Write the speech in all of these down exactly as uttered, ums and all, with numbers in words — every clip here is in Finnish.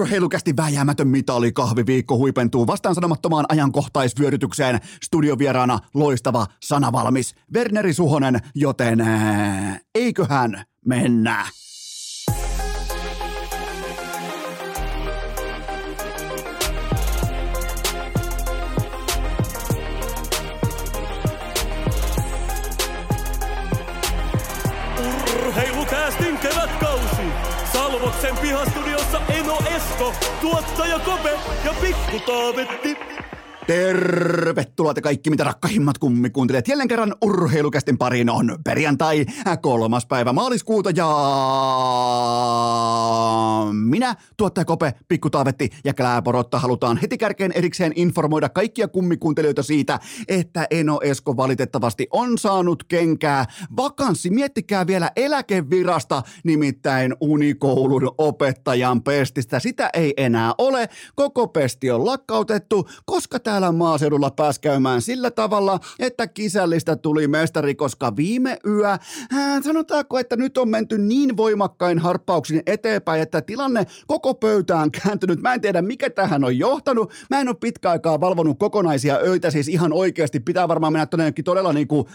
Urheilukästi vääjäämätön mitalikahviviikko huipentuu vastaansanomattomaan ajankohtaisvyörytykseen. Studiovieraana loistava sanavalmis Verneri Suhonen, joten ää, eiköhän mennä. Urheilukästin kevätkausi. Salvoksen pihastudiossa Eno Esko, Tuottaja Kope ja Pikkutaavetti. Tervetuloa te kaikki, mitä rakkahimmat kummi kuuntelijat. Jälleen kerran urheilukästin pariin on perjantai, kolmas päivä maaliskuuta ja minä, Tuottaja Kope, Pikkutaavetti ja Kläborotta halutaan heti kärkeen erikseen informoida kaikkia kummikuuntelijoita siitä, että Eno Esko valitettavasti on saanut kenkää. Vakanssi, miettikää vielä eläkevirasta, nimittäin Unikoulun opettajan pestistä. Sitä ei enää ole, koko pesti on lakkautettu, koska täällä maaseudulla pääsi käymään sillä tavalla, että kisällistä tuli mestari, koska viime yö, hän sanotaanko, että nyt on menty niin voimakkain harppauksin eteenpäin, että tilanne koko pöytään kääntynyt. Mä en tiedä, mikä tähän on johtanut. Mä en ole pitkä aikaa valvonut kokonaisia öitä, siis ihan oikeasti pitää varmaan mennä tonnekin todella niin kuin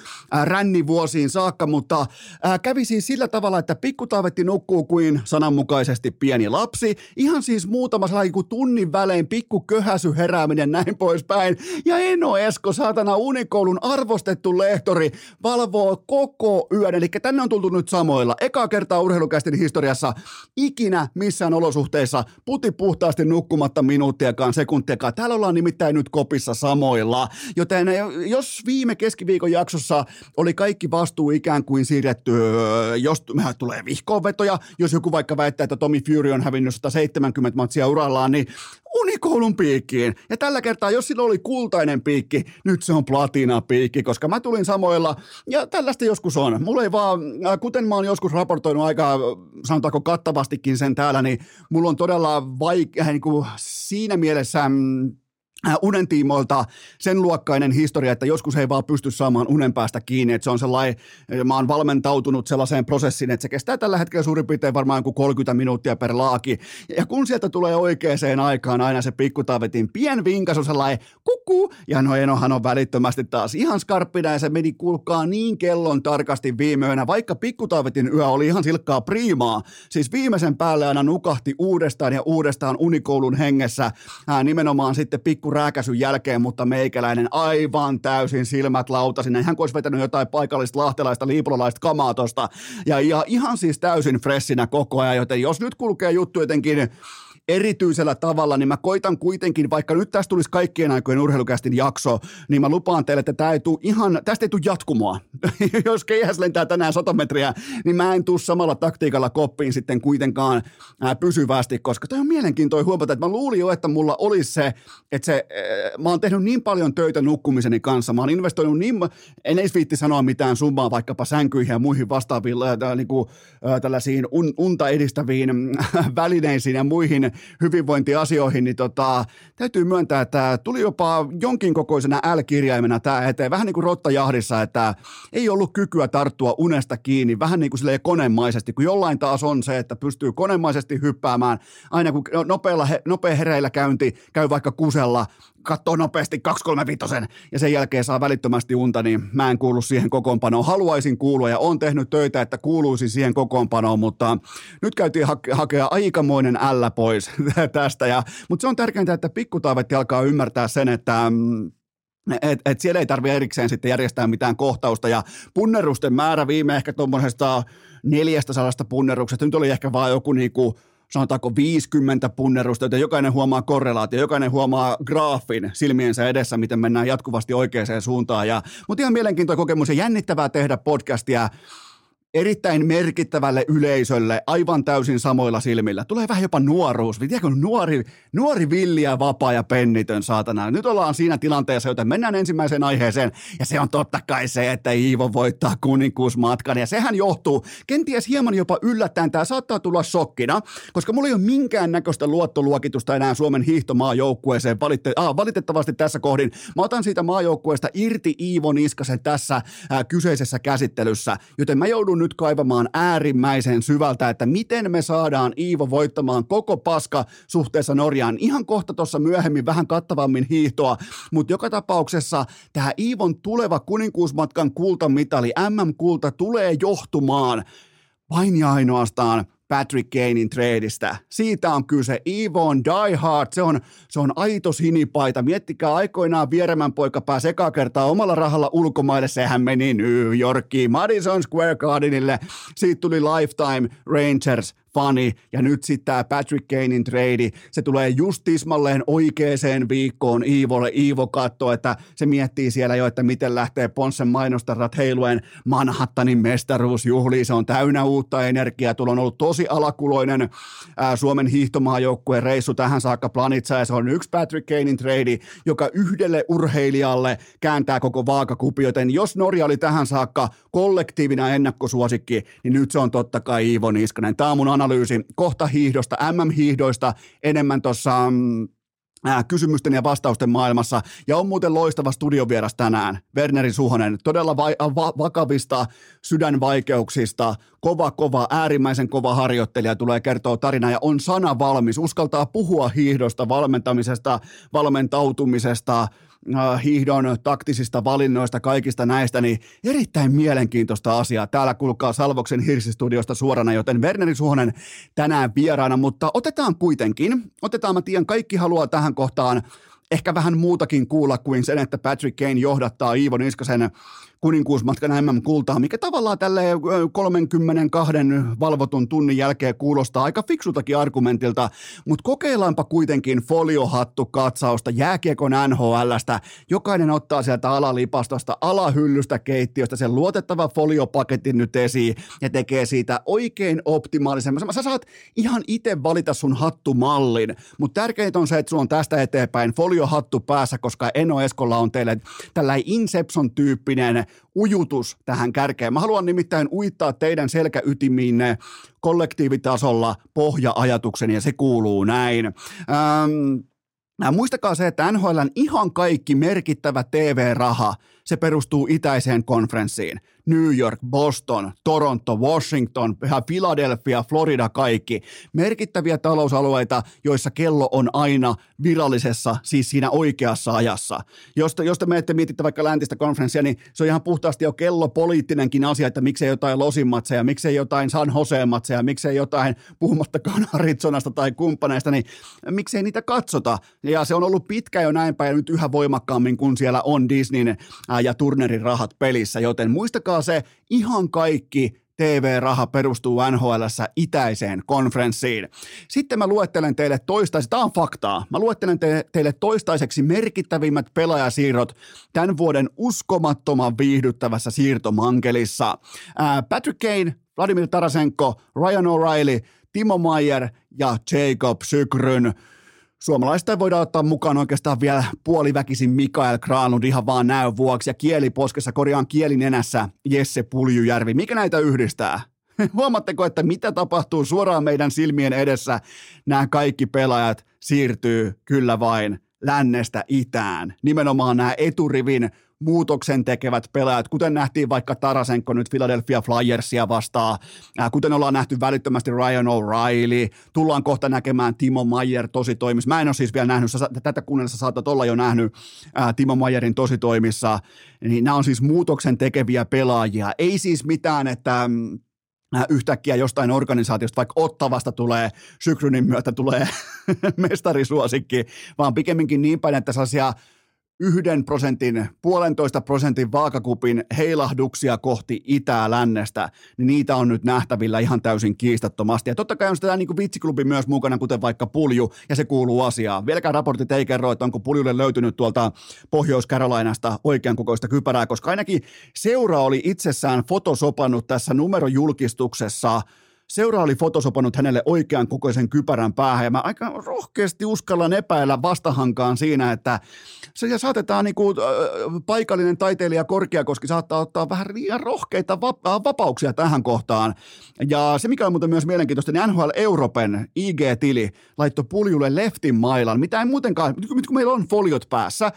rännivuosiin saakka, mutta ää, kävi siis sillä tavalla, että Pikkutaavetti nukkuu kuin sananmukaisesti pieni lapsi. Ihan siis muutama sellainen kuin tunnin välein pikkuköhäsy herääminen näin pois päin. Ja Eno Esko, saatana Unikoulun arvostettu lehtori, valvoo koko yön. Eli tänne on tultu nyt samoilla. Ekaa kertaa urheilukästin historiassa ikinä missään olosuhteissa puti puhtaasti nukkumatta minuuttiakaan, sekuntiakaan. Täällä ollaan nimittäin nyt kopissa samoilla. Joten jos viime keskiviikon jaksossa oli kaikki vastuu ikään kuin siirretty, jos mehän tulee vihkoonvetoja, jos joku vaikka väittää, että Tommy Fury on hävinnyt sata seitsemänkymmentä matsia urallaan, niin Unikoulun piikkiin. Ja tällä kertaa, jos sillä oli kultainen piikki, nyt se on platinapiikki, koska mä tulin samoilla. Ja tällaista joskus on. Mulla ei vaan, kuten mä oon joskus raportoinut aika, sanotaanko kattavastikin sen täällä, niin mulla on todella vaikea, niin kuin siinä mielessä unen tiimoilta sen luokkainen historia, että joskus ei vaan pysty saamaan unen päästä kiinni, että se on sellainen, mä oon valmentautunut sellaiseen prosessiin, että se kestää tällä hetkellä suurin piirtein varmaan kuin kolmekymmentä minuuttia per laaki, ja kun sieltä tulee oikeaan aikaan aina se Pikkutaavetin pien vinkas on sellainen kuku, ja no Enohan on välittömästi taas ihan skarppina, ja se meni kulkaa niin kellon tarkasti viime yönä, vaikka Pikkutaavetin yö oli ihan silkkaa priimaa, siis viimeisen päälle aina nukahti uudestaan ja uudestaan Unikoulun hengessä, ää, nimenomaan sitten pikku rääkäsyn jälkeen, mutta meikäläinen aivan täysin silmät lautasina. Hän kun olisi vetänyt jotain paikallista lahtelaista, liipolalaista kamaa tosta. Ja, ja ihan siis täysin freshinä koko ajan, joten jos nyt kulkee juttu jotenkin erityisellä tavalla, niin mä koitan kuitenkin, vaikka nyt tästä tulisi kaikkien aikojen urheilukästin jakso, niin mä lupaan teille, että tää ei tuu ihan, tästä ei tule jatkumoa. Jos keihäs lentää tänään sata metriä, niin mä en tuu samalla taktiikalla koppiin sitten kuitenkaan ää, pysyvästi, koska toi on mielenkiintoinen huomata, että mä luulin jo, että mulla olisi se, että se, ää, mä oon tehnyt niin paljon töitä nukkumiseni kanssa, mä oon investoinut niin, en edes viitti sanoa mitään summaa vaikkapa sänkyihin ja muihin vastaaviin ää, niinku, ää, tällaisiin un, unta edistäviin välineisiin ja muihin hyvinvointiasioihin, niin tota, täytyy myöntää, että tuli jopa jonkin kokoisena L-kirjaimena tämä eteen, vähän niin kuin rottajahdissa, että ei ollut kykyä tarttua unesta kiinni, vähän niin kuin silleen konemaisesti, kun jollain taas on se, että pystyy konemaisesti hyppäämään, aina kun nopealla, nopea hereillä käynti, käy vaikka kusella, katsoo nopeasti kaksi kolme viisi ja sen jälkeen saa välittömästi unta, niin mä en kuulu siihen kokoonpanoon. Haluaisin kuulua ja on tehnyt töitä, että kuuluisin siihen kokoonpanoon, mutta nyt käytiin ha- hakea aikamoinen ällä pois tästä. Ja, mutta se on tärkeintä, että Pikkutaavetti alkaa ymmärtää sen, että että et siellä ei tarvitse erikseen sitten järjestää mitään kohtausta ja punnerusten määrä viime ehkä tuommoisesta neljästäsadasta punneruksesta, nyt oli ehkä vaan joku niinku sanotaanko viisikymmentä punnerusta, joten jokainen huomaa korrelaatio, jokainen huomaa graafin silmiensä edessä, miten mennään jatkuvasti oikeaan suuntaan. Ja, mutta ihan mielenkiintoinen kokemus ja jännittävää tehdä podcastia erittäin merkittävälle yleisölle, aivan täysin samoilla silmillä. Tulee vähän jopa nuoruus. Tiedätkö, nuori, nuori villiä, vapaa ja pennitön, saatana. Nyt ollaan siinä tilanteessa, joten mennään ensimmäiseen aiheeseen. Ja se on totta kai se, että Iivo voittaa kuninkuusmatkan. Ja sehän johtuu kenties hieman jopa yllättäen. Tämä saattaa tulla shokkina, koska mulla ei ole minkäännäköistä luottoluokitusta enää Suomen hiihtomaajoukkueeseen. Valitte- ah, valitettavasti tässä kohdin. Mä otan siitä maajoukkueesta irti Iivo Niskasen tässä äh, kyseisessä käsittelyssä. Joten mä joudun nyt kaivamaan äärimmäisen syvältä, että miten me saadaan Iivo voittamaan koko paska suhteessa Norjaan. Ihan kohta tuossa myöhemmin vähän kattavammin hiihtoa, mutta joka tapauksessa tämä Iivon tuleva kuninkuusmatkan kultamitali, M M-kulta, tulee johtumaan vain ja ainoastaan Patrick Kanein treidistä. Siitä on kyse. Iivo on die hard. Se on, se on aito sinipaita. Miettikää, aikoinaan Vieremän poika pääsi ekaa kertaa omalla rahalla ulkomaille. Sehän meni New Yorkiin, Madison Square Gardenille. Siitä tuli Lifetime Rangers -fani. Ja nyt sitten tämä Patrick Kanein treidi, se tulee just tismalleen oikeaan viikkoon Iivolle. Iivo katsoo, että se miettii siellä jo, että miten lähtee Ponssen mainostarrat heiluen Manhattanin mestaruusjuhliin. Se on täynnä uutta energiaa. Tuolla on ollut tosi alakuloinen ää, Suomen hiihtomaajoukkueen reissu tähän saakka Planitsa, ja se on yksi Patrick Kanein treidi, joka yhdelle urheilijalle kääntää koko vaakakupi. Joten jos Norja oli tähän saakka kollektiivina ennakkosuosikki, niin nyt se on totta kai Iivo Niskanen. Tämä on mun analyysi kohta hiihdosta, M M-hiihdoista, enemmän tuossa mm, kysymysten ja vastausten maailmassa. Ja on muuten loistava studiovieras tänään, Verneri Suhonen. Todella vai, va, vakavista sydänvaikeuksista, kova, kova, äärimmäisen kova harjoittelija, tulee kertoa tarinaa ja on sana valmis. Uskaltaa puhua hiihdosta, valmentamisesta, valmentautumisesta, hiihdon taktisista valinnoista, kaikista näistä, niin erittäin mielenkiintoista asiaa. Täällä kulkaa Salvoksen hirsistudiosta suorana, joten Verneri Suhonen tänään vieraana, mutta otetaan kuitenkin, otetaan, mä tiedän, kaikki haluaa tähän kohtaan ehkä vähän muutakin kuulla kuin sen, että Patrick Kane johdattaa Iivo Niskasen kuninkuusmatkan M M-kultaa, mikä tavallaan tälle kolmekymmentäkaksi valvotun tunnin jälkeen kuulostaa aika fiksultakin argumentilta, mutta kokeillaanpa kuitenkin foliohattu katsausta jääkiekon N H L:stä. Jokainen ottaa sieltä alalipastosta, alahyllystä, keittiöstä sen luotettavan foliopaketin nyt esiin ja tekee siitä oikein optimaalisen. Sä saat ihan itse valita sun hattumallin, mutta tärkeintä on se, että sulla on tästä eteenpäin foliohattu päässä, koska Eno Eskolla on teille tällainen Inception-tyyppinen ujutus tähän kärkeen. Mä haluan nimittäin uittaa teidän selkäytimiinne kollektiivitasolla pohja-ajatukseni, ja se kuuluu näin. Ähm, muistakaa se, että N H L:n ihan kaikki merkittävä T V-raha, se perustuu itäiseen konferenssiin. New York, Boston, Toronto, Washington, Philadelphia, Florida, kaikki. Merkittäviä talousalueita, joissa kello on aina virallisessa, siis siinä oikeassa ajassa. Jos te, jos te menette mietitte vaikka läntistä konferenssia, niin se on ihan puhtaasti jo kello poliittinenkin asia, että miksei jotain Losin-matseja, miksei jotain San Jose-matseja, miksei jotain, puhumattakaan Arizonasta tai kumppaneista, niin miksei niitä katsota. Ja se on ollut pitkä jo näin päin, ja nyt yhä voimakkaammin, kun siellä on Disneyn ja Turnerin rahat pelissä, joten muistakaa se, ihan kaikki T V-raha perustuu N H L:ssä itäiseen konferenssiin. Sitten mä luettelen teille toistaiseksi, tämä on faktaa, mä luettelen te, teille toistaiseksi merkittävimmät pelaajasiirrot tämän vuoden uskomattoman viihdyttävässä siirtomankelissa. Ää, Patrick Kane, Vladimir Tarasenko, Ryan O'Reilly, Timo Meier ja Jacob Chychrun. Suomalaista voidaan ottaa mukaan oikeastaan vielä puoliväkisin Mikael Granlund ihan vaan näön vuoksi, ja kieliposkessa, korjaan kielinenässä, Jesse Puljujärvi. Mikä näitä yhdistää? Huomatteko, että mitä tapahtuu suoraan meidän silmien edessä? Nämä kaikki pelaajat siirtyy kyllä vain lännestä itään. Nimenomaan nämä eturivin muutoksen tekevät pelaajat, kuten nähtiin vaikka Tarasenko nyt Philadelphia Flyersia vastaan, kuten ollaan nähty välittömästi Ryan O'Reilly, tullaan kohta näkemään Timo Meier tositoimissa. Mä en ole siis vielä nähnyt, tätä kuunnellessa saatat olla jo nähnyt ää, Timo Meierin tositoimissa, niin nämä on siis muutoksen tekeviä pelaajia. Ei siis mitään, että yhtäkkiä jostain organisaatiosta, vaikka Ottavasta tulee, Chychrunin myötä tulee mestarisuosikki, vaan pikemminkin niin päin, että sellaisia yhden prosentin, puolentoista prosentin vaakakupin heilahduksia kohti itää lännestä, niin niitä on nyt nähtävillä ihan täysin kiistattomasti. Ja totta kai on sitä niin kuin vitsiklubi myös mukana, kuten vaikka Pulju, ja se kuuluu asiaan. Vieläkään raportit ei kerro, että onko Puljulle löytynyt tuolta Pohjois-Karolainasta oikean kokoista kypärää, koska ainakin seura oli itsessään fotosopannut tässä numerojulkistuksessa. Seura oli fotosopannut hänelle oikean kokoisen kypärän päähän, ja mä aika rohkeasti uskallan epäillä vastahankaan siinä, että se saatetaan niin kuin, äh, paikallinen taiteilija Korkeakoski saattaa ottaa vähän liian rohkeita va- vapauksia tähän kohtaan. Ja se, mikä on muuten myös mielenkiintoista, niin N H L Europen I G-tili laittoi Puljulle leftin mailan, mitä ei muutenkaan, nyt kun meillä on foliot päässä,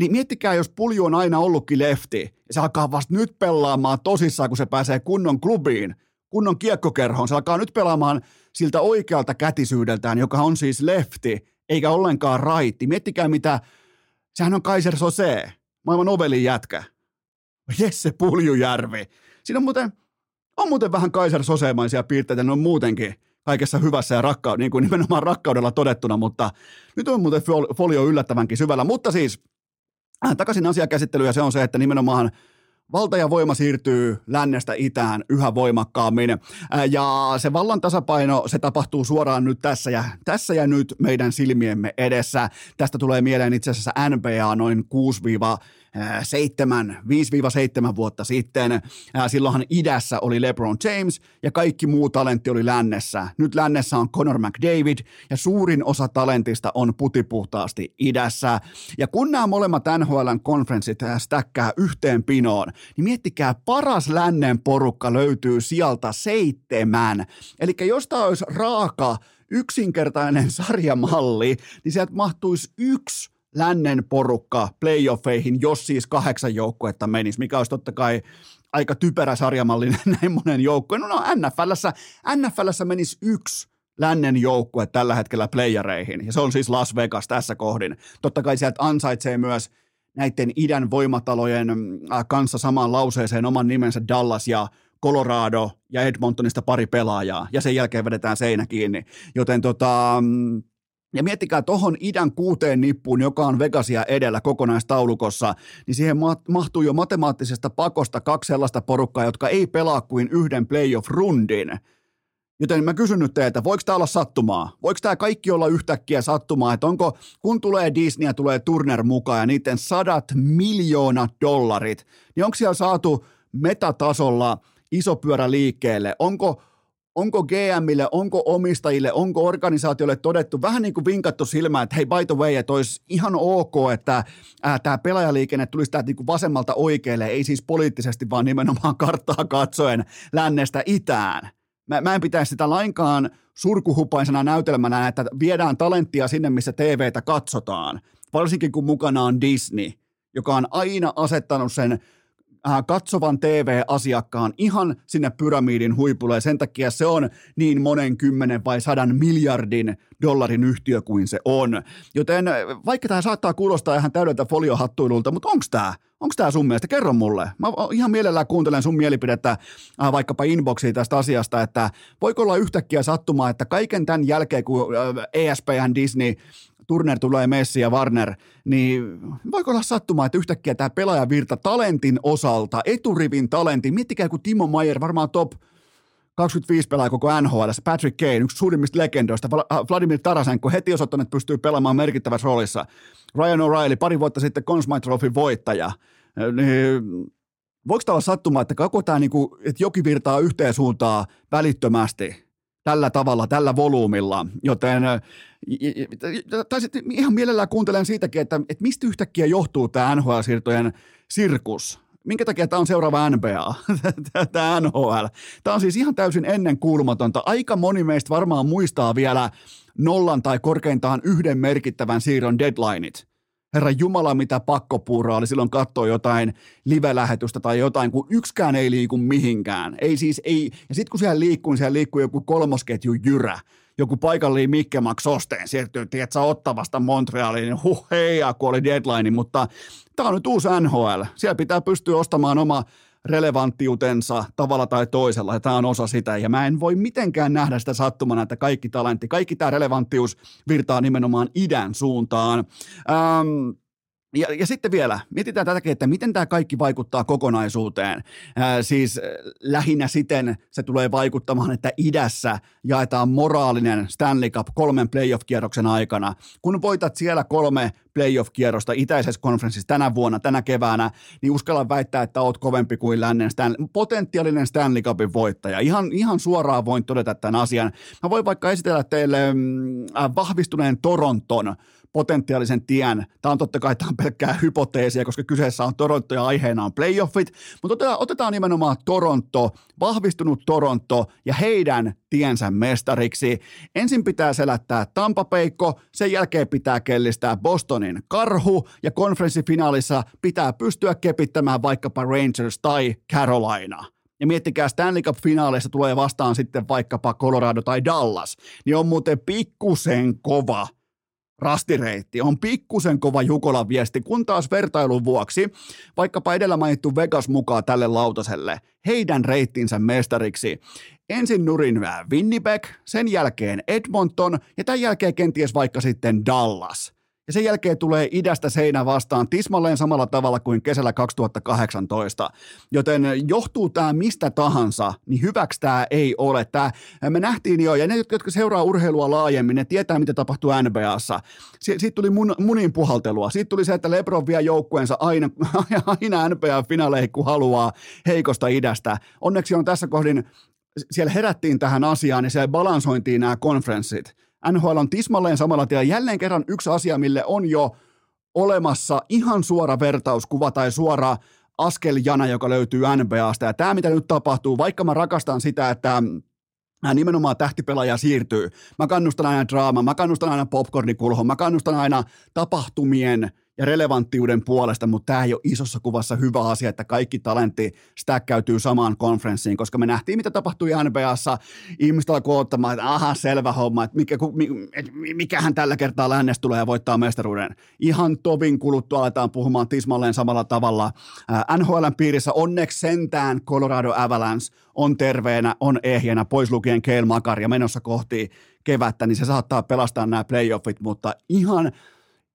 Niin miettikää, jos Pulju on aina ollutkin lefti ja se alkaa vasta nyt pelaamaan tosissaan, kun se pääsee kunnon klubiin, kunnon kiekkokerhoon. Se alkaa nyt pelaamaan siltä oikealta kätisyydeltään, joka on siis lefti, eikä ollenkaan raitti. Miettikää, mitä, sehän on Kaiser Sose, maailman ovelin jätkä. Jesse Puljujärvi. Siinä on muuten, on muuten vähän Kaiser Sose-maisia piirteitä, ne on muutenkin kaikessa hyvässä ja rakkaud- niin kuin nimenomaan rakkaudella todettuna, mutta nyt on muuten folio yllättävänkin syvällä. Mutta siis takaisin asiakäsittelyyn, ja se on se, että nimenomaan valta ja voima siirtyy lännestä itään yhä voimakkaammin. Ja se vallan tasapaino, se tapahtuu suoraan nyt tässä ja, tässä ja nyt meidän silmiemme edessä. Tästä tulee mieleen itse asiassa N B A noin kuusi seitsemän, viisi seitsemän vuotta sitten. Silloinhan idässä oli LeBron James ja kaikki muu talentti oli lännessä. Nyt lännessä on Connor McDavid ja suurin osa talentista on putipuhtaasti idässä. Ja kun nämä molemmat N H L:n konferenssit stäkkää yhteen pinoon, niin miettikää, paras lännen porukka löytyy sieltä seitsemän. Eli jos tämä olisi raaka, yksinkertainen sarjamalli, niin sieltä mahtuisi yksi lännen porukka playoffeihin, jos siis kahdeksan joukkuetta menisi, mikä olisi totta kai aika typerä sarjamallinen näin monen joukkueen. No, no N F L:ssä, N F L:ssä menisi yksi lännen joukkue tällä hetkellä playereihin, ja se on siis Las Vegas tässä kohdin. Totta kai sieltä ansaitsee myös näiden idän voimatalojen kanssa samaan lauseeseen oman nimensä Dallas ja Colorado ja Edmontonista pari pelaajaa, ja sen jälkeen vedetään seinä kiinni, joten tota... Ja miettikää tuohon idän kuuteen nippuun, joka on Vegasia edellä kokonaistaulukossa, niin siihen mahtuu jo matemaattisesta pakosta kaksi sellaista porukkaa, jotka ei pelaa kuin yhden playoff-rundin. Joten mä kysyn nyt teiltä, voiko tämä olla sattumaa? Voiko tämä kaikki olla yhtäkkiä sattumaa? Että onko, kun tulee Disney ja tulee Turner mukaan ja niiden sadat miljoonat dollarit, niin onko siellä saatu metatasolla iso pyörä liikkeelle? Onko... Onko G M:lle, onko omistajille, onko organisaatiolle todettu, vähän niin kuin vinkattu silmään, että hei, by the way, että olisi ihan ok, että ää, tämä pelaajaliikenne tulisi täältä niin kuin vasemmalta oikealle, ei siis poliittisesti, vaan nimenomaan karttaa katsoen lännestä itään. Mä, mä en pitäisi sitä lainkaan surkuhupaisena näytelmänä, että viedään talenttia sinne, missä T V:tä katsotaan, varsinkin kun mukana on Disney, joka on aina asettanut sen katsovan T V-asiakkaan ihan sinne pyramiidin huipulle, ja sen takia se on niin monen kymmenen vai sadan miljardin dollarin yhtiö kuin se on. Joten vaikka tämä saattaa kuulostaa ihan täydeltä foliohattuilulta, mutta onko tämä? Onko tämä sun mielestä? Kerro mulle. Mä ihan mielellään kuuntelen sun mielipidettä äh, vaikkapa inboxiin tästä asiasta, että voiko olla yhtäkkiä sattumaa, että kaiken tämän jälkeen, kun äh, E S P N, Disney, Turner tulee Messi ja Warner, niin voiko olla sattumaa, että yhtäkkiä tämä pelaajavirta talentin osalta, eturivin talenti, miettikää kun Timo Meier, varmaan top kaksikymmentäviisi pelaa koko N H L, Patrick Kane, yksi suurimmista legendoista, Vladimir Tarasenko heti osoittanut, että pystyy pelaamaan merkittävässä roolissa, Ryan O'Reilly, pari vuotta sitten Conn Smythe Trophyn voittaja, niin voiko tämä olla sattumaa, että koko tämä, että joki virtaa yhteen suuntaan välittömästi, tällä tavalla, tällä volyymilla, joten tai sitten ihan mielellään kuuntelen siitäkin, että, että mistä yhtäkkiä johtuu tämä N H L-siirtojen sirkus. Minkä takia tämä on seuraava N B A, tämä N H L. Tämä on siis ihan täysin ennenkuulumatonta. Aika moni meistä varmaan muistaa vielä nollan tai korkeintaan yhden merkittävän siirron deadlineit. Herra Jumala, mitä pakkopuuraa oli silloin katsoa jotain live-lähetystä tai jotain, kun yksikään ei liiku mihinkään. Ei siis, ei. Ja sitten kun siellä liikkuu, niin siellä liikkuu joku kolmosketju jyrä. Joku paikallinen Mikke Max Osteen siirtyy, tietsä, Ottavasta Montrealiin, niin huh, heijaa, kun oli deadline. Mutta tämä on nyt uusi N H L. Siellä pitää pystyä ostamaan oma relevanttiutensa tavalla tai toisella, ja tämä on osa sitä, ja mä en voi mitenkään nähdä sitä sattumana, että kaikki talentti, kaikki tämä relevanttius virtaa nimenomaan idän suuntaan. Ähm, ja, ja sitten vielä, mietitään tätäkin, että miten tämä kaikki vaikuttaa kokonaisuuteen. Äh, siis äh, lähinnä siten se tulee vaikuttamaan, että idässä jaetaan moraalinen Stanley Cup kolmen playoff-kierroksen aikana. Kun voitat siellä kolme playoff-kierrosta itäisessä konferenssissa tänä vuonna, tänä keväänä, niin uskallan väittää, että oot kovempi kuin lännen Stanley, potentiaalinen Stanley Cupin voittaja. Ihan, ihan suoraan voin todeta tämän asian. Mä voin vaikka esitellä teille mm, vahvistuneen Toronton potentiaalisen tien. Tämä on totta kai tämä on pelkkää hypoteesia, koska kyseessä on Toronto ja aiheena on playoffit, mutta otetaan, otetaan nimenomaan Toronto, vahvistunut Toronto ja heidän tiensä mestariksi. Ensin pitää selättää Tampapeikko, sen jälkeen pitää kellistää Bostonin karhu ja konferenssifinaalissa pitää pystyä kepittämään vaikkapa Rangers tai Carolina. Ja miettikää, Stanley Cup-finaaleissa tulee vastaan sitten vaikkapa Colorado tai Dallas, niin on muuten pikkusen kova rastireitti, on pikkusen kova Jukolan viesti, kun taas vertailun vuoksi vaikkapa edellä mainittu Vegas mukaan tälle lautaselle, heidän reittinsä mestariksi. Ensin nurin Winnipeg, sen jälkeen Edmonton ja tämän jälkeen kenties vaikka sitten Dallas. Ja sen jälkeen tulee idästä seinä vastaan tismalleen samalla tavalla kuin kesällä kaksituhattakahdeksantoista. Joten johtuu tämä mistä tahansa, niin hyväksi tämä ei ole. Tää, me nähtiin jo, ja ne, jotka seuraa urheilua laajemmin, ne tietää, mitä tapahtuu N B A:ssa. Si- siitä tuli mun, munin puhaltelua. Siitä tuli se, että LeBron vie joukkueensa aina, aina N B A-finaaleihin, kun haluaa heikosta idästä. Onneksi on tässä kohdin, siellä herättiin tähän asiaan ja siellä balansointiin nämä konferenssit. N H L on tismalleen samalla tiellä. Jälleen kerran yksi asia, mille on jo olemassa ihan suora vertauskuva tai suora askeljana, joka löytyy N B A:sta. Ja tämä, mitä nyt tapahtuu, vaikka mä rakastan sitä, että nimenomaan tähtipelaaja siirtyy. Mä kannustan aina draamaa, mä kannustan aina popcornikulhoon, mä kannustan aina tapahtumien ja relevanttiuden puolesta, mutta tämä ei ole isossa kuvassa hyvä asia, että kaikki talentti stäkkäytyy samaan konferenssiin, koska me nähtiin, mitä tapahtui N B A:ssa. Ihmiset alkoi ottamaan, että aha, selvä homma, että mikä, mikähän tällä kertaa lännes tulee ja voittaa mestaruuden. Ihan tovin kuluttua aletaan puhumaan tismalleen samalla tavalla. N H L:n piirissä onneksi sentään Colorado Avalanche on terveenä, on ehjänä, pois lukien Cale Makar ja menossa kohti kevättä, niin se saattaa pelastaa nämä playoffit, mutta ihan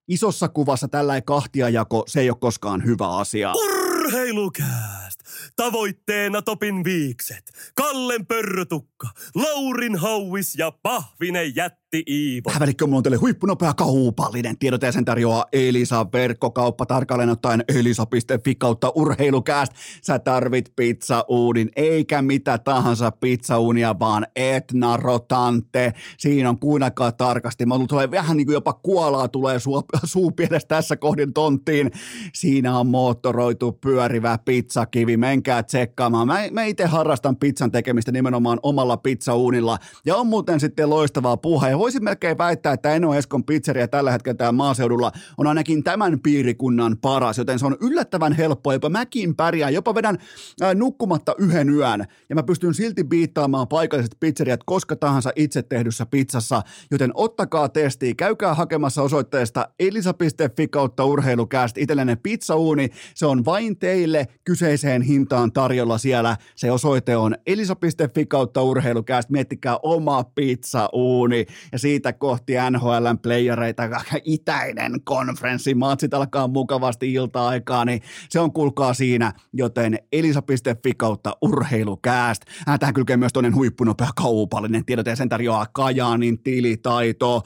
isossa kuvassa tällainen kahtiajako, se ei ole koskaan hyvä asia. Urheilukääst! Tavoitteena Topin viikset, Kallen pörrötukka, Laurin hauis ja Pahvinen jätti Iivo. Tähän välikköön mulla on teille huippunopea kaupallinen tiedot ja sen tarjoaa Elisa verkkokauppa. Tarkalleen ottaen elisa piste fi kautta urheilukääst. Sä tarvit pizzauunin eikä mitä tahansa pizzauunia, vaan Etna Rotante. Siinä on kuunnakaa tarkasti. Mä tulee vähän niin kuin jopa kuolaa tulee suupielestä tässä kohdin tonttiin. Siinä on moottoroitu pyörivä pizzakivi. Menkää tsekkaamaan. Mä, mä itse harrastan pizzan tekemistä nimenomaan omalla pizzauunilla. Ja on muuten sitten loistavaa puuhaa. Ja voisin melkein väittää, että Eno Eskon pizzeria tällä hetkellä täällä maaseudulla on ainakin tämän piirikunnan paras. Joten se on yllättävän helppoa. Jopa mäkin pärjään. Jopa vedän ää, nukkumatta yhden yön. Ja mä pystyn silti biittaamaan paikalliset pizzeriat koska tahansa itse tehdyssä pizzassa. Joten ottakaa testiä. Käykää hakemassa osoitteesta elisa piste fi kautta urheilukääst. Itsellenne pizzauuni. Se on vain teille kyseiseen hintaan. Hintaan tarjolla siellä. Se osoite on elisa piste fi kautta urheilukääst. Miettikää oma pizzauuni ja siitä kohti N H L:n playereita. Itäinen konferenssi. Matsit alkaa mukavasti ilta-aikaa, niin se on kuulkaa siinä, joten elisa piste fi kautta urheilukääst. Tähän kylkee myös toinen huippunopea kaupallinen tiedot ja sen tarjoaa Kajaanin tilitaito.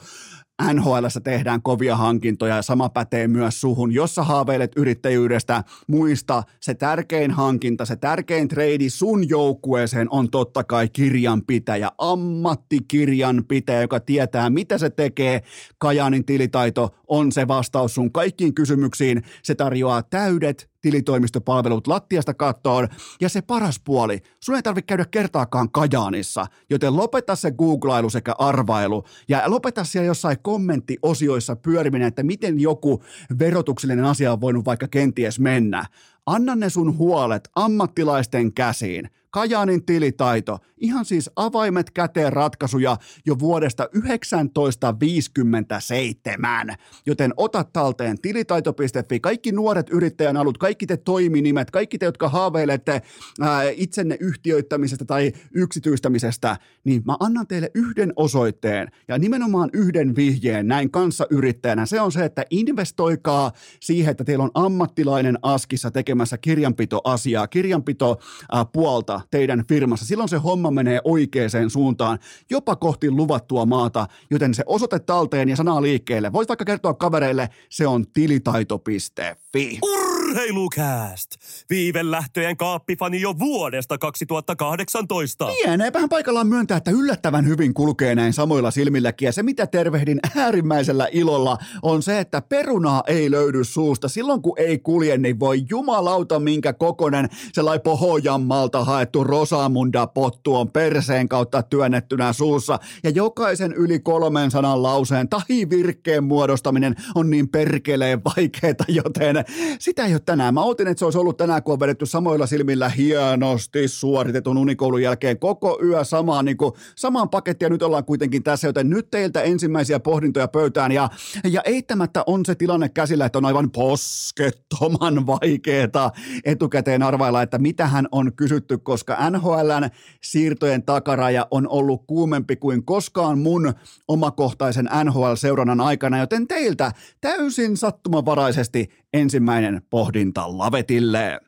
N H L:ssä tehdään kovia hankintoja ja sama pätee myös suhun, jos sä haaveilet yrittäjyydestä. Muista, se tärkein hankinta, se tärkein treidi sun joukkueeseen on totta kai kirjanpitäjä, ammattikirjanpitäjä, joka tietää, mitä se tekee. Kajaanin tilitaito on se vastaus sun kaikkiin kysymyksiin. Se tarjoaa täydet tilitoimistopalvelut lattiasta kattoon. Ja se paras puoli, sun ei tarvitse käydä kertaakaan Kajaanissa, joten lopeta se googlailu sekä arvailu ja lopeta siellä jossain kommenttiosioissa pyöriminen, että miten joku verotuksellinen asia on voinut vaikka kenties mennä. Anna ne sun huolet ammattilaisten käsiin. Kajaanin tilitaito, ihan siis avaimet käteen ratkaisuja jo vuodesta yhdeksäntoista viisikymmentäseitsemän. Joten ota talteen tilitaito piste fi, kaikki nuoret yrittäjän alut, kaikki te toiminimet, kaikki te, jotka haaveilette ää, itsenne yhtiöittämisestä tai yksityistämisestä, niin mä annan teille yhden osoitteen ja nimenomaan yhden vihjeen näin kanssayrittäjänä. Se on se, että investoikaa siihen, että teillä on ammattilainen askissa tekemässä kirjanpitoasiaa, kirjanpito ää, puolta teidän firmassa. Silloin se homma menee oikeaan suuntaan, jopa kohti luvattua maata, joten se osoite talteen ja sanaa liikkeelle. Voisi vaikka kertoa kavereille, se on tilitaito piste fi. Urr! Urheilukääst! Viivelähtöjen kaappifani jo vuodesta kaksituhattakahdeksantoista. Lieneepähän paikallaan myöntää, että yllättävän hyvin kulkee näin samoilla silmilläkin. Ja se, mitä tervehdin äärimmäisellä ilolla, on se, että perunaa ei löydy suusta. Silloin, kun ei kulje, niin voi jumalauta, minkä kokonen sellai Pohjanmaalta haettu Rosamunda-pottu on perseen kautta työnnettynä suussa. Ja jokaisen yli kolmen sanan lauseen tahi virkkeen muodostaminen on niin perkeleen vaikeeta, joten sitä ei ole tänään. Mä ootin, että se olisi ollut tänään, kun on vedetty samoilla silmillä hienosti suoritetun Unikoulun jälkeen koko yö samaan, niin kuin, samaan pakettiin, ja nyt ollaan kuitenkin tässä, joten nyt teiltä ensimmäisiä pohdintoja pöytään, ja, ja eittämättä on se tilanne käsillä, että on aivan poskettoman vaikeeta etukäteen arvailla, että mitähän on kysytty, koska N H L:n siirtojen takaraja on ollut kuumempi kuin koskaan mun omakohtaisen N H L-seurannan aikana, joten teiltä täysin sattumanvaraisesti ensimmäinen pohdinta lavetille.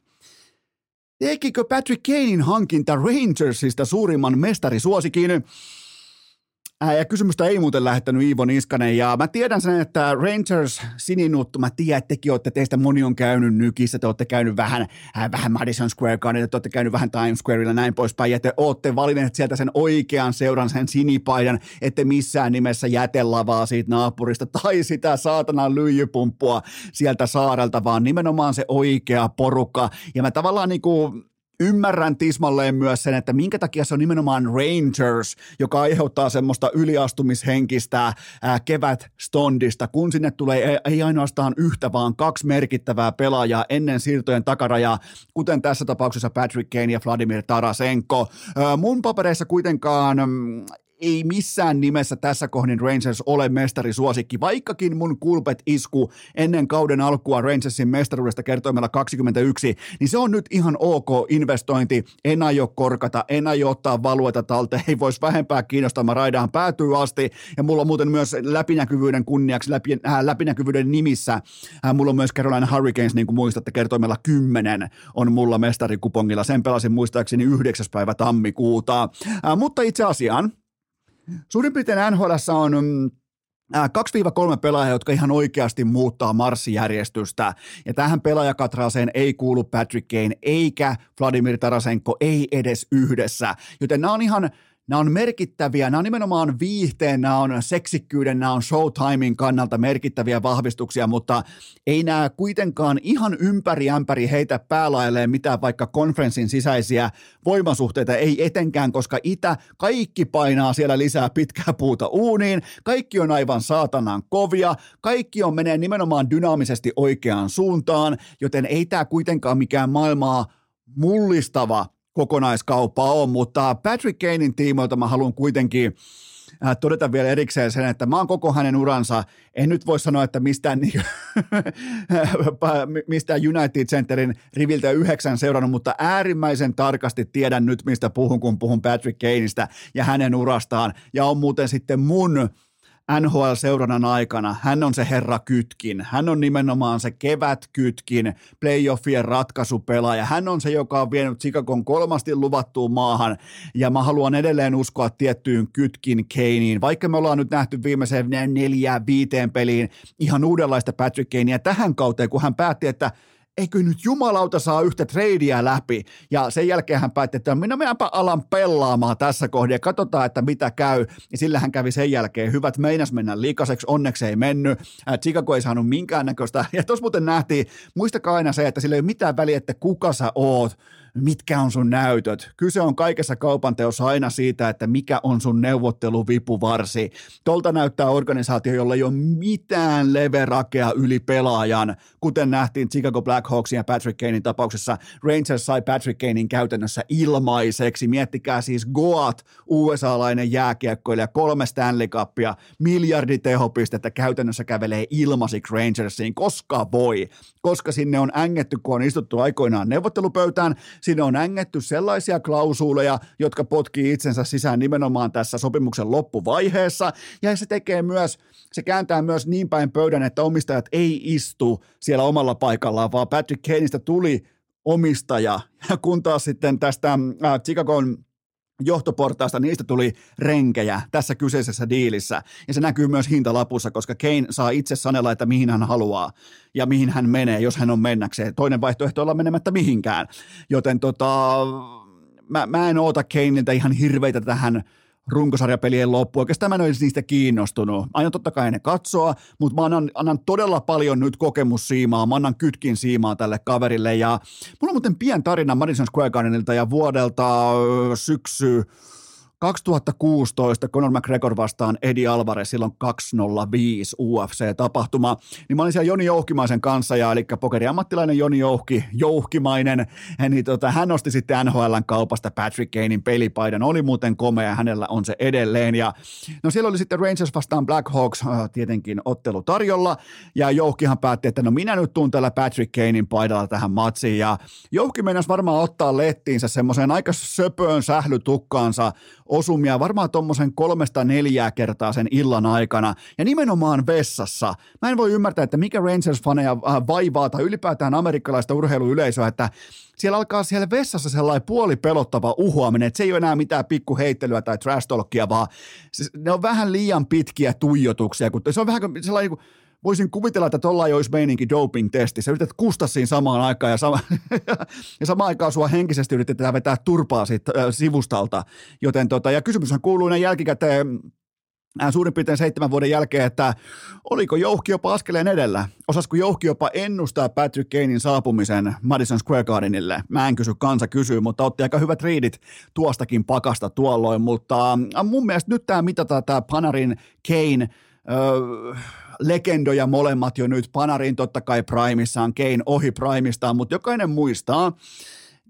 Tekikö Patrick Kanen hankinta Rangersista suurimman mestarisuosikin? Ja kysymystä ei muuten lähettänyt Iivo Niskanen, ja mä tiedän sen, että Rangers sininuttu, mä tiedän, että tekin olette, teistä moni on käynyt Nykissä, te olette käynyt vähän, vähän Madison Square Garden, te olette käynyt vähän Times Squarella näin poispäin, ja te olette valinneet sieltä sen oikean seuran, sen sinipaidan, ette missään nimessä jätelavaa siitä naapurista tai sitä saatanan lyijypumppua sieltä saarelta, vaan nimenomaan se oikea porukka, ja mä tavallaan niinku ymmärrän tismalleen myös sen, että minkä takia se on nimenomaan Rangers, joka aiheuttaa semmoista yliastumishenkistä ää, kevätstondista, kun sinne tulee ei ainoastaan yhtä, vaan kaksi merkittävää pelaajaa ennen siirtojen takarajaa, kuten tässä tapauksessa Patrick Kane ja Vladimir Tarasenko. Ää, mun papereissa kuitenkaan Mm, ei missään nimessä tässä kohdin Rangers ole mestarisuosikki, vaikkakin mun kulpet isku ennen kauden alkua Rangersin mestaruudesta kertoimella kaksikymmentäyksi, niin se on nyt ihan ok investointi, en aio korkata, en aio ottaa valueta talteen, ei voisi vähempää kiinnostaa, mä raidaan päätyy asti, ja mulla on muuten myös läpinäkyvyyden kunniaksi, läpi, äh, läpinäkyvyyden nimissä, äh, mulla on myös Carolina Hurricanes, niin kuin muistatte, kertoimella kymmenen on mulla mestarikupongilla, sen pelasin muistaakseni yhdeksäs päivä tammikuuta, äh, mutta itse asiaan, suurin piirtein N H L:ssä on kaksi kolme pelaajaa, jotka ihan oikeasti muuttaa marssijärjestystä. Ja tähän pelaajakatраaseen ei kuulu Patrick Kane eikä Vladimir Tarasenko, ei edes yhdessä. Joten nämä on ihan Nämä on merkittäviä, nämä on nimenomaan viihteen, nämä on seksikkyyden, nämä on showtimein kannalta merkittäviä vahvistuksia, mutta ei nämä kuitenkaan ihan ympäri ämpäri heitä päälailleen mitään vaikka konferenssin sisäisiä voimasuhteita, ei etenkään, koska itä kaikki painaa siellä lisää pitkää puuta uuniin, kaikki on aivan saatanan kovia, kaikki on menee nimenomaan dynaamisesti oikeaan suuntaan, joten ei tämä kuitenkaan mikään maailmaa mullistava kokonaiskauppa on, mutta Patrick Kanen tiimoilta mä haluan kuitenkin todeta vielä erikseen sen, että mä oon koko hänen uransa, en nyt voi sanoa, että mistään, mistään United Centerin riviltä yhdeksän seurannut, mutta äärimmäisen tarkasti tiedän nyt, mistä puhun, kun puhun Patrick Kanesta ja hänen urastaan, ja on muuten sitten mun N H L-seurannan aikana, hän on se herra kytkin, hän on nimenomaan se kevätkytkin, playoffien ratkaisupelaaja, hän on se, joka on vienyt Chicagon kolmasti luvattuun maahan, ja mä haluan edelleen uskoa tiettyyn kytkin Kaneen, vaikka me ollaan nyt nähty viimeiseen neljään viiteen peliin ihan uudenlaista Patrick Kanea tähän kauteen, kun hän päätti, että eikö nyt jumalauta saa yhtä treidiä läpi, ja sen jälkeen hän päätti, että minä mennäänpä alan pelaamaan tässä kohdassa, katsotaan, että mitä käy, ja sillä hän kävi sen jälkeen hyvät, meinas mennä liikaseksi, onneksi ei mennyt, Chicago ei saanut minkäännäköistä, ja tuossa muuten nähtiin, muistakaa aina se, että sillä ei ole mitään väliä, että kuka sä oot, mitkä on sun näytöt. Kyse on kaikessa kaupanteossa aina siitä, että mikä on sun neuvotteluvipuvarsi. Tolta näyttää organisaatio, jolla ei ole mitään leverakea yli pelaajan, kuten nähtiin Chicago Blackhawksin ja Patrick Kanen tapauksessa. Rangers sai Patrick Kanen käytännössä ilmaiseksi. Miettikää siis Goat, U S A-lainen jääkiekkoilija, kolme Stanley Cupia, miljardi tehopistettä käytännössä kävelee ilmaisiksi Rangersiin, koska voi, koska sinne on ängetty, kun on istuttu aikoinaan neuvottelupöytään, sinne on ängetty sellaisia klausuuleja, jotka potkii itsensä sisään nimenomaan tässä sopimuksen loppuvaiheessa, ja se tekee myös, se kääntää myös niin päin pöydän, että omistajat ei istu siellä omalla paikallaan, vaan Patrick Kanestä tuli omistaja, kun taas sitten tästä Chicagon johtoportaasta, niistä tuli renkejä tässä kyseisessä diilissä. Ja se näkyy myös hintalapussa, koska Kane saa itse sanella, että mihin hän haluaa ja mihin hän menee, jos hän on mennäkseen. Toinen vaihtoehto on olla menemättä mihinkään. Joten tota, mä, mä en oota Kanelta ihan hirveitä tähän runkosarjapelien loppu. Oikeastaan mä en olisi niistä kiinnostunut. Aion totta kai ne katsoa, mutta mä annan, annan todella paljon nyt kokemussiimaa. Mä annan kytkin siimaa tälle kaverille. Ja mulla on muuten pien tarina Madison Square Gardenilta ja vuodelta syksy kaksituhattakuusitoista Conor McGregor vastaan Eddie Alvarez, silloin kaksisataaviisi U F C-tapahtuma, niin mä olin siellä Joni Jouhkimaisen kanssa, ja eli pokeriammattilainen Joni Jouhki, Jouhkimainen, niin tota, hän osti sitten N H L:n kaupasta Patrick Kanen pelipaidan, oli muuten komea, hänellä on se edelleen, ja no siellä oli sitten Rangers vastaan Blackhawks äh, tietenkin ottelu tarjolla, ja Jouhkihan päätti, että no minä nyt tuun tällä Patrick Kanen paidalla tähän matsiin, ja Jouhki meinasi varmaan ottaa lettiinsä semmoiseen aika söpöön sählytukkaansa osumia varmaan tommosen kolmesta neljää kertaa sen illan aikana ja nimenomaan vessassa. Mä en voi ymmärtää, että mikä Rangers-faneja vaivaa tai ylipäätään amerikkalaista urheiluyleisöä, että siellä alkaa siellä vessassa sellainen puolipelottava uhoaminen, että se ei ole enää mitään pikkuheittelyä tai trash-talkia, vaan siis ne on vähän liian pitkiä tuijotuksia, kun se on vähän sellainen kuin voisin kuvitella, että tuolla ei olisi meininki doping-testissä. Yrität kusta siinä samaan aikaan ja, sama, ja samaan aikaan sua henkisesti yritetään vetää turpaa siitä, äh, sivustalta. Joten tota, ja kysymyshän kuuluu näin jälkikäteen äh, suurin piirtein seitsemän vuoden jälkeen, että oliko Jouhki jopa askeleen edellä? Osasko Jouhki jopa ennustaa Patrick Kanen saapumisen Madison Square Gardenille? Mä en kysy, kansa kysyy, mutta otti aika hyvät riidit tuostakin pakasta tuolloin. Mutta äh, mun mielestä nyt tämä mitataan tämä Panarin Kane. Öö, legendoja molemmat jo nyt, Panarin totta kai primissaan, Kane ohi primistaan, mutta jokainen muistaa,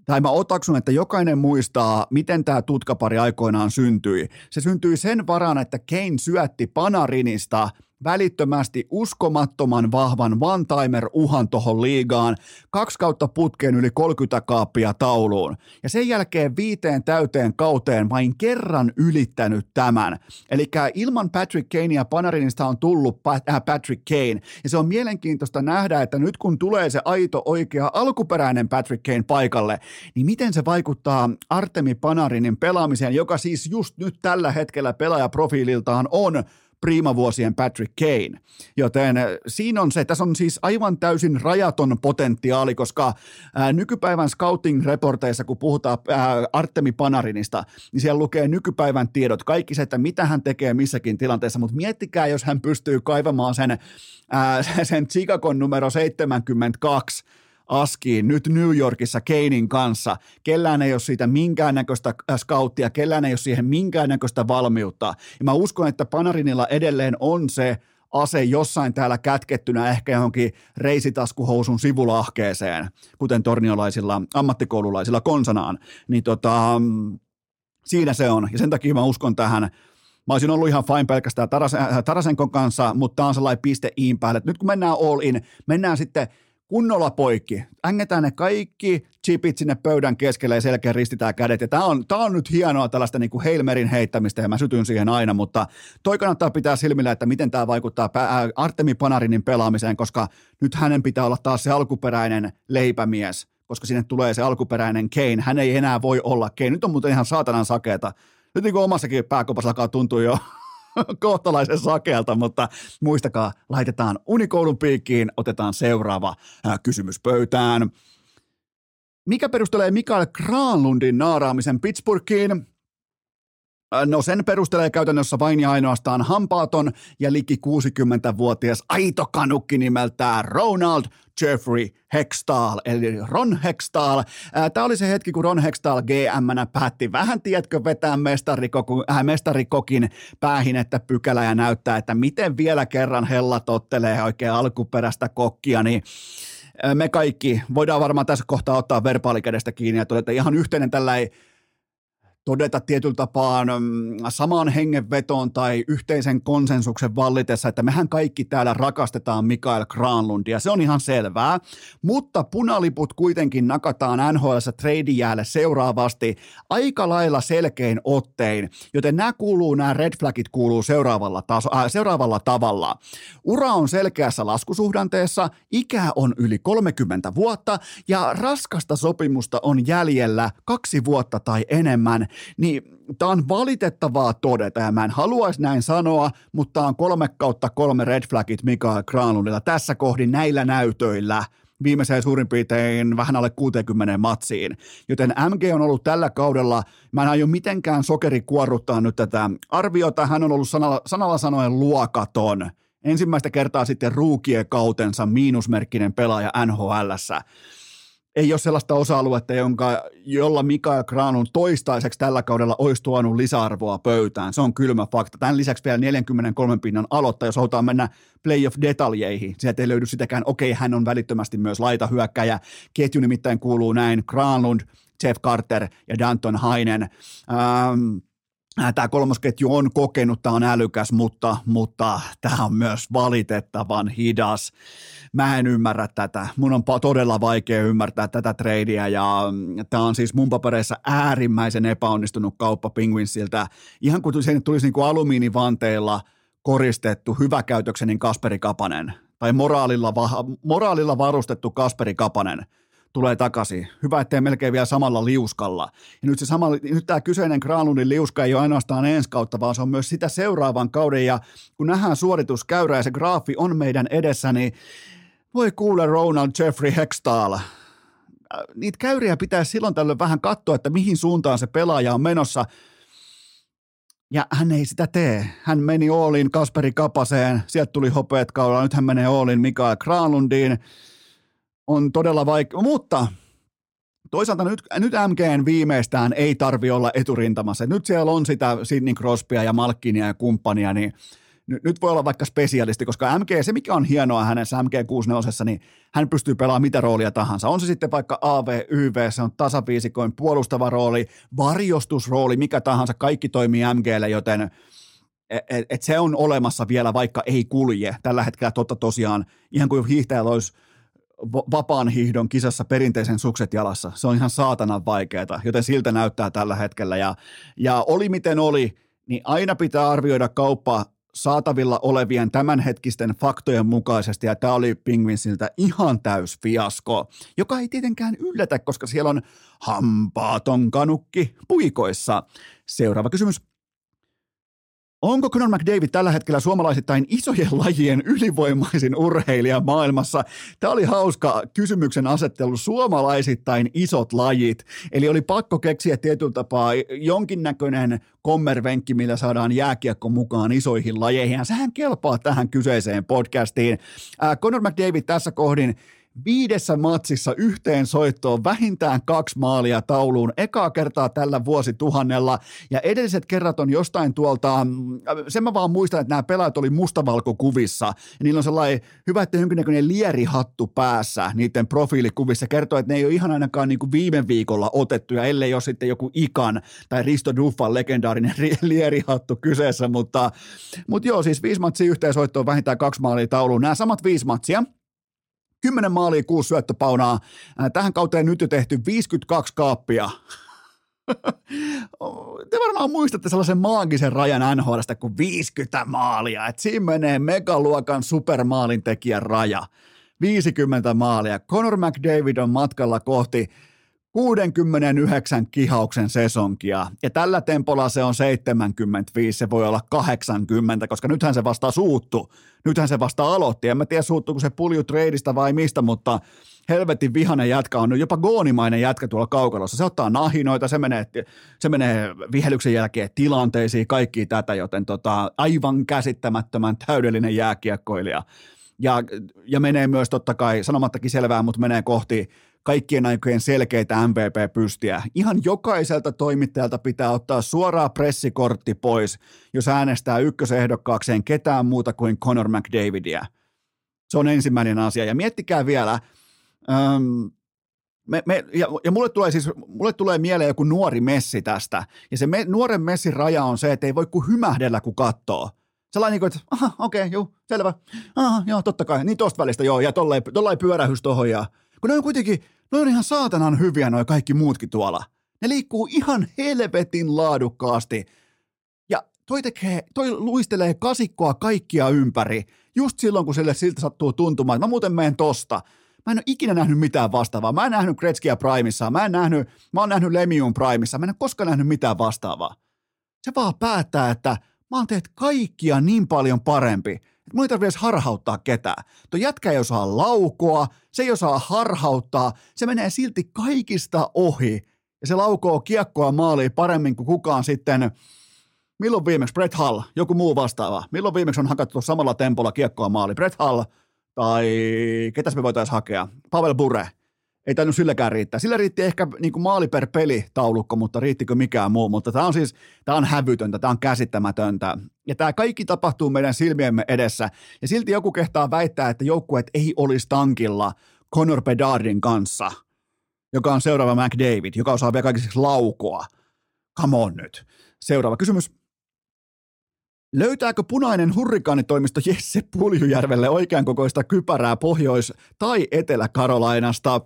tai mä otaksun, että jokainen muistaa, miten tämä tutkapari aikoinaan syntyi. Se syntyi sen varaan, että Kane syötti Panarinista välittömästi uskomattoman vahvan one-timer-uhan tohon liigaan, kaksi kautta putkeen yli kolmekymmentä kaappia tauluun. Ja sen jälkeen viiteen täyteen kauteen vain kerran ylittänyt tämän. Eli ilman Patrick Kanea Panarinista on tullut Patrick Kane. Ja se on mielenkiintoista nähdä, että nyt kun tulee se aito, oikea, alkuperäinen Patrick Kane paikalle, niin miten se vaikuttaa Artemi Panarinin pelaamiseen, joka siis just nyt tällä hetkellä pelaajaprofiililtaan on priimavuosien Patrick Kane, joten siinä on se, tässä on siis aivan täysin rajaton potentiaali, koska ää, nykypäivän scouting-reporteissa, kun puhutaan ää, Artemi Panarinista, niin siellä lukee nykypäivän tiedot, kaikki se, että mitä hän tekee missäkin tilanteessa, mutta miettikää, jos hän pystyy kaivamaan sen, ää, sen Chicagon numero seitsemänkymmentäkaksi askiin nyt New Yorkissa Kanen kanssa. Kellään ei ole siitä minkäännäköistä scouttia, kellään ei ole siihen minkäännäköistä valmiutta. Ja mä uskon, että Panarinilla edelleen on se ase jossain täällä kätkettynä ehkä johonkin reisitaskuhousun sivulahkeeseen, kuten torniolaisilla ammattikoululaisilla konsanaan. Niin tota, siinä se on. Ja sen takia mä uskon tähän. Mä olisin ollut ihan fine pelkästään Taras- Tarasenkon kanssa, mutta tää on sellainen piste iin päälle. Nyt kun mennään all in, mennään sitten kunnolla poikki. Ängetään ne kaikki chipit sinne pöydän keskelle ja selkeän ristitään kädet. Ja tää on, tää on nyt hienoa tällaista niin kuin Hail Maryn heittämistä ja mä sytyn siihen aina, mutta toi kannattaa pitää silmillä, että miten tää vaikuttaa Artemi Panarinin pelaamiseen, koska nyt hänen pitää olla taas se alkuperäinen leipämies, koska sinne tulee se alkuperäinen Kane. Hän ei enää voi olla Kane. Nyt on muuten ihan saatanan sakeeta. Nyt niin kuin omassakin pääkopassa alkaa tuntua jo kohtalaisen sakealta, mutta muistakaa, laitetaan Unikoulun piikkiin, otetaan seuraava kysymys pöytään. Mikä perustelee Mikael Granlundin naaraamisen Pittsburghiin? No sen perustelee käytännössä vain ja ainoastaan hampaaton ja liki kuusikymmentävuotias aito kanukki nimeltään Ronald Jeffrey Hextall, eli Ron Hextall. Tämä oli se hetki, kun Ron Hextall G M:nä päätti vähän, tiedätkö, vetää mestarikokin päähinettä pykälä ja näyttää, että miten vielä kerran hella tottelee oikein alkuperäistä kokkia, niin me kaikki voidaan varmaan tässä kohtaa ottaa verbaalikädestä kiinni ja todeta ihan yhteinen tällainen todeta tietyllä tapaan samaan hengenvetoon tai yhteisen konsensuksen vallitessa, että mehän kaikki täällä rakastetaan Mikael Granlundia. Se on ihan selvää, mutta punaliput kuitenkin nakataan N H L:ssä treidijäälle seuraavasti aika lailla selkein ottein, joten nämä kuuluu, nämä red flagit kuuluu seuraavalla, taso, äh, seuraavalla tavalla. Ura on selkeässä laskusuhdanteessa, ikä on yli kolmekymmentä vuotta ja raskasta sopimusta on jäljellä kaksi vuotta tai enemmän. niin tämä on valitettavaa todeta, ja mä en haluaisi näin sanoa, mutta tämä on kolme kautta kolme red flagit Mikael Granlundilla tässä kohdin näillä näytöillä viimeiseen suurin piirtein vähän alle kuuteenkymmeneen matsiin. Joten M G on ollut tällä kaudella, mä en aio mitenkään sokeri kuorruttaa nyt tätä arviota, hän on ollut sanalla, sanalla sanoen luokaton. Ensimmäistä kertaa sitten ruukien kautensa miinusmerkkinen pelaaja N H L:ssä. Ei ole sellaista osa-aluetta, jonka, jolla Mikael Granlund toistaiseksi tällä kaudella olisi tuonut lisäarvoa pöytään. Se on kylmä fakta. Tämän lisäksi vielä neljänkymmenenkolmen pinnan aloittaa, jos halutaan mennä playoff-detaljeihin. Sieltä ei löydy sitäkään, okei, hän on välittömästi myös laitahyökkäjä. Ketju nimittäin kuuluu näin, Granlund, Jeff Carter ja Danton Heinen. Ähm, Tämä kolmosketju on kokenut, tämä on älykäs, mutta, mutta tämä on myös valitettavan hidas. Mä en ymmärrä tätä. Mun on todella vaikea ymmärtää tätä treidiä, ja tämä on siis mun papereissa äärimmäisen epäonnistunut kauppa Penguinsiltä. Ihan kuin sen tulisi niin kuin alumiinivanteilla koristettu hyväkäytöksen niin Kasperi Kapanen tai moraalilla, moraalilla varustettu Kasperi Kapanen tulee takaisin. Hyvä, ettei melkein vielä samalla liuskalla. Ja nyt, se sama, nyt tämä kyseinen Granlundin liuska ei ole ainoastaan ensi kautta, vaan se on myös sitä seuraavan kauden, ja kun nähdään suorituskäyrä ja se graafi on meidän edessä, niin voi kuule Ronald Jeffrey Hextall. Niitä käyriä pitää silloin tällöin vähän katsoa, että mihin suuntaan se pelaaja on menossa, ja hän ei sitä tee. Hän meni Oolin Kasperi Kapaseen, sieltä tuli hopeet kaudella, nyt hän menee Oolin Mikael Granlundiin. On todella vaikea, mutta toisaalta nyt, nyt M G:n viimeistään ei tarvi olla eturintamassa. Nyt siellä on sitä Sidney Crosbya ja Malkinia ja kumppania, niin nyt, nyt voi olla vaikka spesialisti, koska M G, se mikä on hienoa hänessä M G kuusikymmentäneljä, niin hän pystyy pelaamaan mitä roolia tahansa. On se sitten vaikka A V, Y V, se on tasaviisikoin puolustava rooli, varjostusrooli, mikä tahansa, kaikki toimii M G:lle, joten et, et se on olemassa vielä, vaikka ei kulje. Tällä hetkellä totta tosiaan, ihan kuin hiihtäjällä olisi vapaan hiihdon kisassa perinteisen sukset jalassa. Se on ihan saatanan vaikeaa, joten siltä näyttää tällä hetkellä. Ja, ja oli miten oli, niin aina pitää arvioida kauppa saatavilla olevien tämänhetkisten faktojen mukaisesti, ja tämä oli Penguinsiltä ihan täys fiasko, joka ei tietenkään yllätä, koska siellä on hampaaton kanukki puikoissa. Seuraava kysymys. Onko Connor McDavid tällä hetkellä suomalaisittain isojen lajien ylivoimaisin urheilija maailmassa? Tämä oli hauska kysymyksen asettelu, suomalaisittain isot lajit. Eli oli pakko keksiä tietyllä tapaa jonkinnäköinen kommervenkki, millä saadaan jääkiekko mukaan isoihin lajeihin. Ja sehän kelpaa tähän kyseiseen podcastiin. Connor McDavid tässä kohdin viidessä matsissa yhteen soittoon vähintään kaksi maalia tauluun. Ekaa kertaa tällä vuosituhannella, ja edelliset kerrat on jostain tuolta, sen mä vaan muistan, että nämä pelaajat oli mustavalkokuvissa, ja niillä on sellainen hyvä, että jonkinnäköinen lierihattu päässä niiden profiilikuvissa, kertoo, että ne ei ole ihan ainakaan niin kuin viime viikolla otettuja, ellei ole sitten joku Ikan tai Risto Duffan legendaarinen lierihattu kyseessä, mutta, mutta joo, siis viisi matsia yhteen soittoon vähintään kaksi maalia tauluun. Nämä samat viisi matsia, kymmenen maalia, kuusi syöttöpaunaa. Tähän kauteen nyt jo tehty viisikymmentäkaksi kaappia. Te varmaan muistatte sellaisen maagisen rajan N H L:stä kuin viisikymmentä maalia. Et siinä menee megaluokan supermaalintekijän raja. viisikymmentä maalia. Connor McDavid on matkalla kohti kuudenkymmenenyhdeksän kihauksen sesonkia, ja tällä tempolla se on seitsemänkymmentäviisi, se voi olla kahdeksankymmentä, koska nythän se vasta suuttu, nythän se vasta aloitti, en mä tiedä suuttuuko se Pulju treidistä vai mistä, mutta helvetin vihainen jätkä on nyt, jopa goonimainen jätkä tuolla kaukalossa, se ottaa nahinoita, se menee, se menee vihelyksen jälkeen tilanteisiin, kaikki tätä, joten tota, aivan käsittämättömän täydellinen jääkiekkoilija, ja, ja menee myös totta kai, sanomattakin selvää, mutta menee kohti kaikkien aikojen selkeitä M V P-pystiä. Ihan jokaiselta toimittajalta pitää ottaa suoraan pressikortti pois, jos äänestää ykkösehdokkaakseen ketään muuta kuin Connor McDavidia. Se on ensimmäinen asia. Ja miettikää vielä, äm, me, me, ja, ja mulle tulee siis, mulle tulee mieleen joku nuori Messi tästä, ja se me, nuoren Messin raja on se, että ei voi kuin hymähdellä, kun katsoo. Sellainen, että aha, okei, okay, juu, selvä, aha, joo, totta kai, niin tosta välistä, joo, ja tollain, tollain pyörähys tohon, ja kun ne on kuitenkin, ne on ihan saatanan hyviä noi kaikki muutkin tuolla. Ne liikkuu ihan helvetin laadukkaasti. Ja toi, tekee, toi luistelee kasikkoa kaikkia ympäri, just silloin, kun sille siltä sattuu tuntumaan, että mä muuten menen tosta. mä en ole ikinä nähnyt mitään vastaavaa. Mä en nähnyt Gretzkiä Primessa, mä en nähnyt, mä oon nähnyt Lemiun Primessa, mä en ole koskaan nähnyt mitään vastaavaa. Se vaan päättää, että mä oon teet kaikkia niin paljon parempi, että mun ei tarvitse edes harhauttaa ketään. Tuo jätkä ei osaa laukoa, se ei osaa harhauttaa, se menee silti kaikista ohi ja se laukoo kiekkoa maaliin paremmin kuin kukaan sitten. Milloin viimeksi Brett Hull, joku muu vastaava, milloin viimeksi on hakattu samalla tempolla kiekkoa maaliin? Brett Hull tai ketäs me voitaisiin hakea? Pavel Bure. Ei tainnut silläkään riittää. Sillä riitti ehkä niin kuin maali per peli taulukko, mutta riittikö mikään muu. Mutta tämä on siis, tämä on hävytöntä, tämä on käsittämätöntä. Ja tämä kaikki tapahtuu meidän silmiemme edessä. Ja silti joku kehtaa väittää, että joukkueet ei olisi tankilla Connor Bedardin kanssa, joka on seuraava McDavid, joka osaa vielä kaikiksi laukoa. Come on nyt. Seuraava kysymys. Löytääkö punainen hurrikaanitoimisto Jesse Puljujärvelle oikeankokoista kypärää Pohjois- tai Etelä-Karolainasta?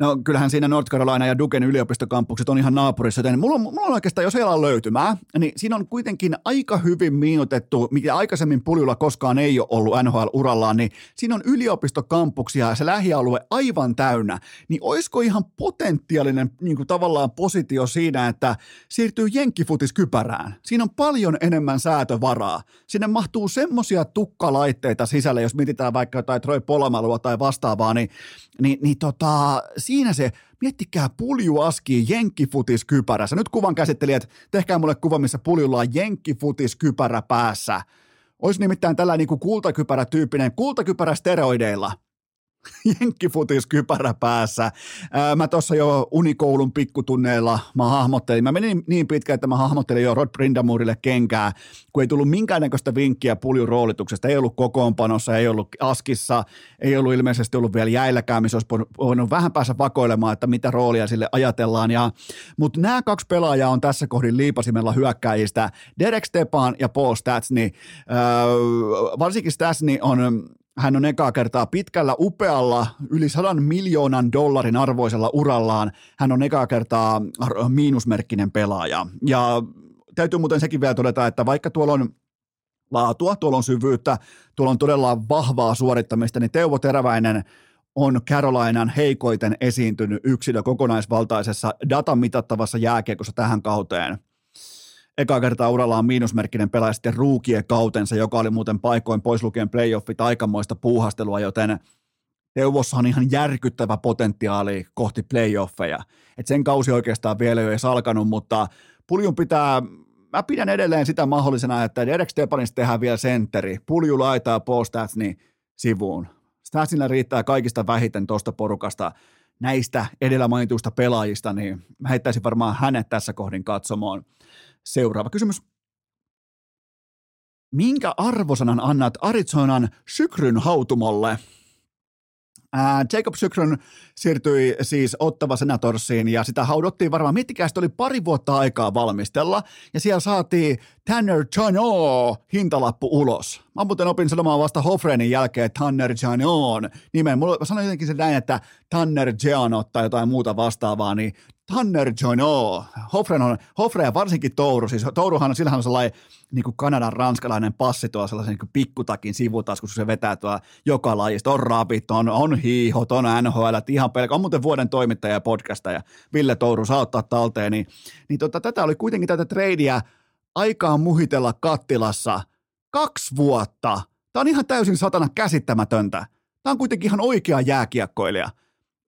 No kyllähän siinä North Carolina ja Duken yliopistokampukset on ihan naapurissa, joten mulla on, mulla on oikeastaan, jos heillä on löytymää, niin siinä on kuitenkin aika hyvin miinotettu, mitä aikaisemmin Puljulla koskaan ei ole ollut N H L-urallaan, niin siinä on yliopistokampuksia ja se lähialue aivan täynnä, niin olisiko ihan potentiaalinen niin kuin tavallaan positio siinä, että siirtyy jenkkifutikypärään. Siinä on paljon enemmän säätövaraa. Sinne mahtuu semmoisia tukkalaitteita sisälle, jos mietitään vaikka jotain Troy Polomalua tai vastaavaa, niin, niin, niin tota... Siinä se, miettikää Pulju askii jenkkifutiskypärässä. Nyt kuvan käsittelijät, tehkää mulle kuva, missä Puljulla on jenkkifutiskypärä päässä. Olisi nimittäin tällainen niin kuin kultakypärätyyppinen, kultakypärä steroideilla. Jenkkifutiskypärä päässä. Ää, mä tuossa jo Unikoulun pikkutunneilla mä hahmottelin. Mä menin niin pitkään, että mä hahmottelin jo Rod Brindamurille kenkää, kun ei tullut minkäännäköistä vinkkiä Puljun roolituksesta. Ei ollut kokoonpanossa, ei ollut askissa, ei ollut ilmeisesti ollut vielä jäilläkään, missä olisi voinut vähän päässä vakoilemaan, että mitä roolia sille ajatellaan. Mutta nämä kaksi pelaajaa on tässä kohdin liipasimella hyökkäjistä. Derek Stepan ja Paul Stastny. Ää, varsinkin Stastny on... Hän on ekaa kertaa pitkällä, upealla, yli sadan miljoonan dollarin arvoisella urallaan. Hän on ekaa kertaa miinusmerkkinen pelaaja. Ja täytyy muuten sekin vielä todeta, että vaikka tuolla on laatua, tuolla on syvyyttä, tuolla on todella vahvaa suorittamista, niin Teuvo Teräväinen on Carolinan heikoiten esiintynyt yksilö kokonaisvaltaisessa datan mitattavassa jääkiekossa tähän kauteen. Eka kertaa uralla on miinusmerkkinen pelaaja sitten ruukien kautensa, joka oli muuten paikoin pois lukien playoffit aikamoista puuhastelua, joten Teuvossa on ihan järkyttävä potentiaali kohti playoffeja. Et sen kausi oikeastaan vielä ei ole alkanut, mutta Puljun pitää, mä pidän edelleen sitä mahdollisena, että Derek Stepanista tehdään vielä sentteri. Pulju laitaa Paul Stastny sivuun. Statsnillä riittää kaikista vähiten tuosta porukasta näistä edellä mainituista pelaajista, niin mä heittäisin varmaan hänet tässä kohdin katsomaan. Seuraava kysymys. Minkä arvosanan annat Arizonan Chychrun hautumolle? Ää, Jacob Chychrun siirtyi siis Ottawa Senatorsiin ja sitä haudottiin varmaan. Miettikää, sitä oli pari vuotta aikaa valmistella ja siellä saatiin Tanner Janon hintalappu ulos. Mä muuten opin sanomaan vasta Hofrenin jälkeen Tanner Janon nimen. Mulla sanoin jotenkin se näin, että Tanner Janot tai jotain muuta vastaavaa, niin Tanner Jono, Hofren on, Hofre ja varsinkin Touru, siis Touruhan, sillähän on sellainen niin kuin Kanadan ranskalainen passi tuolla sellaisen niin kuin pikkutakin sivutaskussa, se vetää tuolla joka lajista, on rapit, on, on hiihot, on N H L, ihan pelkä, on muuten vuoden toimittaja ja podcastaja, Ville Touru saa ottaa talteen, niin, niin tota, tätä oli kuitenkin tätä treidiä aikaa muhitella kattilassa kaksi vuotta, tämä on ihan täysin satana käsittämätöntä, tämä on kuitenkin ihan oikea jääkiekkoilija.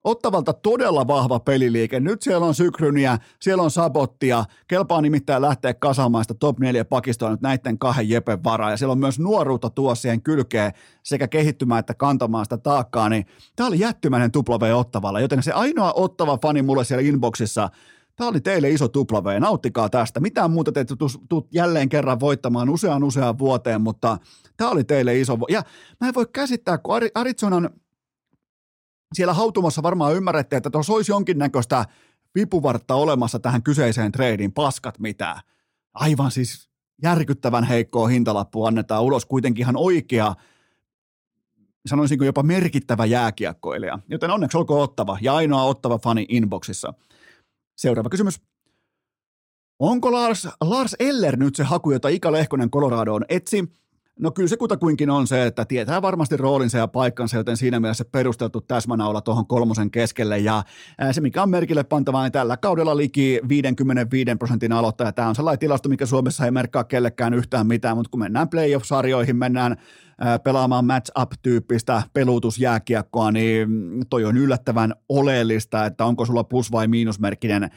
Ottavalta todella vahva peliliike. Nyt siellä on Chychrunia, siellä on Sabottia. Kelpaa nimittäin lähteä kasaamaan sitä top neljä pakistoa nyt näiden kahden jepen varaa. Ja siellä on myös nuoruutta tuo siihen kylkeen sekä kehittymään että kantamaan sitä taakkaa. Niin tämä oli jättimäinen tuplave Ottavalla, joten se ainoa Ottava fani mulle siellä inboxissa, tämä oli teille iso tuplave, nauttikaa tästä. Mitään muuta te tulet jälleen kerran voittamaan usean usean vuoteen, mutta tämä oli teille iso. Ja mä en voi käsittää, kun Arizonan... Siellä hautumassa varmaan ymmärrettiin, että tuossa olisi jonkinnäköistä vipuvartta olemassa tähän kyseiseen treidiin, paskat mitään. Aivan siis järkyttävän heikkoa hintalappua annetaan ulos, kuitenkin ihan oikea, sanoisinko jopa merkittävä jääkiekkoilija. Joten onneksi olkoon Ottava ja ainoa Ottava fani inboxissa. Seuraava kysymys. Onko Lars, Lars Eller nyt se haku, jota Ika Lehkonen Coloradoon etsi? No kyllä se kutakuinkin on se, että tietää varmasti roolinsa ja paikkansa, joten siinä mielessä perusteltu täsmänaula tuohon kolmosen keskelle. Ja se, mikä on merkille pantavaa, niin tällä kaudella liki viisikymmentäviisi prosentin aloittaja. Tämä on sellainen tilasto, mikä Suomessa ei merkkaa kellekään yhtään mitään, mutta kun mennään playoff-sarjoihin, mennään pelaamaan match-up-tyyppistä peluutusjääkiekkoa, niin toi on yllättävän oleellista, että onko sulla plus- vai miinusmerkkinen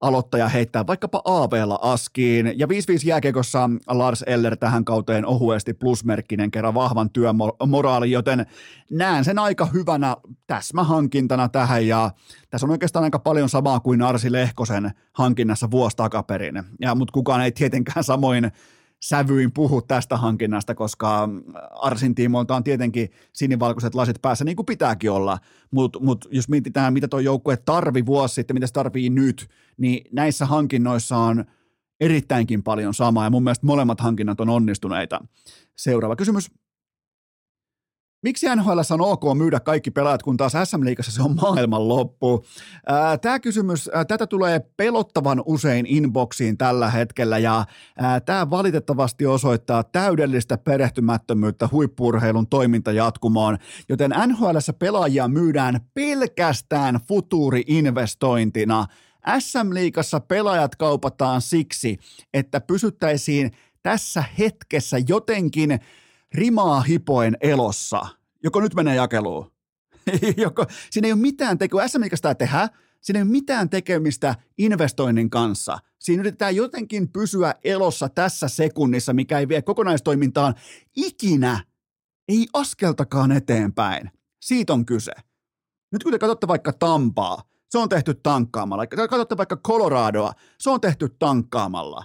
aloittaja heittää vaikkapa A V:lla askiin. Ja viisi viisi jääkiekossa Lars Eller tähän kauteen ohuesti plusmerkkinen kerran vahvan työmoraali, joten näen sen aika hyvänä täsmähankintana tähän. Ja tässä on oikeastaan aika paljon samaa kuin Arsi Lehkosen hankinnassa vuosi takaperin. Ja, mutta kukaan ei tietenkään samoin sävyin puhu tästä hankinnasta, koska Arsin tiimoilta on tietenkin sinivalkoiset lasit päässä, niin kuin pitääkin olla, mutta mut jos mietitään, mitä tuo joukkue tarvi vuosi sitten, mitä se tarvii nyt, niin näissä hankinnoissa on erittäinkin paljon samaa, ja mun mielestä molemmat hankinnat on onnistuneita. Seuraava kysymys. Miksi N H L:ssä on ok myydä kaikki pelaajat, kun taas S M-liigassa se on maailmanloppu? Ää, tää kysymys, ää, tätä tulee pelottavan usein inboxiin tällä hetkellä, ja tämä valitettavasti osoittaa täydellistä perehtymättömyyttä huippu-urheilun toimintajatkumoon, joten N H L:ssä pelaajia myydään pelkästään futuuri-investointina. S M-liigassa pelaajat kaupataan siksi, että pysyttäisiin tässä hetkessä jotenkin rimaa hipoen elossa, joko nyt menee jakeluun, joko, siinä ei ole mitään tekemistä, S M K:stä tämä tehdään, siinä ei ole mitään tekemistä investoinnin kanssa. Siinä yritetään jotenkin pysyä elossa tässä sekunnissa, mikä ei vie kokonaistoimintaan ikinä, ei askeltakaan eteenpäin. Siitä on kyse. Nyt kun te katsotte vaikka Tampaa, se on tehty tankkaamalla. Katsotte vaikka Coloradoa, se on tehty tankkaamalla.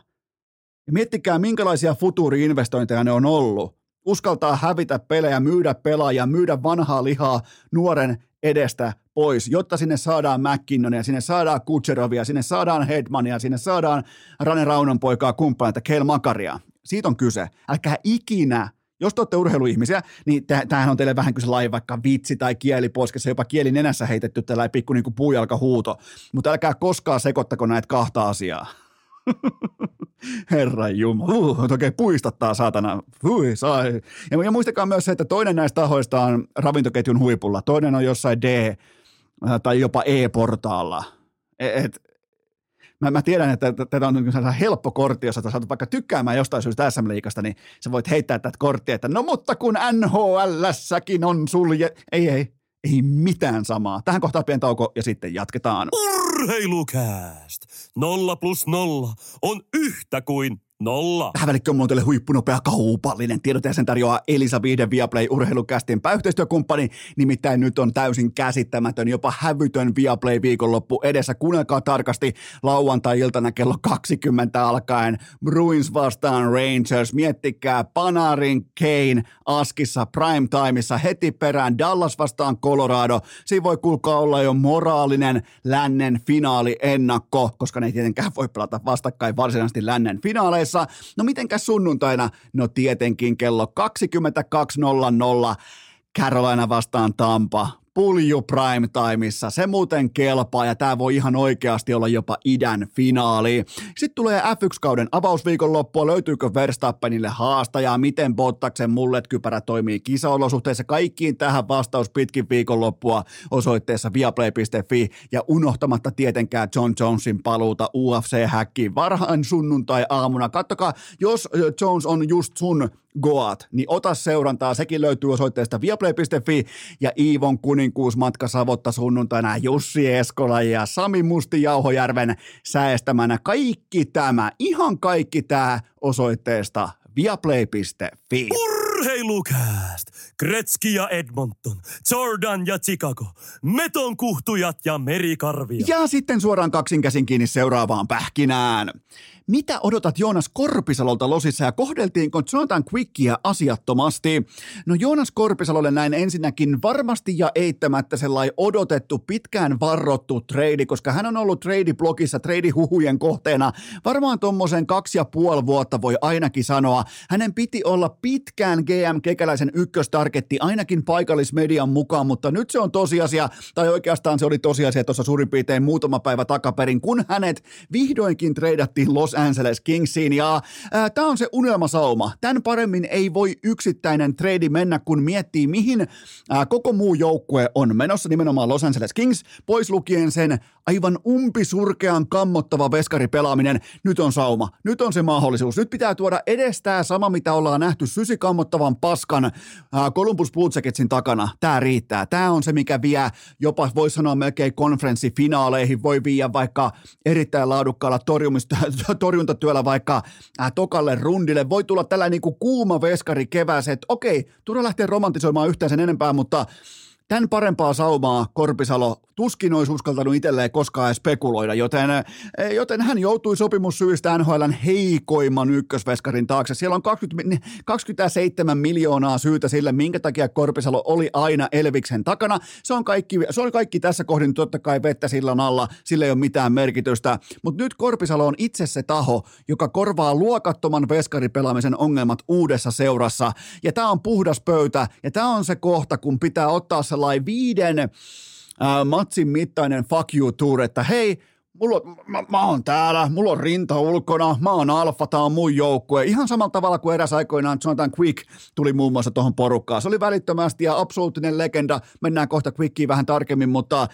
Ja miettikää, minkälaisia futuuri-investointeja ne on ollut. Uskaltaa hävitä pelejä, myydä pelaajia, myydä vanhaa lihaa nuoren edestä pois, jotta sinne saadaan McKinnonia, sinne saadaan Kutserovia, sinne saadaan Hedmania, sinne saadaan Rane Raunonpoikaa, kumppaneita, Kel Makaria. Siitä on kyse. Älkää ikinä, jos te olette urheiluihmisiä, niin tämähän on teille vähän kyse laji vaikka vitsi tai kieli poskessa, jopa kieli nenässä heitetty tällainen pikku niin kuin puujalkahuuto. Mutta älkää koskaan sekoittako näitä kahta asiaa. Herranjumala, uh, okei, puistattaa saatana, Ui, sai. Ja, ja muistakaa myös se, että toinen näistä tahoista on ravintoketjun huipulla, toinen on jossain D- tai jopa E-portaalla. Et, et, mä, mä tiedän, että tätä on helppo kortti, jos sä saat vaikka tykkäämään jostain syystä S M-liigasta, niin sä voit heittää tätä korttia, että no mutta kun N H L:ssäkin on sulje... Ei, ei, ei mitään samaa. Tähän kohtaa pieni tauko ja sitten jatketaan. Urheilukääst! Nolla plus nolla on yhtä kuin nolla. Tähän välikköön on teille huippunopea kaupallinen tiedot, ja sen tarjoaa Elisa Viihde Viaplay urheilukästin pääyhteistyökumppani. Nimittäin nyt on täysin käsittämätön, jopa hävytön Viaplay viikonloppu edessä. Kuunnelkaa tarkasti lauantai-iltana kello kaksikymmentä alkaen Bruins vastaan Rangers. Miettikää Panarin, Kane askissa prime timeissa, heti perään Dallas vastaan Colorado. Siinä voi kuulkaa olla jo moraalinen lännen finaali ennakko, koska ne ei tietenkään voi pelata vastakkain varsinaisesti lännen finaaleissa. No mitenkäs sunnuntaina? No tietenkin kello kaksikymmentäkaksi nolla nolla Carolina vastaan Tampa. Pulju prime timeissa. Se muuten kelpaa, ja tämä voi ihan oikeasti olla jopa idän finaali. Sitten tulee F yksi-kauden avausviikonloppua. Löytyykö Verstappenille haastajaa? Miten Bottaksen mulletkypärä toimii kisaolosuhteissa? Kaikkiin tähän vastaus pitkin viikonloppua osoitteessa viaplay piste fi. Ja unohtamatta tietenkään John Jonesin paluuta U F C-häkkiin varhain sunnuntai-aamuna. Kattokaa, jos Jones on just sun Goat, niin ota seurantaa. Sekin löytyy osoitteesta viaplay piste fi, ja Iivon kuninkuusmatka Savotta sunnuntaina Jussi Eskola ja Sami Musti Jauhojärven säestämänä. Kaikki tämä, ihan kaikki tämä osoitteesta viaplay piste fi. Urheilukääst! Gretzky ja Edmonton, Jordan ja Chicago, metonkuhtujat ja merikarvia. Ja sitten suoraan kaksinkäsin kiinni seuraavaan pähkinään. Mitä odotat Joonas Korpisalolta Losissa, ja kohdeltiinko Jonathan Quickia asiattomasti? No Joonas Korpisalolle näin ensinnäkin varmasti ja eittämättä sellainen odotettu, pitkään varrottu treidi, koska hän on ollut treidiblogissa treidihuhujen kohteena. Varmaan tommosen kaksi ja puoli vuotta voi ainakin sanoa. Hänen piti olla pitkään G M Kekäläisen ykköstarketti ainakin paikallismedian mukaan, mutta nyt se on tosiasia, tai oikeastaan se oli tosiasia tuossa suurin piirtein muutama päivä takaperin, kun hänet vihdoinkin treidattiin Los Angeles Kingsiin, ja tämä on se unelmasauma. Tämän paremmin ei voi yksittäinen treidi mennä, kun miettii, mihin ää, koko muu joukkue on menossa, nimenomaan Los Angeles Kings, pois lukien sen aivan umpisurkean kammottava veskaripelaaminen. Nyt on sauma, nyt on se mahdollisuus, nyt pitää tuoda edestää sama, mitä ollaan nähty sysikammottavan paskan ää, Columbus Blue Jacketsin takana. Tämä riittää, tämä on se, mikä vie jopa, voi sanoa melkein konferenssifinaaleihin, voi viiä vaikka erittäin laadukkaalla torjuntatyöllä vaikka ää, tokalle rundille, voi tulla tällä niin kuin kuuma veskari kevääseen, että okei, turha lähteä romantisoimaan yhtään sen enempää, mutta tämän parempaa saumaa Korpisalo tuskin olisi uskaltanut itselleen koskaan edes spekuloida, joten, joten hän joutui sopimussyistä N H L:n heikoimman ykkösveskarin taakse. Siellä on kaksikymmentäseitsemän miljoonaa syytä sille, minkä takia Korpisalo oli aina Elviksen takana. Se on kaikki, se on kaikki tässä kohdin totta kai vettä sillan alla, sillä ei ole mitään merkitystä. Mutta nyt Korpisalo on itse se taho, joka korvaa luokattoman veskaripelaamisen ongelmat uudessa seurassa. Ja tämä on puhdas pöytä, ja tämä on se kohta, kun pitää ottaa sellainen viiden ää, matsin mittainen fuck you tour, että hei, mulla on, mä, mä oon täällä, mulla on rinta ulkona, mä oon alfa, tää on mun joukkue. Ihan samalla tavalla kuin eräs aikoinaan Jonathan Quick tuli muun muassa tuohon porukkaan. Se oli välittömästi ja absoluuttinen legenda. Mennään kohta Quickiin vähän tarkemmin, mutta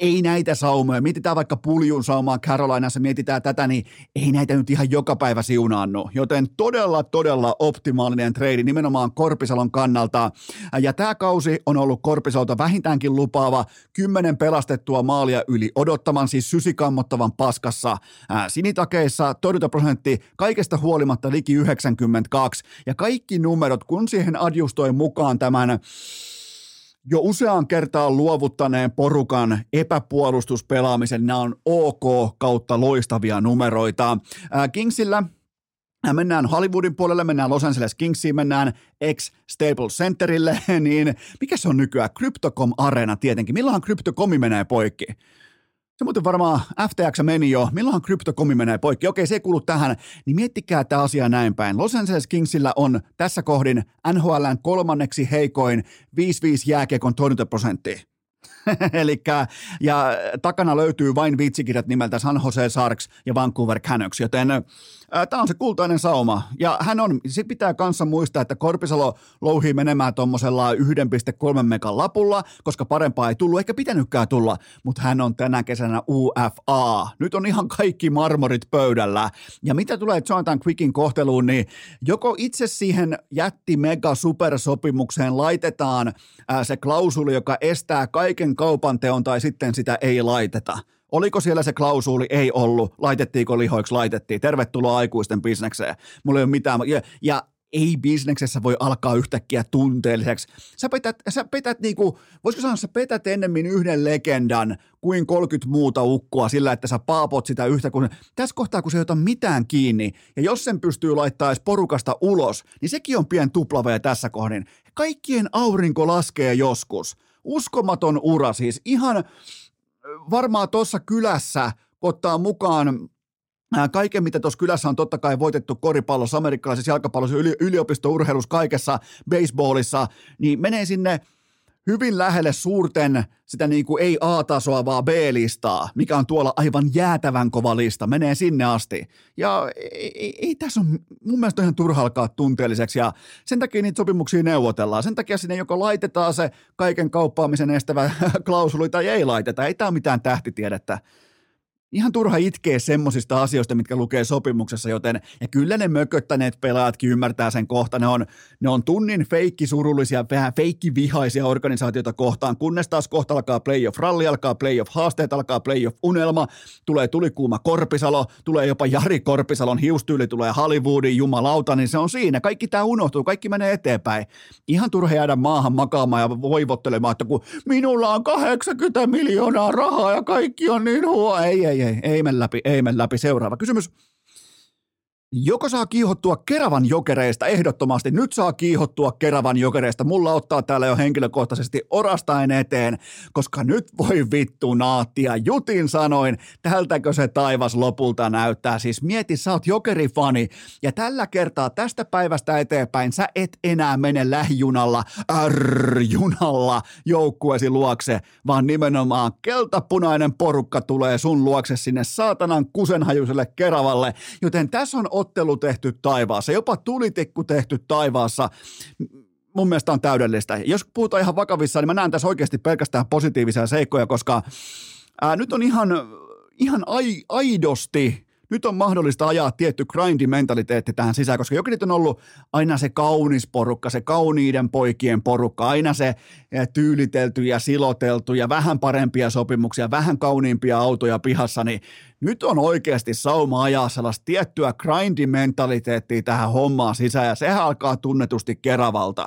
ei näitä saumoja. Mietitään vaikka Puljun saumaa Carolinassa, mietitään tätä, niin ei näitä nyt ihan joka päivä siunaannu. Joten todella, todella optimaalinen treidi nimenomaan Korpisalon kannalta. Ja tämä kausi on ollut Korpisalolta vähintäänkin lupaava. Kymmenen pelastettua maalia yli odottaman, siis sysikammottavan paskassa ää, sinitakeissa. Torjuntaprosentti kaikesta huolimatta liki yhdeksänkymmentäkaksi. Ja kaikki numerot, kun siihen adjustoi mukaan tämän jo useaan kertaan luovuttaneen porukan epäpuolustuspelaamisen, nämä on OK kautta loistavia numeroita. Ää, Kingsillä mennään Hollywoodin puolelle, mennään Los Angeles Kingsiin, mennään ex-Staples Centerille, niin mikä se on nykyään? Crypto.com Arena tietenkin. Milloinhan Crypto.comi menee poikki? Se muuten varmaan F T X meni jo. Milloinhan Crypto.comi menee poikki? Okei, se ei kuulu tähän. Niin miettikää tämä asia näin päin. Los Angeles Kingsillä on tässä kohdin N H L:n kolmanneksi heikoin viisi viisi jääkiekon torjuntaprosentti. Elikkä, ja takana löytyy vain vitsikirjat nimeltä San Jose Sharks ja Vancouver Canucks, joten tämä on se kultainen sauma. Ja hän on, sit pitää kanssa muistaa, että Korpisalo louhii menemään tuommoisella yhden pilkku kolmen megan lapulla, koska parempaa ei tullut, eikä pitänytkään tulla, mutta hän on tänä kesänä U F A. Nyt on ihan kaikki marmorit pöydällä. Ja mitä tulee Jonathan Quickin kohteluun, niin joko itse siihen jätti mega supersopimukseen laitetaan ää, se klausuli, joka estää kaiken kaupan teon, tai sitten sitä ei laiteta. Oliko siellä se klausuuli? Ei ollut. Laitettiinko lihoiksi? Laitettiin. Tervetuloa aikuisten bisnekseen. Mulla ei ole mitään. Ja, ja ei bisneksessä voi alkaa yhtäkkiä tunteelliseksi. Sä petät, sä petät niinku, voisiko sanoa, sä petät ennemmin yhden legendan kuin kolmekymmentä muuta ukkoa sillä, että sä paapot sitä yhtä. Kun, tässä kohtaa, kun se ei ota mitään kiinni, ja jos sen pystyy laittaa edes porukasta ulos, niin sekin on pien tuplavee tässä kohdin. Kaikkien aurinko laskee joskus. Uskomaton ura siis. Ihan varmaan tuossa kylässä, kun ottaa mukaan kaiken, mitä tuossa kylässä on totta kai voitettu koripallossa, amerikkalaisessa jalkapallossa, yliopistourheilussa, kaikessa, baseballissa, niin menee sinne hyvin lähelle suurten sitä niin kuin ei A-tasoa, vaan B-listaa, mikä on tuolla aivan jäätävän kova lista, menee sinne asti. Ja ei, ei, ei tässä ole, mun mielestä on ihan turha alkaa tunteelliseksi, ja sen takia niitä sopimuksia neuvotellaan. Sen takia sinne joko laitetaan se kaiken kauppaamisen estävä klausuli tai ei laiteta. Ei tämä ole mitään tähtitiedettä. Ihan turha itkee semmoisista asioista, mitkä lukee sopimuksessa, joten ja kyllä ne mököttäneet pelaajatkin ymmärtää sen kohta. Ne on, ne on tunnin feikkisurullisia, vähän feikkivihaisia organisaatioita kohtaan, kunnes taas kohta alkaa playoff-ralli, alkaa playoff-haasteet, alkaa playoff-unelma, tulee tulikuuma Korpisalo, tulee jopa Jari Korpisalon hiustyyli, tulee Hollywoodin jumalauta, niin se on siinä. Kaikki tämä unohtuu, kaikki menee eteenpäin. Ihan turha jäädä maahan makaamaan ja voivottelemaan, että kun minulla on kahdeksankymmentä miljoonaa rahaa ja kaikki on niin huono, ei, ei. Ei, ei, ei mene läpi, ei mene läpi. Seuraava kysymys. Joko saa kiihottua Keravan Jokereista ehdottomasti, nyt saa kiihottua Keravan Jokereista. Mulla ottaa täällä jo henkilökohtaisesti orastain eteen, koska nyt voi vittu naattia. Jutin sanoin, tältäkö se taivas lopulta näyttää. Siis mieti, sä oot Jokerifani ja tällä kertaa tästä päivästä eteenpäin sä et enää mene lähijunalla, R-junalla joukkueesi luokse, vaan nimenomaan keltapunainen porukka tulee sun luokse sinne saatanan kusenhajuiselle Keravalle, joten tässä on ottelu tehty taivaassa, jopa tulitikku tehty taivaassa. Mun mielestä on täydellistä. Jos puhutaan ihan vakavissaan, niin mä näen tässä oikeasti pelkästään positiivisia seikkoja, koska ää, nyt on ihan, ihan ai, aidosti, nyt on mahdollista ajaa tietty grindimentaliteetti tähän sisään, koska Jokerit on ollut aina se kaunis porukka, se kauniiden poikien porukka, aina se tyylitelty ja siloteltu ja vähän parempia sopimuksia, vähän kauniimpia autoja pihassa, niin nyt on oikeasti sauma ajaa sellaista tiettyä grindimentaliteettia tähän hommaan sisään ja sehän alkaa tunnetusti Keravalta.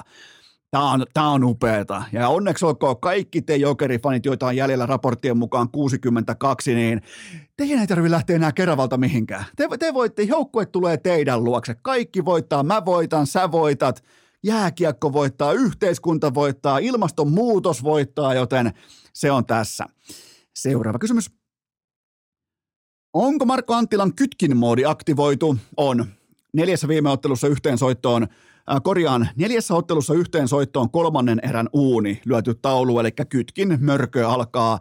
Tämä on, tämä on upeata. Ja onneksi olkoon kaikki te Jokerifanit, joita on jäljellä raporttien mukaan kuusikymmentäkaksi, niin teidän ei tarvitse lähteä enää Keravalta mihinkään. Te, te voitte, joukkue tulee teidän luokse. Kaikki voittaa, mä voitan, sä voitat, jääkiekko voittaa, yhteiskunta voittaa, ilmastonmuutos voittaa, joten se on tässä. Seuraava kysymys. Onko Marko Anttilan kytkinmoodi aktivoitu? On. Neljässä viime ottelussa yhteen soittoon Korjaan neljässä ottelussa yhteen soittoon kolmannen erän uuni lyöty taulu, eli kytkin mörkö alkaa.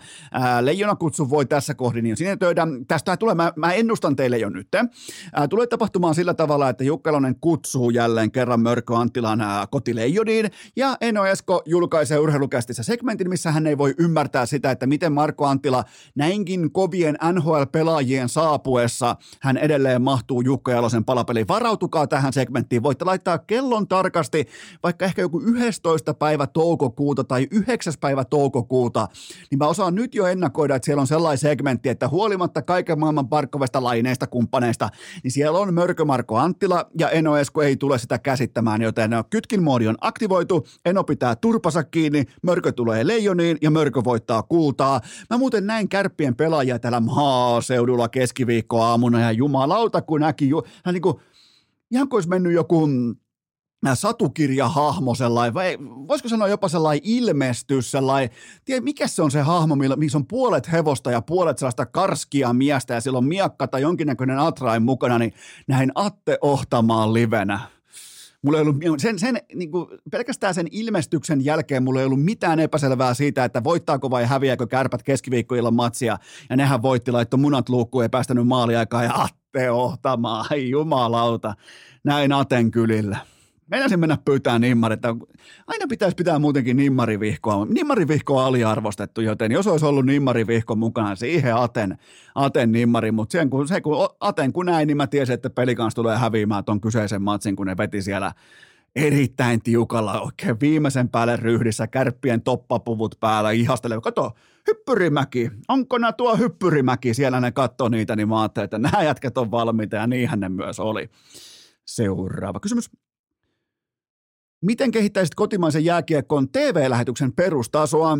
Leijonakutsu voi tässä kohdin jo sinetöidä. Tästä tulee, mä, mä ennustan teille jo nyt. Ää, tulee tapahtumaan sillä tavalla, että Jukka Elonen kutsuu jälleen kerran Mörkö Anttilan ää, kotileijoniin, ja Eno Esko julkaisee urheilukästissä segmentin, missä hän ei voi ymmärtää sitä, että miten Marko Anttila näinkin kovien N H L-pelaajien saapuessa hän edelleen mahtuu Jukka Elosen palapeliin. Varautukaa tähän segmenttiin, voitte laittaa kello on tarkasti, vaikka ehkä joku yhdestoista päivä toukokuuta tai yhdeksäs päivä toukokuuta, niin mä osaan nyt jo ennakoida, että siellä on sellainen segmentti, että huolimatta kaiken maailman parkkovesta laineista, kumppaneista, niin siellä on Mörkö Marko Anttila ja Eno Esko ei tule sitä käsittämään, joten kytkinmoodi on aktivoitu, Eno pitää turpansa kiinni, Mörkö tulee leijoniin ja Mörkö voittaa kultaa. Mä muuten näin Kärppien pelaajia täällä maaseudulla keskiviikkoaamuna ja jumalauta, kun näki, ju- hän niin kuin, ihan kuin olisi mennyt joku satukirjahahmo sellainen, vai voisiko sanoa jopa sellainen ilmestys, sellainen, tiedä, mikä se on se hahmo, missä on puolet hevosta ja puolet sellaista karskia miestä ja sillä on miakka tai jonkinnäköinen atrain mukana, niin näin Atte Ohtamaan livenä. Mulla ei ollut, sen, sen, niin kuin, pelkästään sen ilmestyksen jälkeen mulla ei ollut mitään epäselvää siitä, että voittaako vai häviääkö Kärpät keskiviikkoillan matsia, ja nehän voitti, laittoi munat luukkuun, ei päästänyt maaliaikaan, ja Atte Ohtamaa, ai jumalauta, näin Aten kylillä. Meinasin mennä pyytämään nimmari, että aina pitäisi pitää muutenkin nimmarivihkoa. Nimmarivihko on aliarvostettu, joten jos olisi ollut nimmarivihko mukana, siihen Aten, Aten nimmari. Mutta se kun Aten kun näin, niin mä tiesin, että peli kanssa tulee häviämään ton kyseisen matsin, kun ne veti siellä erittäin tiukalla oikein viimeisen päälle ryhdissä, Kärppien toppapuvut päällä, ihastelevat. Kato, Hyppyrimäki, onko nää tuo Hyppyrimäki? Siellä ne katsoo niitä, niin mä ajattelin, että nämä jätkät on valmiita ja niinhän ne myös oli. Seuraava kysymys. Miten kehittäisit kotimaisen jääkiekon T V-lähetyksen perustasoa?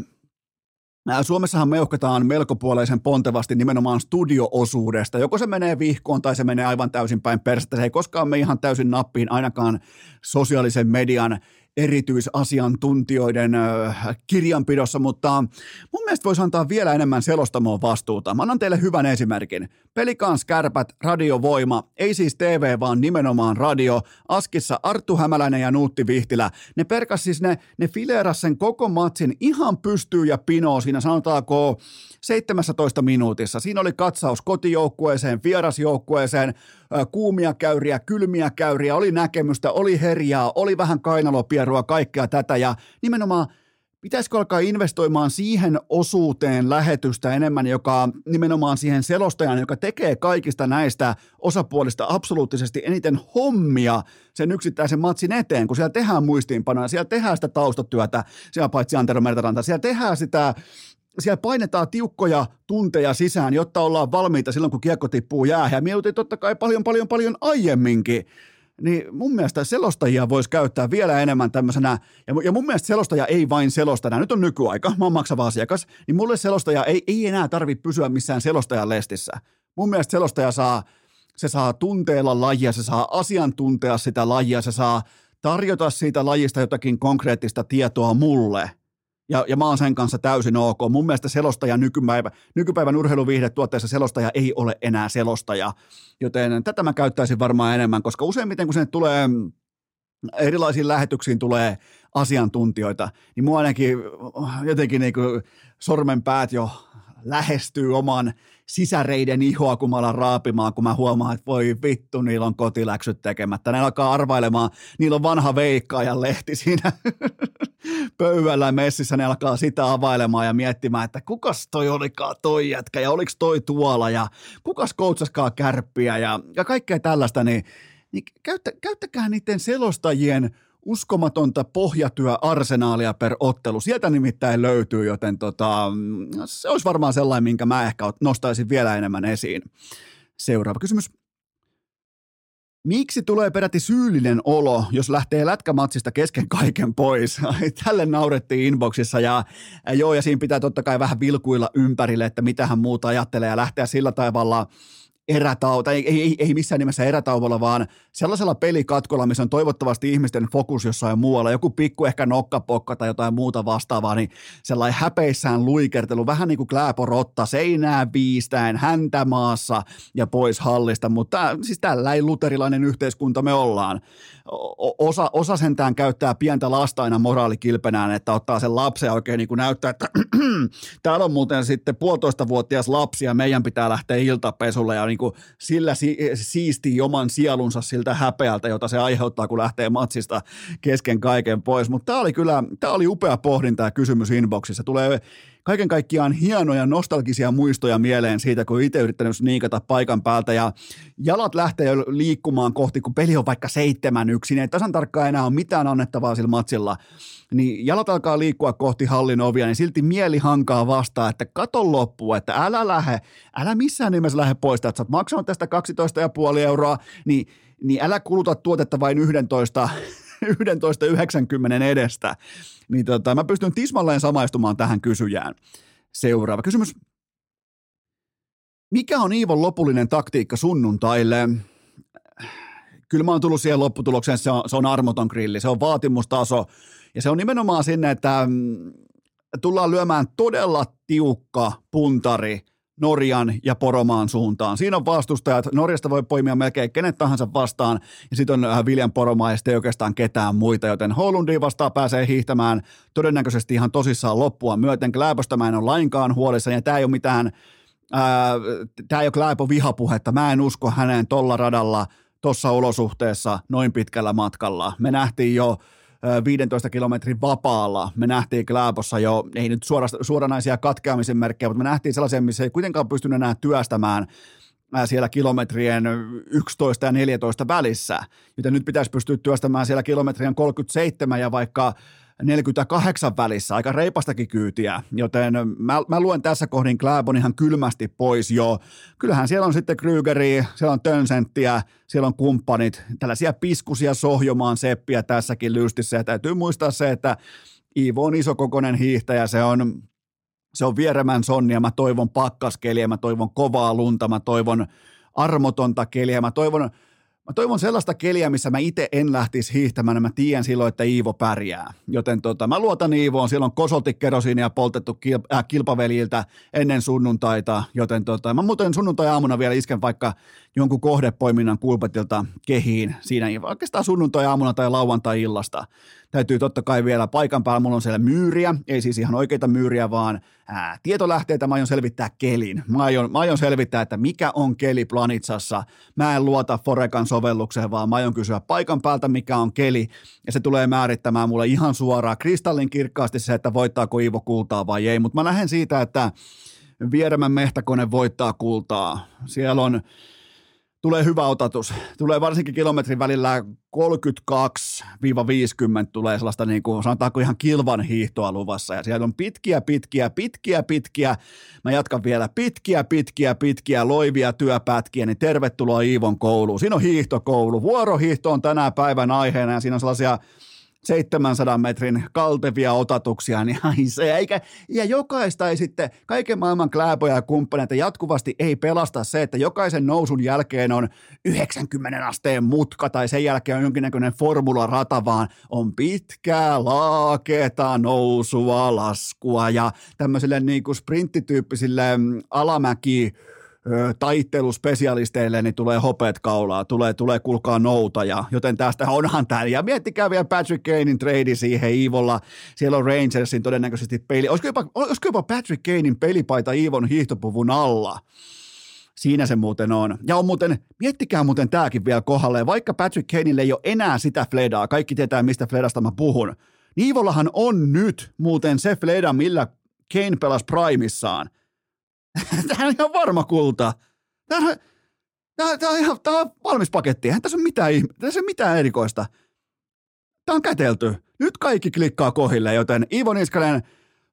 Suomessahan meuhkataan melkopuoleisen pontevasti nimenomaan studio-osuudesta. Joko se menee vihkoon tai se menee aivan täysin päin persettä. Se ei koskaan mene ihan täysin nappiin ainakaan sosiaalisen median erityisasiantuntijoiden kirjanpidossa, mutta mun mielestä voisi antaa vielä enemmän selostamoon vastuuta. Mä annan teille hyvän esimerkin. Pelikans, Kärpät, radiovoima, ei siis T V, vaan nimenomaan radio. Askissa Arttu Hämäläinen ja Nuutti Vihtilä. Ne perkas siis ne, ne fileeras sen koko matsin ihan pystyy ja pinoo siinä sanotaanko seitsemässätoista minuutissa. Siinä oli katsaus kotijoukkueeseen, vierasjoukkueeseen, kuumia käyriä, kylmiä käyriä, oli näkemystä, oli herjaa, oli vähän kainalopierua, kaikkea tätä ja nimenomaan pitäisikö alkaa investoimaan siihen osuuteen lähetystä enemmän, joka nimenomaan siihen selostajan, joka tekee kaikista näistä osapuolista absoluuttisesti eniten hommia sen yksittäisen matsin eteen, kun siellä tehdään muistiinpanoja, siellä tehdään sitä taustatyötä, siellä paitsi Antero Mertaranta, siellä tehdään sitä. Siellä painetaan tiukkoja tunteja sisään, jotta ollaan valmiita silloin, kun kiekko tippuu jäähän. Ja mieluiten totta kai paljon, paljon, paljon aiemminkin. Niin mun mielestä selostajia voisi käyttää vielä enemmän tämmöisenä, ja mun mielestä selostaja ei vain selostajana, nyt on nykyaika, mä oon maksava asiakas, niin mulle selostaja ei, ei enää tarvitse pysyä missään selostajan lestissä. Mun mielestä selostaja saa se saa tunteella lajia, se saa asiantuntea sitä lajia, se saa tarjota siitä lajista jotakin konkreettista tietoa mulle. Ja, ja mä oon sen kanssa täysin ok. Mun mielestä selostaja nykypäivän, nykypäivän urheiluviihdetuotteessa selostaja ei ole enää selostaja. Joten tätä mä käyttäisin varmaan enemmän, koska useimmiten kun sen tulee erilaisiin lähetyksiin tulee asiantuntijoita, niin mua ainakin jotenkin niin kuin sormenpäät jo lähestyy oman sisäreiden ihoa, kun mä alan raapimaan, kun mä huomaan, että voi vittu, niillä on kotiläksyt tekemättä. Ne alkaa arvailemaan, niillä on vanha Veikkaajan lehti siinä pöydällä messissä, ne alkaa sitä availemaan ja miettimään, että kukas toi olikaan toi jätkä ja oliks toi tuolla ja kukas koutsaskaan Kärppiä ja, ja kaikkea tällaista, niin, niin käyttä, käyttäkää niiden selostajien uskomatonta pohjatyöarsenaalia per ottelu. Sieltä nimittäin löytyy, joten tota, se olisi varmaan sellainen, minkä mä ehkä nostaisin vielä enemmän esiin. Seuraava kysymys. Miksi tulee peräti syyllinen olo, jos lähtee lätkämatsista kesken kaiken pois? Tälle naurettiin inboxissa ja joo, ja siinä pitää totta kai vähän vilkuilla ympärille, että mitähän muuta ajattelee ja lähteä sillä tavalla erätauta, ei, ei, ei missään nimessä erätauolla, vaan sellaisella pelikatkolla, missä on toivottavasti ihmisten fokus jossain muualla, joku pikku ehkä nokkapokka tai jotain muuta vastaavaa, niin sellainen häpeissään luikertelu, vähän niin kuin Klæbo rotta, seinää viistäen, häntä maassa ja pois hallista, mutta siis tällä ei luterilainen yhteiskunta me ollaan. Osa, osa sentään käyttää pientä lasta aina moraalikilpenään, että ottaa sen lapsen ja oikein niin kuin näyttää, että täällä on muuten sitten puolitoistavuotias lapsi ja meidän pitää lähteä iltapesulle ja niin kuin sillä si- siistii oman sielunsa siltä häpeältä, jota se aiheuttaa, kun lähtee matsista kesken kaiken pois. Mutta tämä oli kyllä, tämä oli upea pohdinta ja kysymys inboxissa. Tulee kaiken kaikkiaan hienoja nostalgisia muistoja mieleen siitä, kun itse yrittänyt sniikata paikan päältä ja jalat lähtee jo liikkumaan kohti, kun peli on vaikka seitsemän yksin, ei tasan tarkkaan enää ole mitään annettavaa sillä matsilla, niin jalat alkaa liikkua kohti hallin ovia, niin silti mieli hankaa vastaan, että kato loppuun, että älä lähe, älä missään nimessä lähe pois, että sä oot maksanut tästä kaksitoista pilkku viisi euroa, niin, niin älä kuluta tuotetta vain yksitoista yhdeksänkymmentä edestä, niin tota, mä pystyn tismalleen samaistumaan tähän kysyjään. Seuraava kysymys. Mikä on Iivon lopullinen taktiikka sunnuntaille? Kyllä mä oon tullut siihen lopputulokseen, se on, se on armoton grilli, se on vaatimustaso, ja se on nimenomaan sinne, että tullaan lyömään todella tiukka puntari Norjan ja Poromaan suuntaan. Siinä on vastustajat. Norjasta voi poimia melkein kenet tahansa vastaan, ja sitten on Viljan Poromaa, ja sitten ei oikeastaan ketään muita, joten Holundiin vastaan pääsee hiihtämään todennäköisesti ihan tosissaan loppua myöten. Klæbosta mä en ole lainkaan huolissani, ja tämä ei ole mitään, ää, tämä ei ole Klæbo vihapuhetta. Mä en usko häneen tolla radalla, tossa olosuhteessa, noin pitkällä matkalla. Me nähtiin jo viidentoista kilometrin vapaalla. Me nähtiin Klæbossa jo, ei nyt suora, suoranaisia katkeamisen merkkejä, mutta me nähtiin sellaisia, missä ei kuitenkaan pystynyt enää työstämään siellä kilometrien yksitoista ja neljätoista välissä. Joten nyt pitäisi pystyä työstämään siellä kilometrien kolmekymmentäseitsemän ja vaikka neljäkymmentäkahdeksan välissä, aika reipastakin kyytiä, joten mä, mä luen tässä kohdin Klæbon ihan kylmästi pois jo. Kyllähän siellä on sitten Krügeriä, siellä on Tönsenttiä, siellä on kumppanit, tällaisia piskusia sohjomaan seppiä tässäkin lystissä, ja täytyy muistaa se, että Iivo on isokokoinen hiihtäjä, se on, se on vieremän sonnia, mä toivon pakkaskeliä, mä toivon kovaa lunta, mä toivon armotonta keliä, mä toivon Mä toivon sellaista keliä, missä mä itse en lähtisi hiihtämään, mä tiedän silloin, että Iivo pärjää. Joten tota, mä luotan Iivoon, siellä on kosolti kerosiinia poltettu kilp- äh, kilpaveljiltä ennen sunnuntaita, joten tota, mä muuten sunnuntai-aamuna vielä isken vaikka jonkun kohdepoiminnan Kulpetilta kehiin siinä, oikeastaan sunnuntai-aamuna tai lauantai-illasta. Täytyy totta kai vielä paikan päällä, mulla on siellä myyriä, ei siis ihan oikeita myyriä, vaan ää, tietolähteitä mä aion selvittää kelin. Mä aion, mä aion selvittää, että mikä on keli Planitsassa. Mä en luota Forekan sovellukseen, vaan mä aion kysyä paikan päältä, mikä on keli. Ja se tulee määrittämään mulle ihan suoraan kristallin kirkkaasti se, että voittaako Iivo kultaa vai ei. Mutta mä lähden siitä, että Vieremän mehtäkone voittaa kultaa. Siellä on... Tulee hyvä otatus. Tulee varsinkin kilometrin välillä kolmekymmentäkaksi viisikymmentä tulee sellaista niin kuin sanotaanko ihan kilvan hiihtoa luvassa. Ja siellä on pitkiä, pitkiä, pitkiä, pitkiä. Mä jatkan vielä pitkiä, pitkiä, pitkiä loivia työpätkiä, niin tervetuloa Iivon kouluun. Siinä on hiihtokoulu. Vuorohiihto on tänä päivän aiheena ja siinä on sellaisia seitsemänsadan metrin kaltevia otatuksia, niin se eikä, ja jokaista ei sitten, kaiken maailman Klæboja ja kumppaneita jatkuvasti ei pelasta se, että jokaisen nousun jälkeen on yhdeksänkymmenen asteen mutka tai sen jälkeen on jonkinnäköinen formularata, vaan on pitkää laaketa nousua, laskua ja tämmöisille niin kuin sprinttityyppisille alamäki taitteluspesialisteille, niin tulee hopeet kaulaa, tulee, tulee kulkaa noutaja, joten tästä onhan täällä. Ja miettikää vielä Patrick Kanein trade siihen Iivolla. Siellä on Rangersin todennäköisesti peli. Olisiko jopa, olisiko jopa Patrick Kanein pelipaita Iivon hiihtopuvun alla? Siinä se muuten on. Ja on muuten, miettikää muuten tämäkin vielä kohdalleen. Vaikka Patrick Kaneille ei ole enää sitä fledaa, kaikki tietää mistä fledasta mä puhun, niin Iivollahan on nyt muuten se fleda, millä Kane pelasi primissaan. Tämähän on ihan varma kulta. Tämä on, on, on valmis paketti. Eihän tässä ole mitään, tässä ei mitään erikoista. Tämä on kätelty. Nyt kaikki klikkaa kohille, joten Iivo Niskanen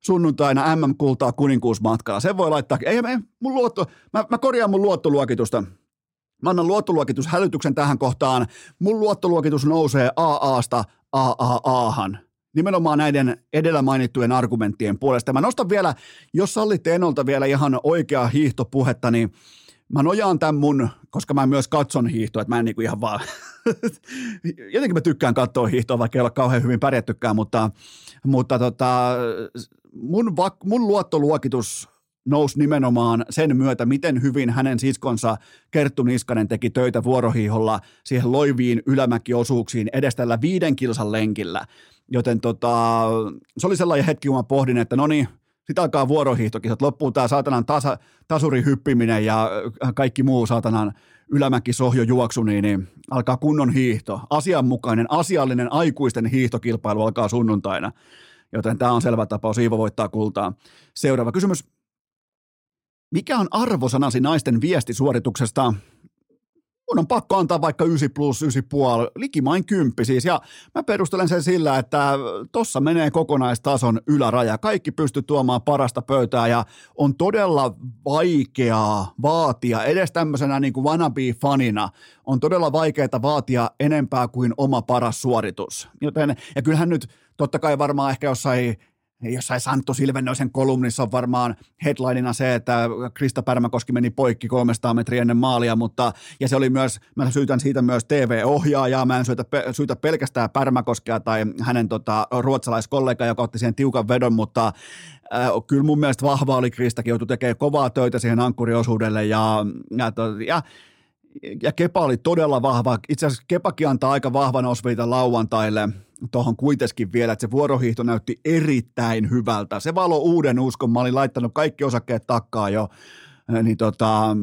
sunnuntaina M M-kultaa kuninkuusmatkaa. Sen voi laittaa. Ei, ei, mun luotto, mä, mä korjaan mun luottoluokitusta. Mä annan luottoluokitushälytyksen tähän kohtaan. Mun luottoluokitus nousee A A:sta A A A:han. Nimenomaan näiden edellä mainittujen argumenttien puolesta. Mä nostan vielä, jos sallitte Enolta vielä ihan oikeaa hiihtopuhetta, niin mä nojaan tämän mun, koska mä myös katson hiihtoa, että mä en niinku ihan vaan, jotenkin mä tykkään katsoa hiihtoa, vaikka ei ole kauhean hyvin pärjättykään, mutta, mutta tota, mun, va- mun luottoluokitus nousi nimenomaan sen myötä, miten hyvin hänen siskonsa Kerttu Niskanen teki töitä vuorohiiholla siihen loiviin ylämäkiosuuksiin edes tällä viiden kilsan lenkillä. Joten tota, se oli sellainen hetki, kun mä pohdin, että no niin, sit alkaa vuorohiihtokisat, loppuu tää saatanan tasa, tasurihyppiminen ja kaikki muu saatanan ylämäkisohjojuoksu, niin, niin alkaa kunnon hiihto. Asianmukainen, asiallinen aikuisten hiihtokilpailu alkaa sunnuntaina, joten tää on selvä tapaus, Iivo voittaa kultaa. Seuraava kysymys. Mikä on arvosanasi naisten viestisuorituksesta? Mun on pakko antaa vaikka yhdeksän plus yhdeksän pilkku viisi, likimain kymppi siis. Ja mä perustelen sen sillä, että tossa menee kokonaistason yläraja. Kaikki pystyy tuomaan parasta pöytää ja on todella vaikeaa vaatia, edes tämmöisenä niin kuin wannabe-fanina, on todella vaikeaa vaatia enempää kuin oma paras suoritus. Joten, ja kyllähän nyt totta kai varmaan ehkä jossain... Jossain Santtu Silvennoisen kolumnissa on varmaan headlinena se, että Krista Pärmäkoski meni poikki kolmesataa metriä ennen maalia, mutta ja se oli myös, mä syytän siitä myös T V-ohjaajaa, mä en syytä, syytä pelkästään Pärmäkoskea tai hänen tota, ruotsalaiskollegaa, joka otti siihen tiukan vedon, mutta äh, kyllä mun mielestä vahva oli Kristakin, joutui tekemään kovaa töitä siihen ankkuriosuudelle ja, ja, ja Ja Kepa oli todella vahva. Itse asiassa Kepakin antaa aika vahvan osviitan lauantaille tuohon kuitenkin vielä, että se vuorohiihto näytti erittäin hyvältä. Se valo uuden uskon. Mä olin laittanut kaikki osakkeet takkaa jo. Niin tota,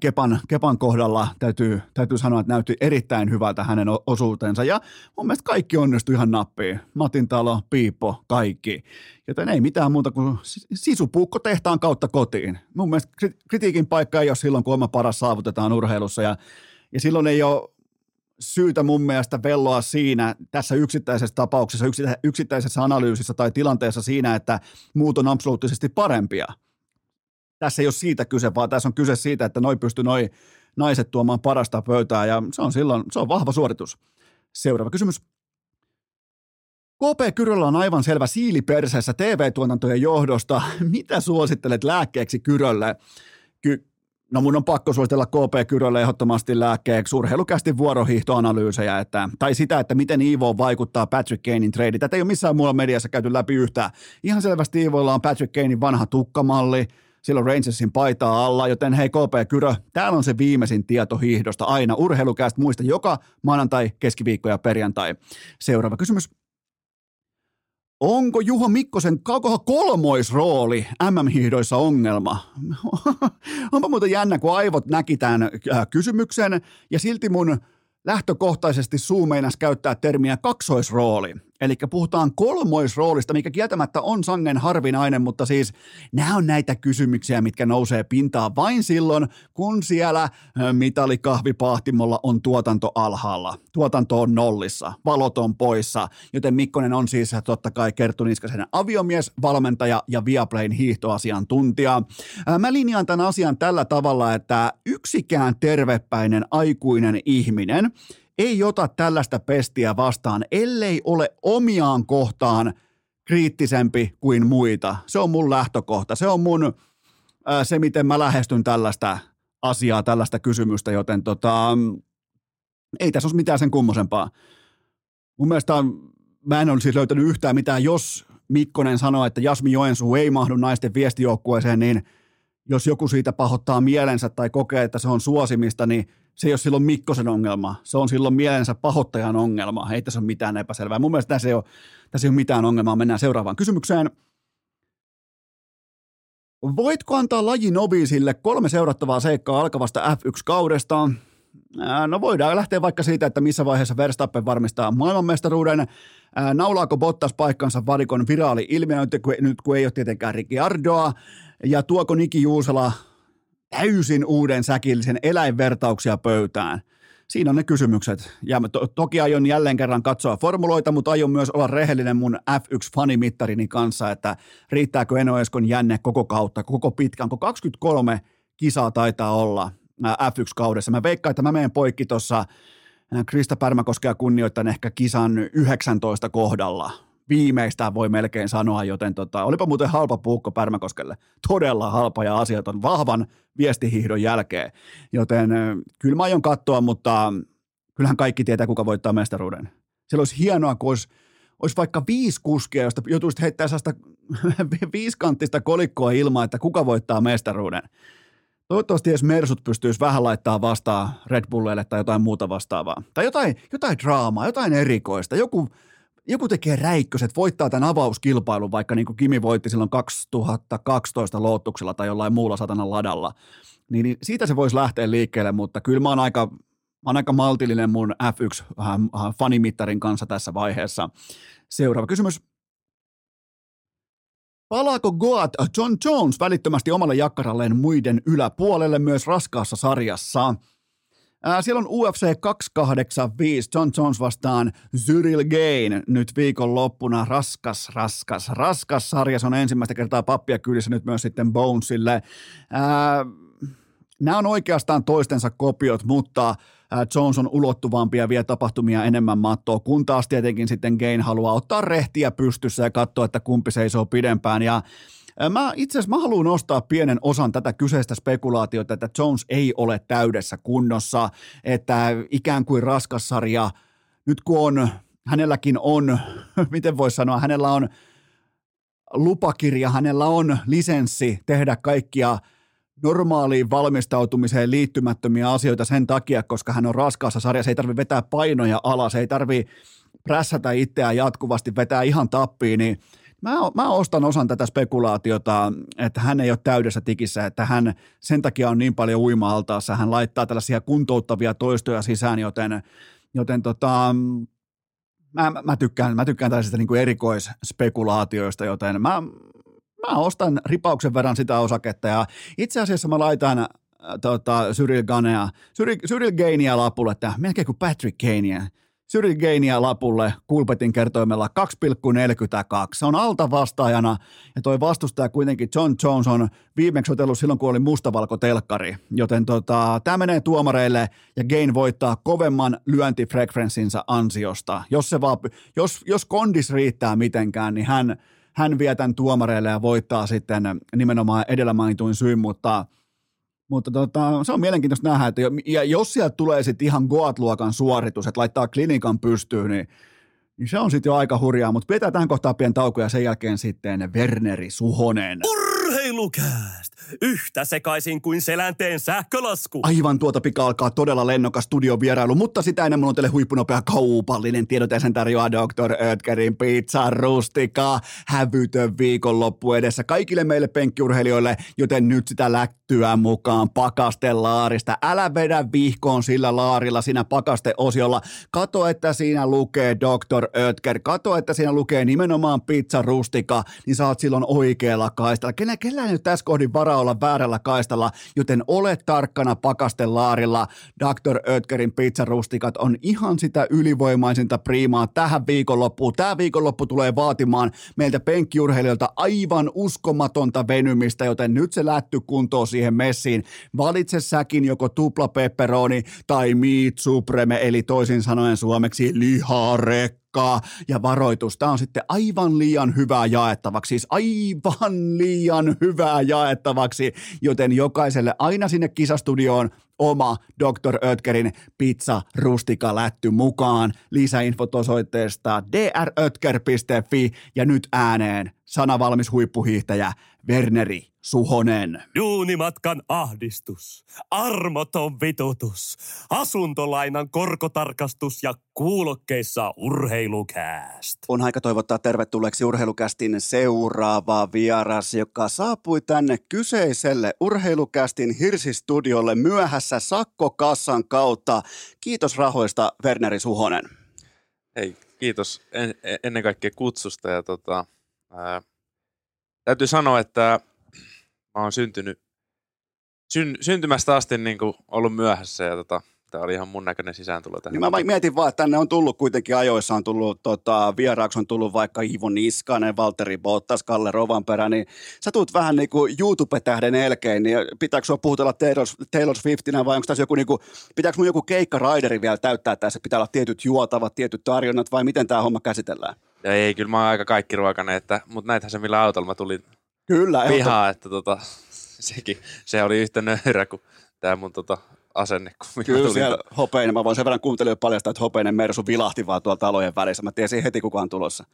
Kepan, Kepan kohdalla täytyy, täytyy sanoa, että näytti erittäin hyvältä hänen osuutensa. Ja mun mielestä kaikki onnistui ihan nappiin. Matin talo, Piippo, kaikki. Joten ei mitään muuta kuin sisupuukko tehtaan kautta kotiin. Mun mielestä kritiikin paikka ei ole silloin, kun oma paras saavutetaan urheilussa. Ja, ja silloin ei ole syytä mun mielestä velloa siinä tässä yksittäisessä tapauksessa, yksittäisessä analyysissä tai tilanteessa siinä, että muut on absoluuttisesti parempia. Tässä ei ole siitä kyse, vaan tässä on kyse siitä, että noi pysty noi naiset tuomaan parasta pöytää ja se on silloin, se on vahva suoritus. Seuraava kysymys. K P Kyröllä on aivan selvä siili perseessä T V-tuotantojen johdosta. Mitä suosittelet lääkkeeksi Kyrölle? Ky- no mun on pakko suositella K P Kyrölle ehdottomasti lääkkeeksi urheilukästi vuorohiihtoanalyysejä, että, tai sitä, että miten Iivoon vaikuttaa Patrick Kanein trade. Tätä ei ole missään muulla mediassa käyty läpi yhtään. Ihan selvästi Iivolla on Patrick Kanein vanha tukkamalli. Silloin Rangersin paitaa alla, joten hei K P Kyrö, täällä on se viimeisin tieto hiihdosta aina. Urheilukäst muista joka maanantai, keskiviikko ja perjantai. Seuraava kysymys. Onko Juho Mikkosen kolmoisrooli M M-hiihdoissa ongelma? Onpa muuten jännä, kun aivot näki tämän kysymyksen ja silti mun lähtökohtaisesti suu meinas käyttää termiä kaksoisrooli. Eli puhutaan kolmoisroolista, mikä kieltämättä on sangen harvinainen, mutta siis nämä on näitä kysymyksiä, mitkä nousee pintaan vain silloin, kun siellä mitalikahvipahtimolla on tuotanto alhaalla. Tuotanto on nollissa, valot on poissa, joten Mikkonen on siis totta kai Kerttu Niskasen aviomies, valmentaja ja Viaplayn hiihtoasiantuntija. Mä linjaan tämän asian tällä tavalla, että yksikään tervepäinen aikuinen ihminen ei ota tällaista pestiä vastaan, ellei ole omiaan kohtaan kriittisempi kuin muita. Se on mun lähtökohta. Se on mun, ää, se miten mä lähestyn tällaista asiaa, tällaista kysymystä, joten tota, ei tässä ole mitään sen kummosempaa. Mun mielestä mä en ole siis löytänyt yhtään mitään, jos Mikkonen sanoo, että Jasmi Joensuu ei mahdu naisten viestijoukkueeseen, niin jos joku siitä pahoittaa mielensä tai kokee, että se on suosimista, niin se ei ole silloin Mikkosen ongelma. Se on silloin mielensä pahoittajan ongelma. Ei tässä ole mitään epäselvää. Mun mielestä tässä ei ole, tässä ei ole mitään ongelmaa. Mennään seuraavaan kysymykseen. Voitko antaa lajinobiisille kolme seurattavaa seikkaa alkavasta äf yksi -kaudesta? No voidaan lähteä vaikka siitä, että missä vaiheessa Verstappen varmistaa maailmanmestaruuden. Naulaako Bottas paikkansa varikon viraali-ilmiö, nyt kun ei ole tietenkään Ricciardoa. Ja tuoko Niki Juusela täysin uuden säkillisen eläinvertauksia pöytään? Siinä on ne kysymykset. Ja to- toki aion jälleen kerran katsoa formuloita, mutta aion myös olla rehellinen mun äf yksi -fanimittarini kanssa, että riittääkö Eno Eskon jänne koko kautta, koko pitkään, kun kaksikymmentäkolme kisaa taitaa olla äf yksi -kaudessa. Mä veikkaan, että mä menen poikki tuossa Krista Pärmäkoskea kunnioittain ehkä kisan yhdeksäntoista kohdalla. Viimeistään voi melkein sanoa, joten tota, olipa muuten halpa puukko Pärmäkoskelle. Todella halpa ja asiat on vahvan viestihiihdon jälkeen. Joten kyllä mä aion katsoa, mutta kyllähän kaikki tietää, kuka voittaa mestaruuden. Siellä olisi hienoa, kun olisi, olisi vaikka viisi kuskia, josta joutuisit heittää sellaista viisikanttista kolikkoa ilman, että kuka voittaa mestaruuden. Toivottavasti edes mersut pystyisi vähän laittaa vastaan Red Bullille tai jotain muuta vastaavaa. Tai jotain, jotain draamaa, jotain erikoista. Joku, joku tekee räikköset, voittaa tämän avauskilpailun, vaikka niin kuin Kimi voitti silloin kaksituhattakaksitoista Lootuksella tai jollain muulla satanan ladalla. Niin siitä se voisi lähteä liikkeelle, mutta kyllä mä oon aika, mä oon aika maltillinen mun äf yksi -fanimittarin kanssa tässä vaiheessa. Seuraava kysymys. Palaako Goat John Jones välittömästi omalle jakkaralleen muiden yläpuolelle myös raskaassa sarjassa? Ää, siellä on U F C kaksisataakahdeksankymmentäviisi John Jones vastaan Ciryl Gane nyt viikonloppuna. Raskas, raskas, raskas sarja. Se on ensimmäistä kertaa pappia kylissä nyt myös sitten Bonesille. Ää, nämä on oikeastaan toistensa kopiot, mutta Jones on ulottuvampi ja vie tapahtumia enemmän mattoa, kun taas tietenkin sitten Gane haluaa ottaa rehtiä pystyssä ja katsoa, että kumpi seisoo pidempään. Ja mä itse asiassa mä haluan nostaa pienen osan tätä kyseistä spekulaatiota, että Jones ei ole täydessä kunnossa, että ikään kuin raskas sarja, nyt kun on, hänelläkin on, miten voisi sanoa, hänellä on lupakirja, hänellä on lisenssi tehdä kaikkia normaaliin valmistautumiseen liittymättömiä asioita sen takia, koska hän on raskaassa sarjassa, ei tarvitse vetää painoja alas, ei tarvitse prässätä itseään jatkuvasti, vetää ihan tappiin, niin mä, mä ostan osan tätä spekulaatiota, että hän ei ole täydessä tikissä, että hän sen takia on niin paljon uima-altaassa, hän laittaa tällaisia kuntouttavia toistoja sisään, joten, joten tota, mä, mä, tykkään, mä tykkään tällaisista niin kuin erikoisspekulaatioista, joten mä Mä ostan ripauksen verran sitä osaketta ja itse asiassa mä laitan äh, tota, Ciryl Ganea, Ciryl, Ciryl Ganea lapulle, tämä melkein kuin Patrick Kanea. Ciryl Ganea lapulle Kulpetin kertoimella kaksi pilkku neljäkymmentäkaksi. Se on alta vastaajana ja toi vastustaja kuitenkin John Jones on viimeksi otellut silloin, kun oli mustavalkotelkkari. Joten tota, tämä menee tuomareille ja Gane voittaa kovemman lyöntifrekvenssinsä ansiosta. Jos, se vaan, jos, jos kondis riittää mitenkään, niin hän... Hän vie tämän tuomareille ja voittaa sitten nimenomaan edellä mainituin syyn, mutta, mutta tota, se on mielenkiintoista nähdä, että jo, ja jos sieltä tulee sitten ihan Goat-luokan suoritus, että laittaa klinikan pystyyn, niin, niin se on sitten jo aika hurjaa, mutta pidetään tähän kohtaan pieni tauko ja sen jälkeen sitten Verneri Suhonen. Urheilukääst! Yhtä sekaisin kuin selänteen sähkölasku. Aivan tuota pika alkaa todella lennokas studiovierailu, mutta sitä ennen minulla on teille huippunopea kaupallinen tiedot ja sen tarjoaa doktor Oetkerin pizza rustika. Hävytön viikonloppu edessä kaikille meille penkkiurheilijoille, joten nyt sitä läktyä mukaan pakastelaarista. Älä vedä vihkoon sillä laarilla siinä pakasteosiolla. Kato, että siinä lukee doktor Oetker. Kato, että siinä lukee nimenomaan pizza rustika, niin sä oot silloin oikealla kaistalla. Kenellä, kenellä nyt tässä kohdin varaa olla väärällä kaistalla, joten ole tarkkana pakastelaarilla. doktor Oetkerin pizzarustikat on ihan sitä ylivoimaisinta priimaa tähän viikonloppuun. Tämä viikonloppu tulee vaatimaan meiltä penkkiurheilijoilta aivan uskomatonta venymistä, joten nyt se lätty kuntoon siihen messiin. Valitse säkin joko tupla pepperoni tai meat supreme, eli toisin sanoen suomeksi liharekka. Ja varoitus, tämä on sitten aivan liian hyvää jaettavaksi, siis aivan liian hyvää jaettavaksi, joten jokaiselle aina sinne kisastudioon oma doktor Oetkerin pizza-rustikalätty mukaan. Lisäinfot osoitteesta d r oetker piste f i ja nyt ääneen sanavalmis huippuhiihtäjä Verneri Suhonen. Duunimatkan ahdistus, armoton vitutus, asuntolainan korkotarkastus ja kuulokkeissa urheilukääst. On aika toivottaa tervetulleeksi urheilukästin seuraava vieras, joka saapui tänne kyseiselle urheilukästin hirsistudiolle myöhässä sakkokassan kautta. Kiitos rahoista, Verneri Suhonen. Hei, kiitos en, ennen kaikkea kutsusta ja tota, ää, täytyy sanoa, että mä oon syntynyt, syn, syntymästä asti niin kuin ollut myöhässä ja tota, tää oli ihan mun näköinen sisääntulo tähän. Niin mä mietin vaan, että tänne on tullut kuitenkin ajoissa, on tullut tota, vieraaksi on tullut vaikka Iivo Niskanen, Valtteri Bottas, Kalle Rovanperä, niin sä tulet vähän niin kuin YouTube-tähden elkein, niin pitääkö sua puhutella Taylor, Taylor Swiftinä vai onko tässä joku niin kuin, pitääkö mun joku keikkaraideri vielä täyttää tässä, pitää olla tietyt juotavat, tietyt tarjonnat vai miten tää homma käsitellään? Ja ei, kyllä mä oon aika kaikkiruokainen, että, mutta näitähän se millä autolla mä tulin. Kyllä, pihaa, että tota, sekin, se oli yhtä nöyrä kuin tämä mun tota, asenne. Kun kyllä tulin siellä t... hopeinen, mä voin sen verran kuuntelijoille paljastaa, että hopeinen Mersu vilahti vaan tuolla talojen välissä. Mä tiesin heti kukaan tulossa.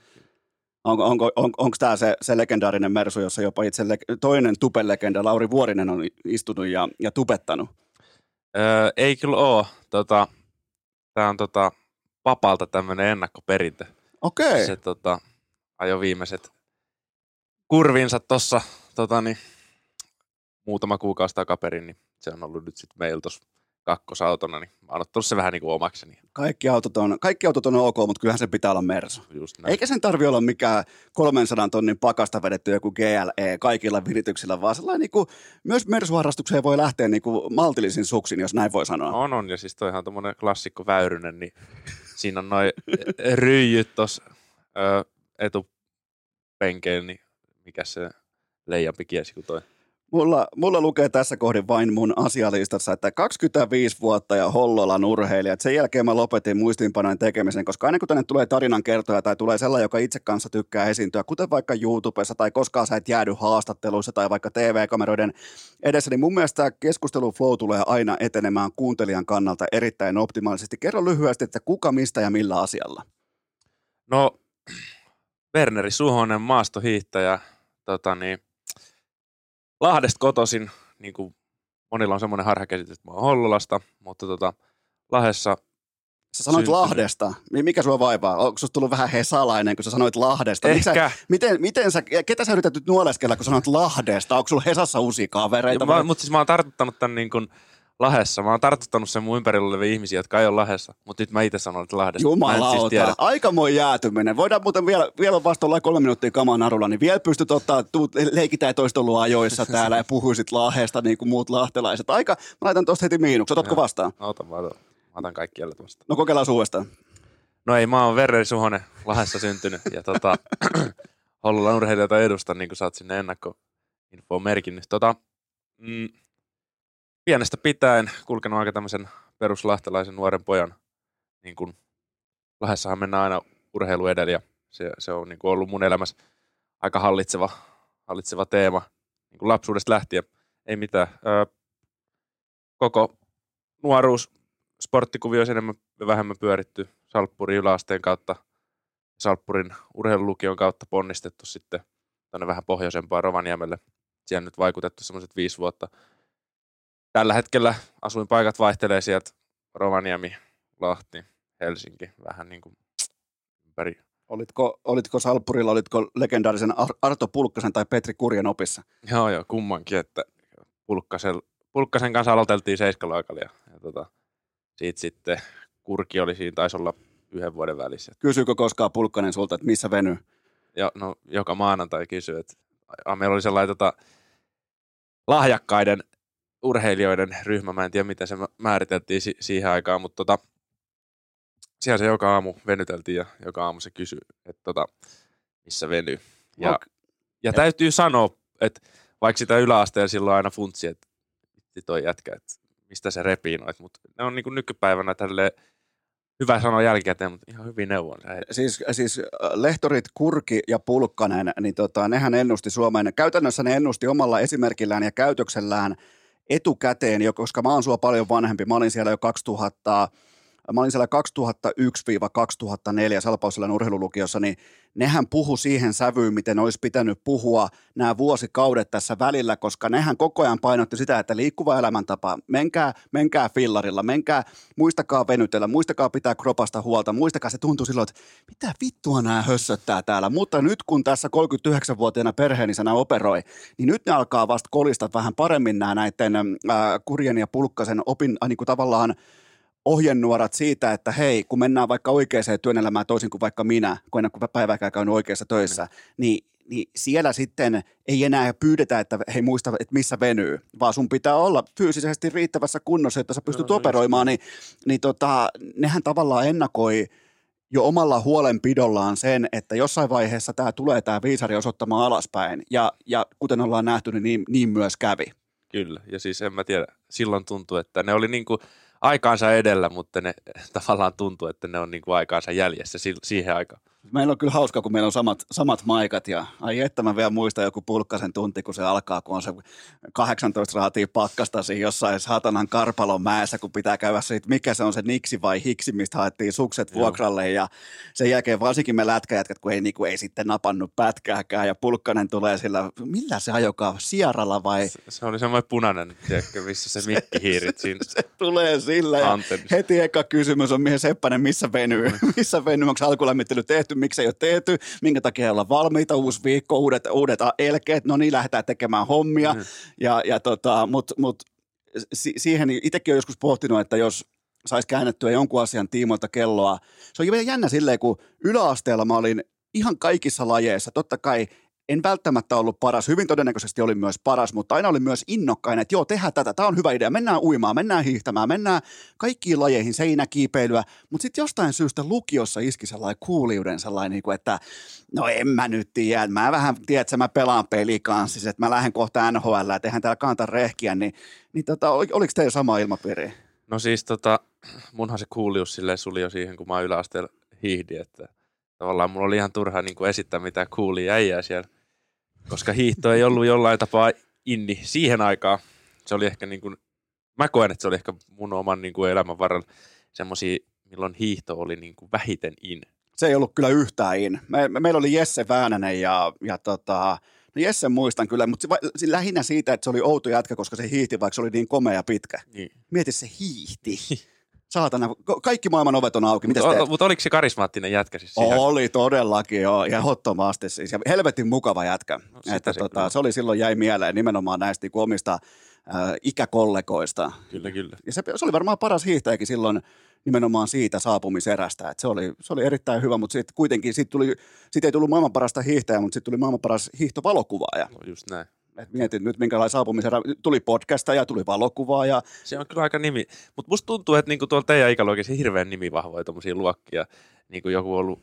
Onko, onko, on, onko tämä se, se legendaarinen Mersu, jossa jopa itse le... toinen tupelegenda Lauri Vuorinen on istunut ja, ja tupettanut? Öö, ei kyllä ole. Tota, tämä on tota, papalta tämmöinen ennakkoperintö. Okei. Okay. Se tota, ajo viimeiset kurvinsa tuossa tota niin, muutama kuukausi takaperin, niin se on ollut nyt sitten meillä tuossa kakkosautona, niin mä oon ottanut se vähän niin kuin omakseni. Kaikki autot, on, kaikki autot on ok, mutta kyllähän se pitää olla Mersu. Just näin. Eikä sen tarvi olla mikään kolmensadan tonnin pakasta vedetty joku G L E kaikilla virityksillä, vaan sellainen niin kuin, myös Mersu-harrastukseen voi lähteä niin kuin maltillisin suksin, jos näin voi sanoa. On, on. Ja siis toihan tommonen klassikko Väyrynen, niin siinä on noi ryijyt tuossa etupenkeillä, niin mikä se leijampi kiesi kuin toi? Mulla, mulla lukee tässä kohdin vain mun asialistassa, että kaksikymmentäviisi vuotta ja Hollolan urheilijat. Sen jälkeen mä lopetin muistiinpanojen tekemisen, koska aina kun tänne tulee tarinankertoja tai tulee sellainen, joka itse kanssa tykkää esiintyä, kuten vaikka YouTubessa tai koskaan sä et jäädy haastatteluissa tai vaikka T V-kameroiden edessä, niin mun mielestä tämä keskusteluflow tulee aina etenemään kuuntelijan kannalta erittäin optimaalisesti. Kerro lyhyesti, että kuka, mistä ja millä asialla? No, Verneri Suhonen, maastohiihtäjä. Tota niin, Lahdesta kotoisin, niin kuin monilla on semmoinen harhakäsitys, että mä oon Hollolasta, mutta tota, Lahdessa... Sä sanoit syntynyt. Lahdesta, mikä sua vaivaa? Onko susta tullut vähän hesalainen, kun sä sanoit Lahdesta? Ehkä. Sä, miten, miten sä, ketä sä yrität nyt nuoleskella, kun sanoit Lahdesta? Onko sulla Hesassa uusia kavereita? Vai... Mutta siis mä oon tartuttanut tämän niin kuin Lahdessa. Mä oon tartuttanut sen mun ympärillä olevia ihmisiä, jotka ei ole Lahdessa, mutta nyt mä itse sanon, että Lahdessa. Jumalauta, siis aikamoin jäätyminen. Voidaan muuten vielä, vielä vastolla kolme minuuttia kamaan narulla, niin vielä pystyt ottaa, tuut, leikitään toistolua ajoissa täällä ja puhuisit Lahdesta niin kuin muut lahtelaiset. Aika, mä laitan tosta heti miinukset, otatko vastaan? Otan, mä otan, mä otan kaikki jäljet vastaan. No kokeillaan uudestaan. No ei, mä oon Verneri Suhonen, Lahdessa syntynyt ja tota, Hollolan urheilijoita edustan, niin kuin sä oot sinne ennakkoinfoon merkinnyt. Tota, mm, Pienestä pitäen kulkenut aika tämmöisen peruslahtelaisen nuoren pojan. Niin kun Lahdessahan mennään aina urheilu edellä ja se, se on niin kun ollut mun elämässä aika hallitseva, hallitseva teema niin kun lapsuudesta lähtien. Ei mitään. Öö, koko nuoruus, sporttikuvio olisi enemmän ja vähemmän pyöritty Salppurin yläasteen kautta, Salppurin urheilulukion kautta ponnistettu sitten tuonne vähän pohjoisempaan Rovaniemelle. Siellä nyt vaikutettu semmoiset viisi vuotta. Tällä hetkellä asuinpaikat vaihtelee sieltä Rovaniemi, Lahti, Helsinki, vähän niin kuin ympäri. Olitko, olitko Salppurilla, olitko legendaarisen Arto Pulkkasen tai Petri Kurjen opissa? Joo, joo, kummankin, että Pulkkasen, Pulkkasen kanssa aloiteltiin seiskaluokalla ja, ja tota, siitä sitten Kurki oli siinä, taisi olla yhden vuoden välissä. Kysyykö koskaan Pulkkanen sulta, että missä venyy? Ja, no, joka maanantai kysyy, että meillä oli sellainen tota, lahjakkaiden urheilijoiden ryhmä. Mä en tiedä, miten se määriteltiin si- siihen aikaan, mutta tota, siellä se joka aamu venyteltiin ja joka aamu se kysyi, että tota, missä venyy. Ja, okay. ja täytyy sanoa, että vaikka sitä yläasteella silloin aina funtsi, että toi jätkä, että mistä se repii noit, mutta ne on niin kuin nykypäivänä tälleen hyvä sanoa jälkikäteen, mutta ihan hyvin neuvon. Siis, siis lehtorit Kurki ja Pulkkanen, niin tota, nehän ennusti Suomeen. Käytännössä ne ennusti omalla esimerkillään ja käytöksellään etukäteen, koska mä oon sua paljon vanhempi. Mä olin siellä jo kaksituhatta, mä olin siellä kaksituhattayksi kaksituhattaneljä Salpausselän urheilulukiossa, niin nehän puhu siihen sävyyn, miten olisi pitänyt puhua nämä vuosikaudet tässä välillä, koska nehän koko ajan painotti sitä, että liikkuva elämäntapa, menkää, menkää fillarilla, menkää, muistakaa venytellä, muistakaa pitää kropasta huolta, muistakaa, se tuntuu silloin, että mitä vittua nämä hössöttää täällä, mutta nyt kun tässä kolmekymmentäyhdeksänvuotiaana perheenisenä operoi, niin nyt ne alkaa vasta kolista vähän paremmin nämä näiden äh, Kurjen ja Pulkkasen opin, äh, niin kuin tavallaan, ohjenuorat siitä, että hei, kun mennään vaikka oikeaan työnelämään toisin kuin vaikka minä, kun en ole päivääkään käynyt oikeassa töissä, niin, niin siellä sitten ei enää pyydetä, että hei muista, että missä venyy, vaan sun pitää olla fyysisesti riittävässä kunnossa, että sä pystyt no, operoimaan, niin, niin tota, nehän tavallaan ennakoi jo omalla huolenpidollaan sen, että jossain vaiheessa tämä tulee tämä viisari osoittamaan alaspäin, ja, ja kuten ollaan nähty, niin, niin myös kävi. Kyllä, ja siis en mä tiedä, silloin tuntui, että ne oli niin kuin aikaansa edellä, mutta ne tavallaan tuntuu, että ne on niin kuin aikaansa jäljessä siihen aikaan. Meillä on kyllä hauska, kun meillä on samat, samat maikat ja ai että mä vielä muistan joku Pulkkasen tunti, kun se alkaa, kun on se kahdeksantoista raatia pakkasta siinä jossain saatanan Karpalon mäessä, kun pitää käydä siitä, mikä se on se niksi vai hiksi, mistä haettiin sukset vuokralle. Joo. Ja sen jälkeen varsinkin me lätkäjätkät, kun ei, niin kuin, ei sitten napannut pätkääkään ja Pulkkanen tulee sillä, millä se ajokaa, sieralla vai? Se, se oli semmoinen punainen, tiedätkö, missä se mikkihiirit siinä. Se, se, se tulee sillä ja heti eka kysymys on, mihin Seppänen, missä venyy? Missä venyy, onko alkulämmittely tehty? Miksi ei ole tehty, minkä takia ollaan valmiita, uusi viikko, uudet, uudet elkeet, no niin lähdetään tekemään hommia, mm. ja, ja tota, mutta mut, si- siihen itsekin olen joskus pohtinut, että jos saisi käännettyä jonkun asian tiimoilta kelloa, se on vielä jännä silleen, kun yläasteella mä olin ihan kaikissa lajeissa, totta kai en välttämättä ollut paras, hyvin todennäköisesti olin myös paras, mutta aina olin myös innokkainen, että joo, tehdään tätä, tämä on hyvä idea, mennään uimaan, mennään hiihtämään, mennään kaikkiin lajeihin, seinäkiipeilyä, mutta sitten jostain syystä lukiossa iski sellainen kuuliuden sellainen, että no en mä nyt tiedä, mä vähän tiedän, että mä pelaan pelikanssissa, että mä lähden kohta N H L ja tehdään täällä kantaa rehkiä, niin, niin tota, oliko teillä sama ilmapiiri? No siis tota, munhan se kuulius silleen suli jo siihen, kun mä yläasteella hiihdin, että tavallaan mulla oli ihan turhaa niin kuin esittää mitään kuulia äijää siellä. Koska hiihto ei ollut jollain tapaa inni siihen aikaan. Se oli ehkä niin kuin, mä koen, että se oli ehkä mun oman niin kuin elämän varrella semmosia, milloin hiihto oli niin kuin vähiten in. Se ei ollut kyllä yhtään in. Me, me, meillä oli Jesse Väänänen ja, ja tota, no Jessen muistan kyllä, mutta se, lähinnä siitä, että se oli outo jätkä, koska se hiihti, vaikka se oli niin komea ja pitkä. Niin. Mieti, se hiihti. Saatana, kaikki maailman ovet on auki. Mitäs teet? Mutta oliko se karismaattinen jätkä siis? Oli todellakin joo, ja hottomaasti siis. Ja helvetin mukava jätkä. No, että, se, tota, se oli silloin jäi mieleen nimenomaan näistä niin omista äh, ikäkollegoista. Kyllä, kyllä. Ja se, se oli varmaan paras hiihtäjäkin silloin nimenomaan siitä saapumiserästä. Et se, oli, se oli erittäin hyvä, mutta sitten kuitenkin siitä, tuli, siitä ei tullut maailman parasta hiihtäjää, mutta sitten tuli maailman paras hiihtovalokuvaaja. No just näin. Et mietin nyt, minkälainen saapumiserä. Tuli podcasta ja tuli valokuvaa. Ja se on kyllä aika nimi. Mutta musta tuntuu, että niinku tuolla teidän ikäluokissa hirveän nimivahvoja tuommoisia luokkia. Niinku joku on ollut,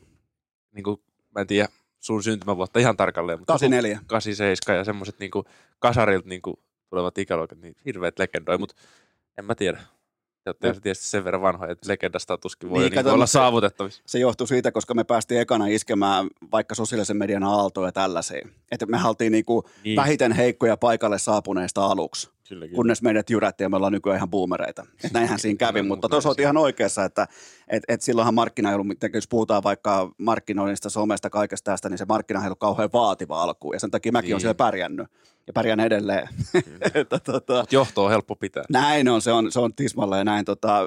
niinku, mä en tiedä, sun syntymävuotta ihan tarkalleen. Mutta kahdeksankymmentäneljä. kahdeksankymmentäseitsemän ja semmoiset niinku kasarilta niinku tulevat ikäluokat, niin hirveät legendoja. Mutta en mä tiedä. Jotta on tietysti sen verran vanhoja, että legendastatuskin voi niin, niin kato, olla se, saavutettavissa. Se johtuu siitä, koska me päästiin ekana iskemään vaikka sosiaalisen median aaltoja ja tällaisia. Että me haltiin niinku niin. vähiten heikkoja paikalle saapuneista aluksi, kyllä, kyllä. kunnes meidät jyrättiin ja me ollaan nykyään ihan boomereita. Että näinhän siinä kävi, no, mutta tuossa olet ihan oikeassa, että et, et silloinhan markkina ei ollut, jos puhutaan vaikka markkinoinnista, somesta, kaikesta tästä, niin se markkina ei ollut kauhean vaativa alkuun. Ja sen takia mäkin niin. olen siellä pärjännyt. Ja pärjään edelleen. Tota, tota, johto on helppo pitää. Näin on, se on, se on tismalleen näin tota,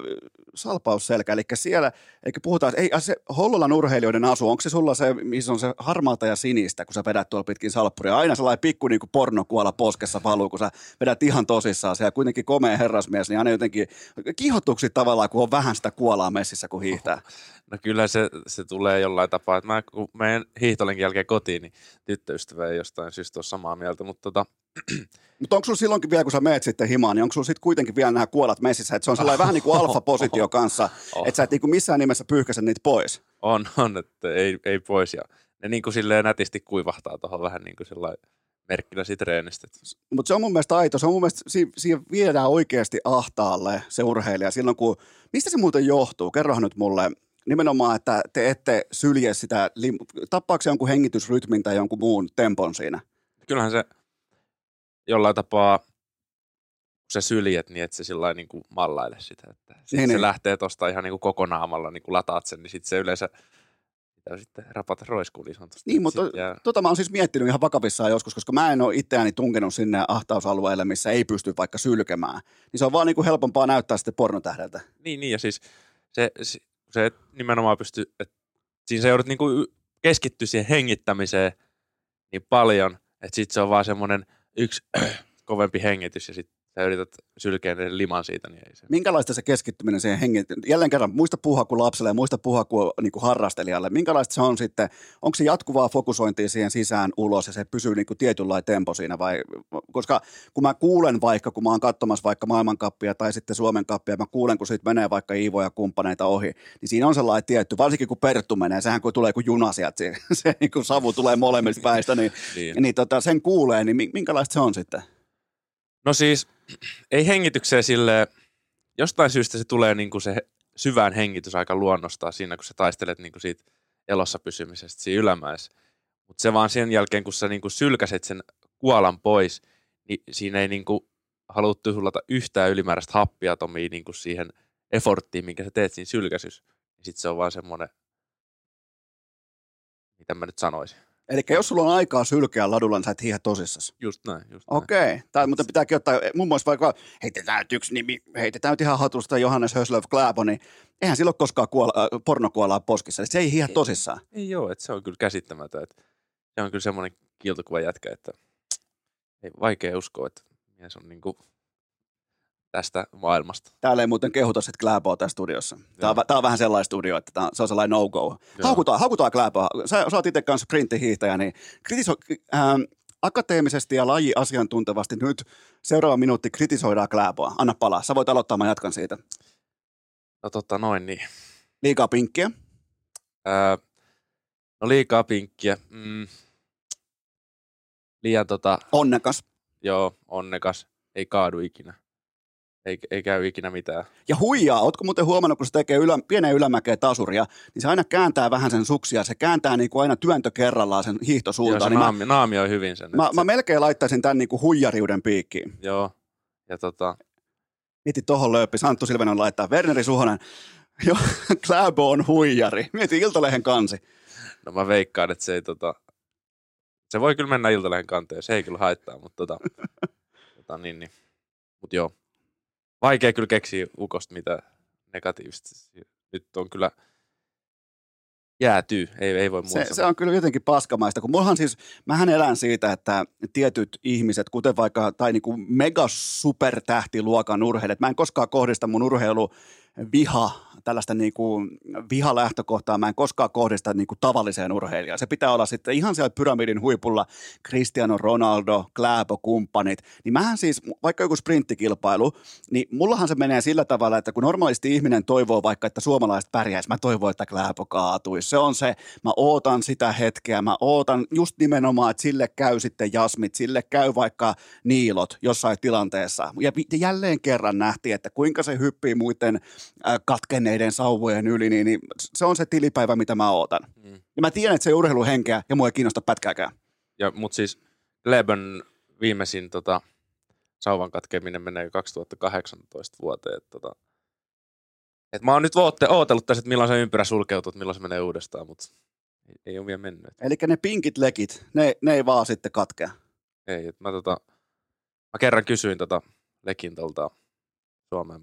salpausselkä. Eli siellä, eli puhutaan, ei, se Hollolan urheilijoiden asu, onko se sulla se, missä on se harmaata ja sinistä, kun sä vedät tuolla pitkin salppuria? Aina sellainen pikku niin kuin pornokuola poskessa valuu, kun sä vedät ihan tosissaan. Siellä kuitenkin komea herrasmies, niin aina jotenkin kiihotuksi tavallaan, kun on vähän sitä kuolaa messissä, kun hiihtää. No kyllä se, se tulee jollain tapaa. Mä, kun menen hiihtolenkin jälkeen kotiin, niin tyttöystävä ei jostain syystä ole samaa mieltä, mutta tota, Mutta onko sulla silloinkin vielä, kun sä meet sitten himaan, niin onko sulla sitten kuitenkin vielä nämä kuolat messissä, että se on sellainen vähän niin kuin alfapositio kanssa, että sä et niin kuin missään nimessä pyyhkäse niitä pois? On, on, että ei, ei pois. Ja ne niin kuin silleen nätisti kuivahtaa tuohon vähän niin kuin sellainen merkkinä siitä treenistä. Mutta se on mun mielestä taito, se on mun mielestä, si- siihen viedään oikeasti ahtaalle se urheilija silloin, kun, mistä se muuten johtuu? Kerrohan nyt mulle. Nimenomaan, että te ette sylje sitä, tappaako se jonkun hengitysrytmin tai jonkun muun tempon siinä? Kyllähän se jollain tapaa, kun sä syljet, niin et se sillä lailla niin mallaile sitä. Että niin, se niin. lähtee tosta ihan niin kokonaamalla, niin lataat sen, niin sit se yleensä pitää sitten rapata roiskuun niin sanotusti. Niin, mutta jää... tota mä oon siis miettinyt ihan vakavissaan joskus, koska mä en oo itseäni tunkenut sinne ahtausalueelle, missä ei pysty vaikka sylkemään. Niin se on vaan niin kuin helpompaa näyttää sitten pornotähdeltä. Niin, niin ja siis se... se Se et nimenomaan pysty, että siinä sä joudut niinku keskittyä siihen hengittämiseen niin paljon, että sit se on vaan semmoinen yksi kovempi hengitys ja sit sä yrität sylkeä liman siitä, niin ei se. Minkälaista se keskittyminen siihen hengittämiseen? Jälleen kerran, muista puhua kuin lapselle ja muista puhua kuin niinku harrastelijalle. Minkälaista se on sitten, onko se jatkuvaa fokusointia siihen sisään ulos ja se pysyy niinku tietynlainen tempo siinä vai? Koska kun mä kuulen vaikka, kun mä oon katsomassa vaikka maailmankappia tai sitten Suomen kappia, mä kuulen, kun siitä menee vaikka Iivo ja kumppaneita ohi, niin siinä on sellainen tietty, varsinkin kun Perttu menee, sehän kun tulee kuin juna sieltä, se, se niin kun savu tulee molemmista päistä, niin, niin. niin tota, sen kuulee, niin minkälaista se on sitten? No siis, ei hengitykseen silleen, jostain syystä se tulee niinku se syvään hengitys aika luonnostaan siinä, kun sä taistelet niinku siitä elossa pysymisestä siinä ylämäessä. Mutta se vaan sen jälkeen, kun sä niinku sylkäset sen kuolan pois, niin siinä ei niinku haluttu sulata yhtään ylimääräistä happiatomia niinku siihen efforttiin, minkä sä teet siinä sylkäisyssä. Sitten se on vaan semmoinen, mitä mä nyt sanoisin. Eli jos sulla on aikaa sylkeä ladulla, niin sä et hiihdä tosissasi. Just näin, just näin. Okei, okay. Mutta pitääkin ottaa, mun mielestä vaikka heitetään nyt yksi nimi, heitetään nyt ihan hatusta Johannes Høsflot Klæbo, niin eihän sillä ole koskaan kuola, pornokuolaa poskissa, eli se ei hiihdä tosissaan. Ei joo, että se on kyllä käsittämätön, että se on kyllä semmoinen kiiltokuva jätkä, että ei vaikea uskoa, että mies on niinku tästä maailmasta. Täällä ei muuten kehuta sit Klæboa tässä studiossa. Tää on, tää on vähän sellainen studio, että on, se on sellainen no-go. Haukutaan, haukutaan Klæboa. Sä oot itse kanssa sprinttihiihtäjä, niin kritiso- ähm, akateemisesti ja lajiasiantuntevasti nyt seuraava minuutti kritisoidaan Klæboa. Anna palaa. Sä voit aloittaa, mä jatkan siitä. No totta noin, niin. Liikaa pinkkiä? Öö, no liikaa pinkkiä. Mm. Liian tota... Onnekas. Joo, onnekas. Ei kaadu ikinä. Ei, ei käy ikinä mitään. Ja huijaa, ootko muuten huomannut, kun se tekee ylä, pienen ylämäkeen tasuria, niin se aina kääntää vähän sen suksia, se kääntää niin kuin aina työntö kerrallaan sen hiihtosuuntaan. Joo, se naami, niin mä, naamioi hyvin sen. Mä, se... mä melkein laittaisin tämän niin kuin huijariuden piikkiin. Joo, ja tota... Mieti tohon lööppi, Santtu Silvenon laittaa, Verneri Suhonen, joo, Klæbo on huijari. Mieti Iltalehden kansi. No mä veikkaan, että se ei tota... Se voi kyllä mennä Iltalehden kanteen, se ei kyllä haittaa, mutta tota... tota niin, niin. Mut joo. Vaikea kyllä keksiä ukosta mitä negatiivista. Nyt on kyllä jäätyy, ei, ei voi muuta. Se, se on kyllä jotenkin paskamaista, kun mullahan siis, mähän elän siitä, että tietyt ihmiset, kuten vaikka, tai niin kuin megasupertähtiluokan urheilijat, mä en koskaan kohdista mun urheilu viha, tällaista niin kuin vihalähtökohtaa, mä en koskaan kohdista niin kuin tavalliseen urheilijaan. Se pitää olla sitten ihan siellä pyramidin huipulla Cristiano Ronaldo, Klæbo, kumppanit. Niin mähän siis, vaikka joku sprinttikilpailu, niin mullahan se menee sillä tavalla, että kun normaalisti ihminen toivoo vaikka, että suomalaiset pärjäisi, mä toivon, että Klæbo kaatuisi. Se on se, mä ootan sitä hetkeä, mä ootan just nimenomaan, että sille käy sitten jasmit, sille käy vaikka niilot jossain tilanteessa. Ja jälleen kerran nähtiin, että kuinka se hyppii muiden katkenneiden sauvojen yli, niin, niin se on se tilipäivä, mitä mä ootan. Mm. Ja mä tiedän, että se ei urheiluhenkeä ja mua ei kiinnosta pätkääkään. Ja, mut siis Klæbon viimeisin tota, sauvan katkeminen menee kaksituhattakahdeksantoista vuoteen. Tota. Et mä oon nyt ootellut tässä, että milloin se ympyrä sulkeutuu, milloin se menee uudestaan, mutta ei, ei ole vielä mennyt. Eli ne pinkit legit, ne, ne ei vaan sitten katkea. Ei, että mä, tota, mä kerran kysyin tota legin tuolta Suomen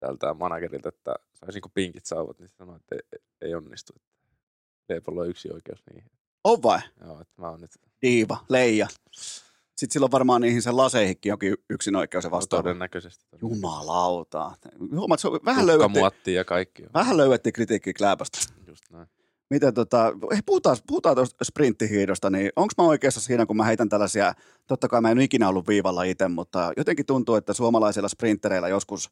tältä managerilta, että saisinko pinkit sauvat, niin sanoin, että ei, ei onnistu. Leipolla on yksi oikeus niihin. On vai? Joo, että mä oon nyt... Diiva, leija. Sitten silloin varmaan niihin sen laseihinkin jokin yksin oikeus ja vastaan. No, todennäköisesti. Jumalauta. Huomaat, se on vähän löydettiin... Tukkamuottiin ja kaikki. Vähän löydettiin kritiikkiä Klæbosta. Just näin. miten tota, hei, puhutaan, puhutaan tuosta sprinttihiidosta, niin onko mä oikeassa siinä, kun mä heitän tällaisia, totta kai mä en ikinä ollut viivalla itse, mutta jotenkin tuntuu, että suomalaisilla sprinttereillä joskus,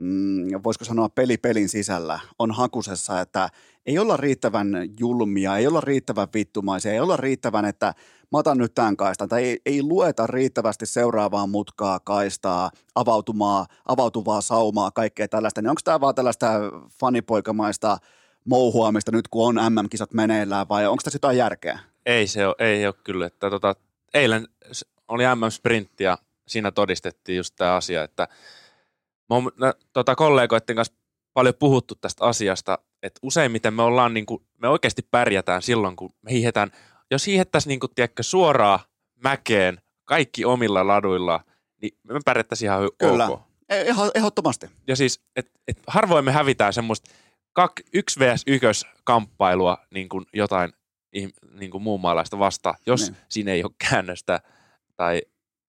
mm, voisiko sanoa peli pelin sisällä, on hakusessa, että ei olla riittävän julmia, ei olla riittävän vittumaisia, ei olla riittävän, että mä otan nyt tämän kaistan, tai ei, ei lueta riittävästi seuraavaa mutkaa, kaistaa, avautumaa, avautuvaa saumaa, kaikkea tällaista, niin onko tämä vaan tällaista fanipoikamaista mouhuamista nyt, kun on M M-kisat meneillään, vai onko tässä jotain järkeä? Ei se ole, ei ole kyllä. Että, tota, eilen oli M M-sprintti ja siinä todistettiin just tämä asia, että me on no, tota, kollegoiden kanssa paljon puhuttu tästä asiasta, että useimmiten me ollaan niin kuin, me oikeasti pärjätään silloin, kun me hiihetään, jos hiihettäisiin niin kuin, tiedätkö, suoraan mäkeen kaikki omilla laduilla, niin me pärjättäisiin ihan ok. Kyllä, ehdottomasti. Ja siis, että et harvoin me hävitään semmoista, yksi vs ykös kamppailua niin kuin jotain niin kuin muun maalaista vastaan, jos niin. Siinä ei ole käännöstä tai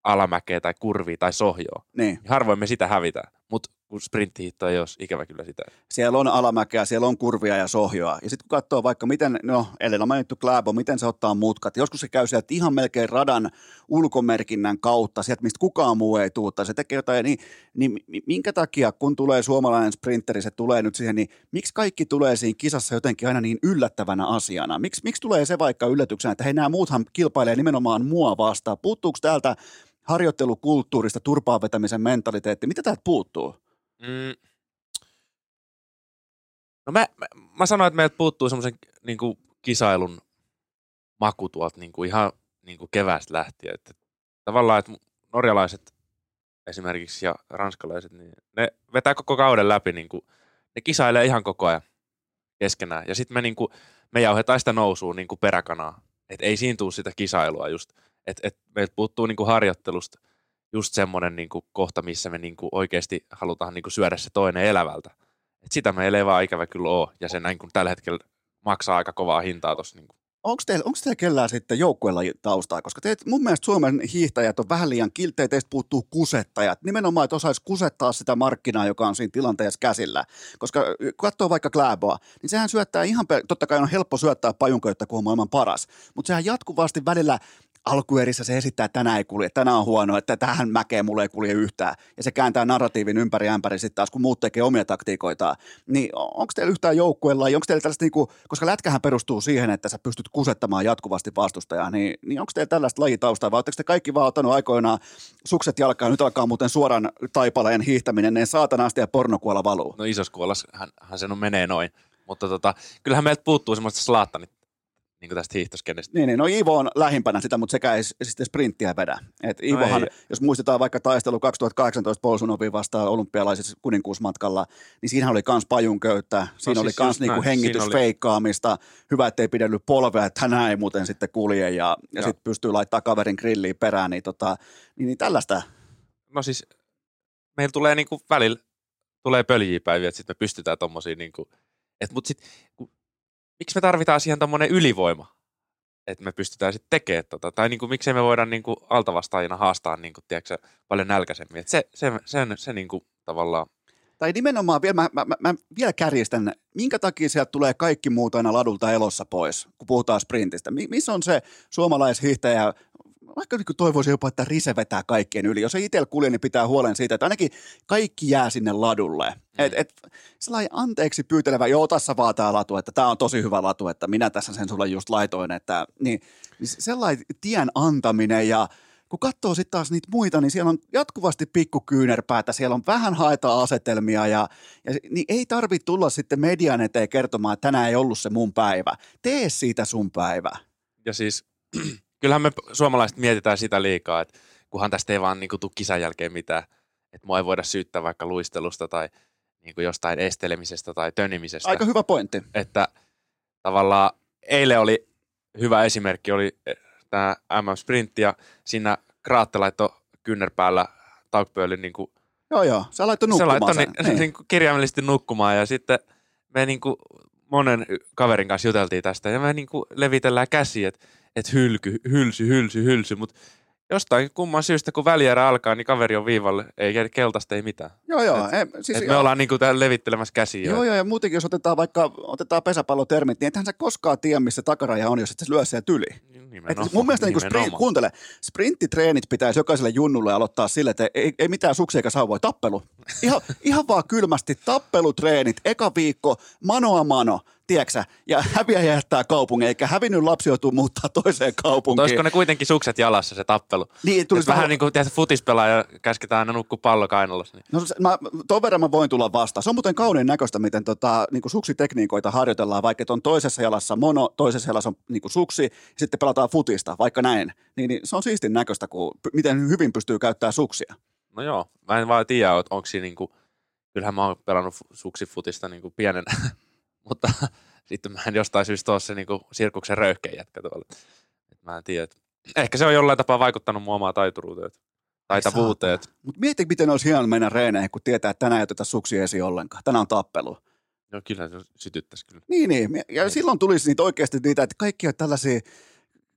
alamäkeä tai kurvia tai sohjoa. Niin. Harvoin me sitä hävitään, mutta kun sprinttihiitto ei ole ikävä kyllä sitä. Siellä on alamäkeä, siellä on kurvia ja sohjoa. Ja sitten kun katsoo vaikka miten, no eli on mainittu Klæbo, miten se ottaa mutkat. Joskus se käy sieltä ihan melkein radan ulkomerkinnän kautta, sieltä mistä kukaan muu ei tuu, tai se tekee jotain, niin, niin minkä takia kun tulee suomalainen sprinteri, se tulee nyt siihen, niin miksi kaikki tulee siinä kisassa jotenkin aina niin yllättävänä asiana? Miks, miksi tulee se vaikka yllätyksenä, että hei nämä muuthan kilpailee nimenomaan mua vastaan? Puuttuuko täältä harjoittelukulttuurista turpaan vetämisen mentaliteetti? Mitä täältä puuttuu? Mm. No mä, mä, mä sanoin, että meiltä puuttuu semmoisen niin kuin kisailun maku tuolta niin kuin ihan niin kuin keväästä lähtien. Että tavallaan, että norjalaiset esimerkiksi ja ranskalaiset, niin ne vetää koko kauden läpi. Niin kuin, ne kisailee ihan koko ajan keskenään. Ja sitten me, niin kuin, me jauhetaan sitä nousua niin kuin peräkanaa. Että ei siinä tule sitä kisailua just. Että et meiltä puuttuu niinku harjoittelusta just semmoinen niinku kohta, missä me niinku oikeasti halutaan niinku syödä se toinen elävältä. Et sitä meillä ei vaan ikävä kyllä ole, ja se näin kun tällä hetkellä maksaa aika kovaa hintaa tuossa. Niinku. Onko teillä, teillä kellään sitten joukkueella taustaa? Koska teet, mun mielestä Suomen hiihtäjät on vähän liian kilttejä, teistä puuttuu kusettajat. Nimenomaan, että osaisi kusettaa sitä markkinaa, joka on siinä tilanteessa käsillä. Koska kun katsoo vaikka Klæboa, niin sehän syöttää ihan, totta kai on helppo syöttää pajunköyttä, kun on maailman paras. Mutta sehän jatkuvasti välillä alkuerissä se esittää, että tänään ei kulje, tänään on huono, että tähän mäkeen mulle ei kulje yhtään. Ja se kääntää narratiivin ympäri ämpäri sitten taas, kun muut tekee omia taktiikoitaan. Niin onko teillä yhtään joukkueella, onko teillä tällaista niinku, koska lätkähän perustuu siihen, että sä pystyt kusettamaan jatkuvasti vastustajaa, niin, niin onko teillä tällaista lajitaustaa, vai oletteko te kaikki vaan ottanut aikoinaan sukset jalkaan, nyt alkaa muuten suoran taipaleen hiihtäminen, niin saatanaasti ja pornokuola valuu. No isos kuolas, hän, hän sen on menee noin, mutta tota, kyllähän meiltä puuttuu semmoista slaattanit. Niin kuin tästä hiihtoskennestä. Niin, niin, no Iivo on lähimpänä sitä, mutta sekä ei sitten sprinttiä vedä. Et Iivohan, no jos muistetaan vaikka taistelu kaksituhattakahdeksantoista Bolsunoviin vastaan olympialaisissa kuninkuusmatkalla, niin siinähän oli kans pajunköyttä, siinä no, oli siis kans niinku hengitysfeikkaamista, oli hyvä, ettei pidellyt polvea, että tänään ei muuten sitten kulje, ja, ja sitten pystyy laittamaan kaverin grilliin perään, niin, tota, niin, niin tällaista. No siis meillä tulee niinku välillä, tulee pöljiä päiviä, että sitten me pystytään tommosia niinku, että mut sitten miksi me tarvitaan siihen tommonen ylivoima, että me pystytään sitten tekemään tota, tai niinku, miksei me voida niinku altavastaajina haastaa niinku, tiedätkö, paljon nälkäisemmin, että se, se, se, se niinku, tavallaan. Tai nimenomaan, vielä, mä, mä, mä vielä kärjistän, minkä takia sieltä tulee kaikki muut aina ladulta elossa pois, kun puhutaan sprintistä, missä on se suomalaishiihtäjä, vaikka toivoisin jopa, että Rise vetää kaikkien yli. Jos ei itsellä kulje, niin pitää huolen siitä, että ainakin kaikki jää sinne ladulle. Mm. Et, et, sellainen anteeksi pyytelevä, joo, tässä vaan tämä latu, että tämä on tosi hyvä latu, että minä tässä sen sulle just laitoin. Että, niin, niin sellainen tien antaminen, ja kun katsoo sitten taas niitä muita, niin siellä on jatkuvasti pikkukyynärpäätä, siellä on vähän haetaan asetelmia, ja, ja niin ei tarvitse tulla sitten median eteen kertomaan, että tänään ei ollut se mun päivä. Tee siitä sun päivä. Ja siis kyllähän me suomalaiset mietitään sitä liikaa, että kunhan tästä ei vaan niinku tule kisan jälkeen mitään, että mua ei voida syyttää vaikka luistelusta tai niinku jostain estelemisestä tai tönimisestä. Aika hyvä pointti. Että tavallaan eilen oli hyvä esimerkki, oli tämä M M-sprintti ja siinä Kraatte laittoi kynnärpäällä Taukpöölin niinku. Joo joo, se laittoi nukkumaan. Se laittoi ni- niin. Niinku kirjaimellisesti nukkumaan, ja sitten me niinku monen kaverin kanssa juteltiin tästä ja me niinku levitellään käsiä, että että hylky, hylsy, hylsy, hylsy, mutta jostain kumman syystä, kun välierä alkaa, niin kaveri on viivalle, ei keltaista, ei mitään. Joo, joo. Et, ei, siis, et me ollaan niin kuin levittelemässä käsiä. Joo, joo, ja muutenkin, jos otetaan vaikka otetaan pesäpallotermit, niin ethän sä koskaan tiedä, missä takaraja on, jos et sä lyö siellä tyli. Nimenomaan. Et mun mielestä, niin sprint, kuuntele, sprinttitreenit pitäisi jokaiselle junnulle aloittaa sille, että ei, ei mitään suksia eikä sauvoi, tappelu. Ihan, ihan vaan kylmästi tappelutreenit, eka viikko, manoa mano. Tiedätkö, ja häviä jättää kaupungin, eikä hävinnyt lapsi joutuu muuttaa toiseen kaupunkiin. Olisiko ne kuitenkin sukset jalassa se tappelu? Niin, tulisi vähän niin kuin tehdä futispelaaja ja käsketään aina nukkua pallo kainalossa. Niin. No mä, ton verran mä voin tulla vastaan. Se on muuten kaunein näköistä, miten tota, niin kuin suksitekniikoita harjoitellaan, vaikka on toisessa jalassa mono, toisessa jalassa on niin kuin suksi, ja sitten pelataan futista, vaikka näin. Niin, niin se on siistin näköistä, kun, miten hyvin pystyy käyttämään suksia. No joo, mä en vaan tiedä, onko siinä niin kuin, kyllähän mä oon pelannut suksifutista niin kuin pienenä. Mutta sitten mä en jostain syystä ole se niinku sirkuksen röyhkeä jätkä tuolla. Et mä en tiedä. Ehkä se on jollain tapaa vaikuttanut mun omaa taituruuteen. Taitavuuteen. Mutta mieti, miten olisi hieno mennä reeneihin, kun tietää, että tänään ei oteta suksia esiin ollenkaan. Tänään on tappelu. No kyllä se sytyttäisi kyllä. Niin, niin. Ja niin. Silloin tulisi niitä oikeasti niitä, että kaikki on tällaisia,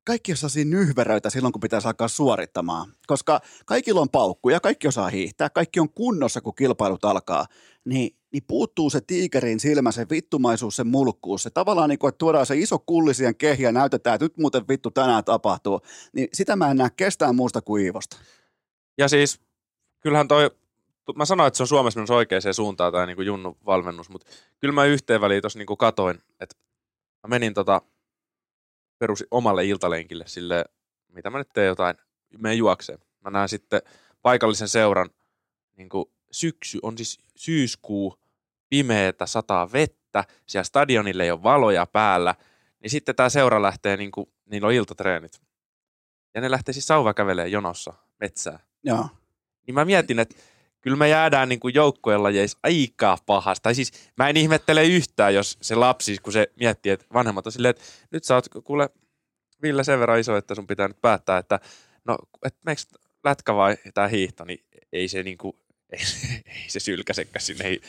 kaikki on sellaisia nyhveröitä silloin, kun pitäisi alkaa suorittamaan. Koska kaikilla on paukkuja, kaikki osaa hiihtää, kaikki on kunnossa, kun kilpailut alkaa. Niin. Niin puuttuu se tiikerin silmä, se vittumaisuus, se mulkkuus. Se tavallaan niin kuin, että tuodaan se iso kullisien kehi ja näytetään, että nyt muuten vittu tänään tapahtuu. Niin sitä mä en näe kestään muusta kuin Iivosta. Ja siis kyllähän toi, mä sanoin, että se on Suomessa menossa oikeaan suuntaan tai niin kuin Junnu valmennus, mutta kyllä mä yhteen väliin tuossa niin kuin katoin, että mä menin tota, perusin omalle iltalenkille silleen, mitä mä nyt teen jotain, menen juokseen. Mä näen sitten paikallisen seuran niin kuin syksy, on siis syyskuu, pimeätä, sataa vettä, siellä stadionille ei ole valoja päällä, niin sitten tämä seura lähtee, niin kuin, niillä on iltatreenit. Ja ne lähtee siis sauvakävelemään jonossa metsään. Joo. Niin mä mietin, että kyllä me jäädään niin kuin joukkojen lajeissa aika pahasta. Tai siis mä en ihmettele yhtään, jos se lapsi, kun se miettii, että vanhemmat on silleen, että nyt sä oot kuule Ville sen verran iso, että sun pitää nyt päättää, että no, et meikö lätkä vai tää hiihto, niin ei se niinku Ei, ei se sylkäsekään sinne ei,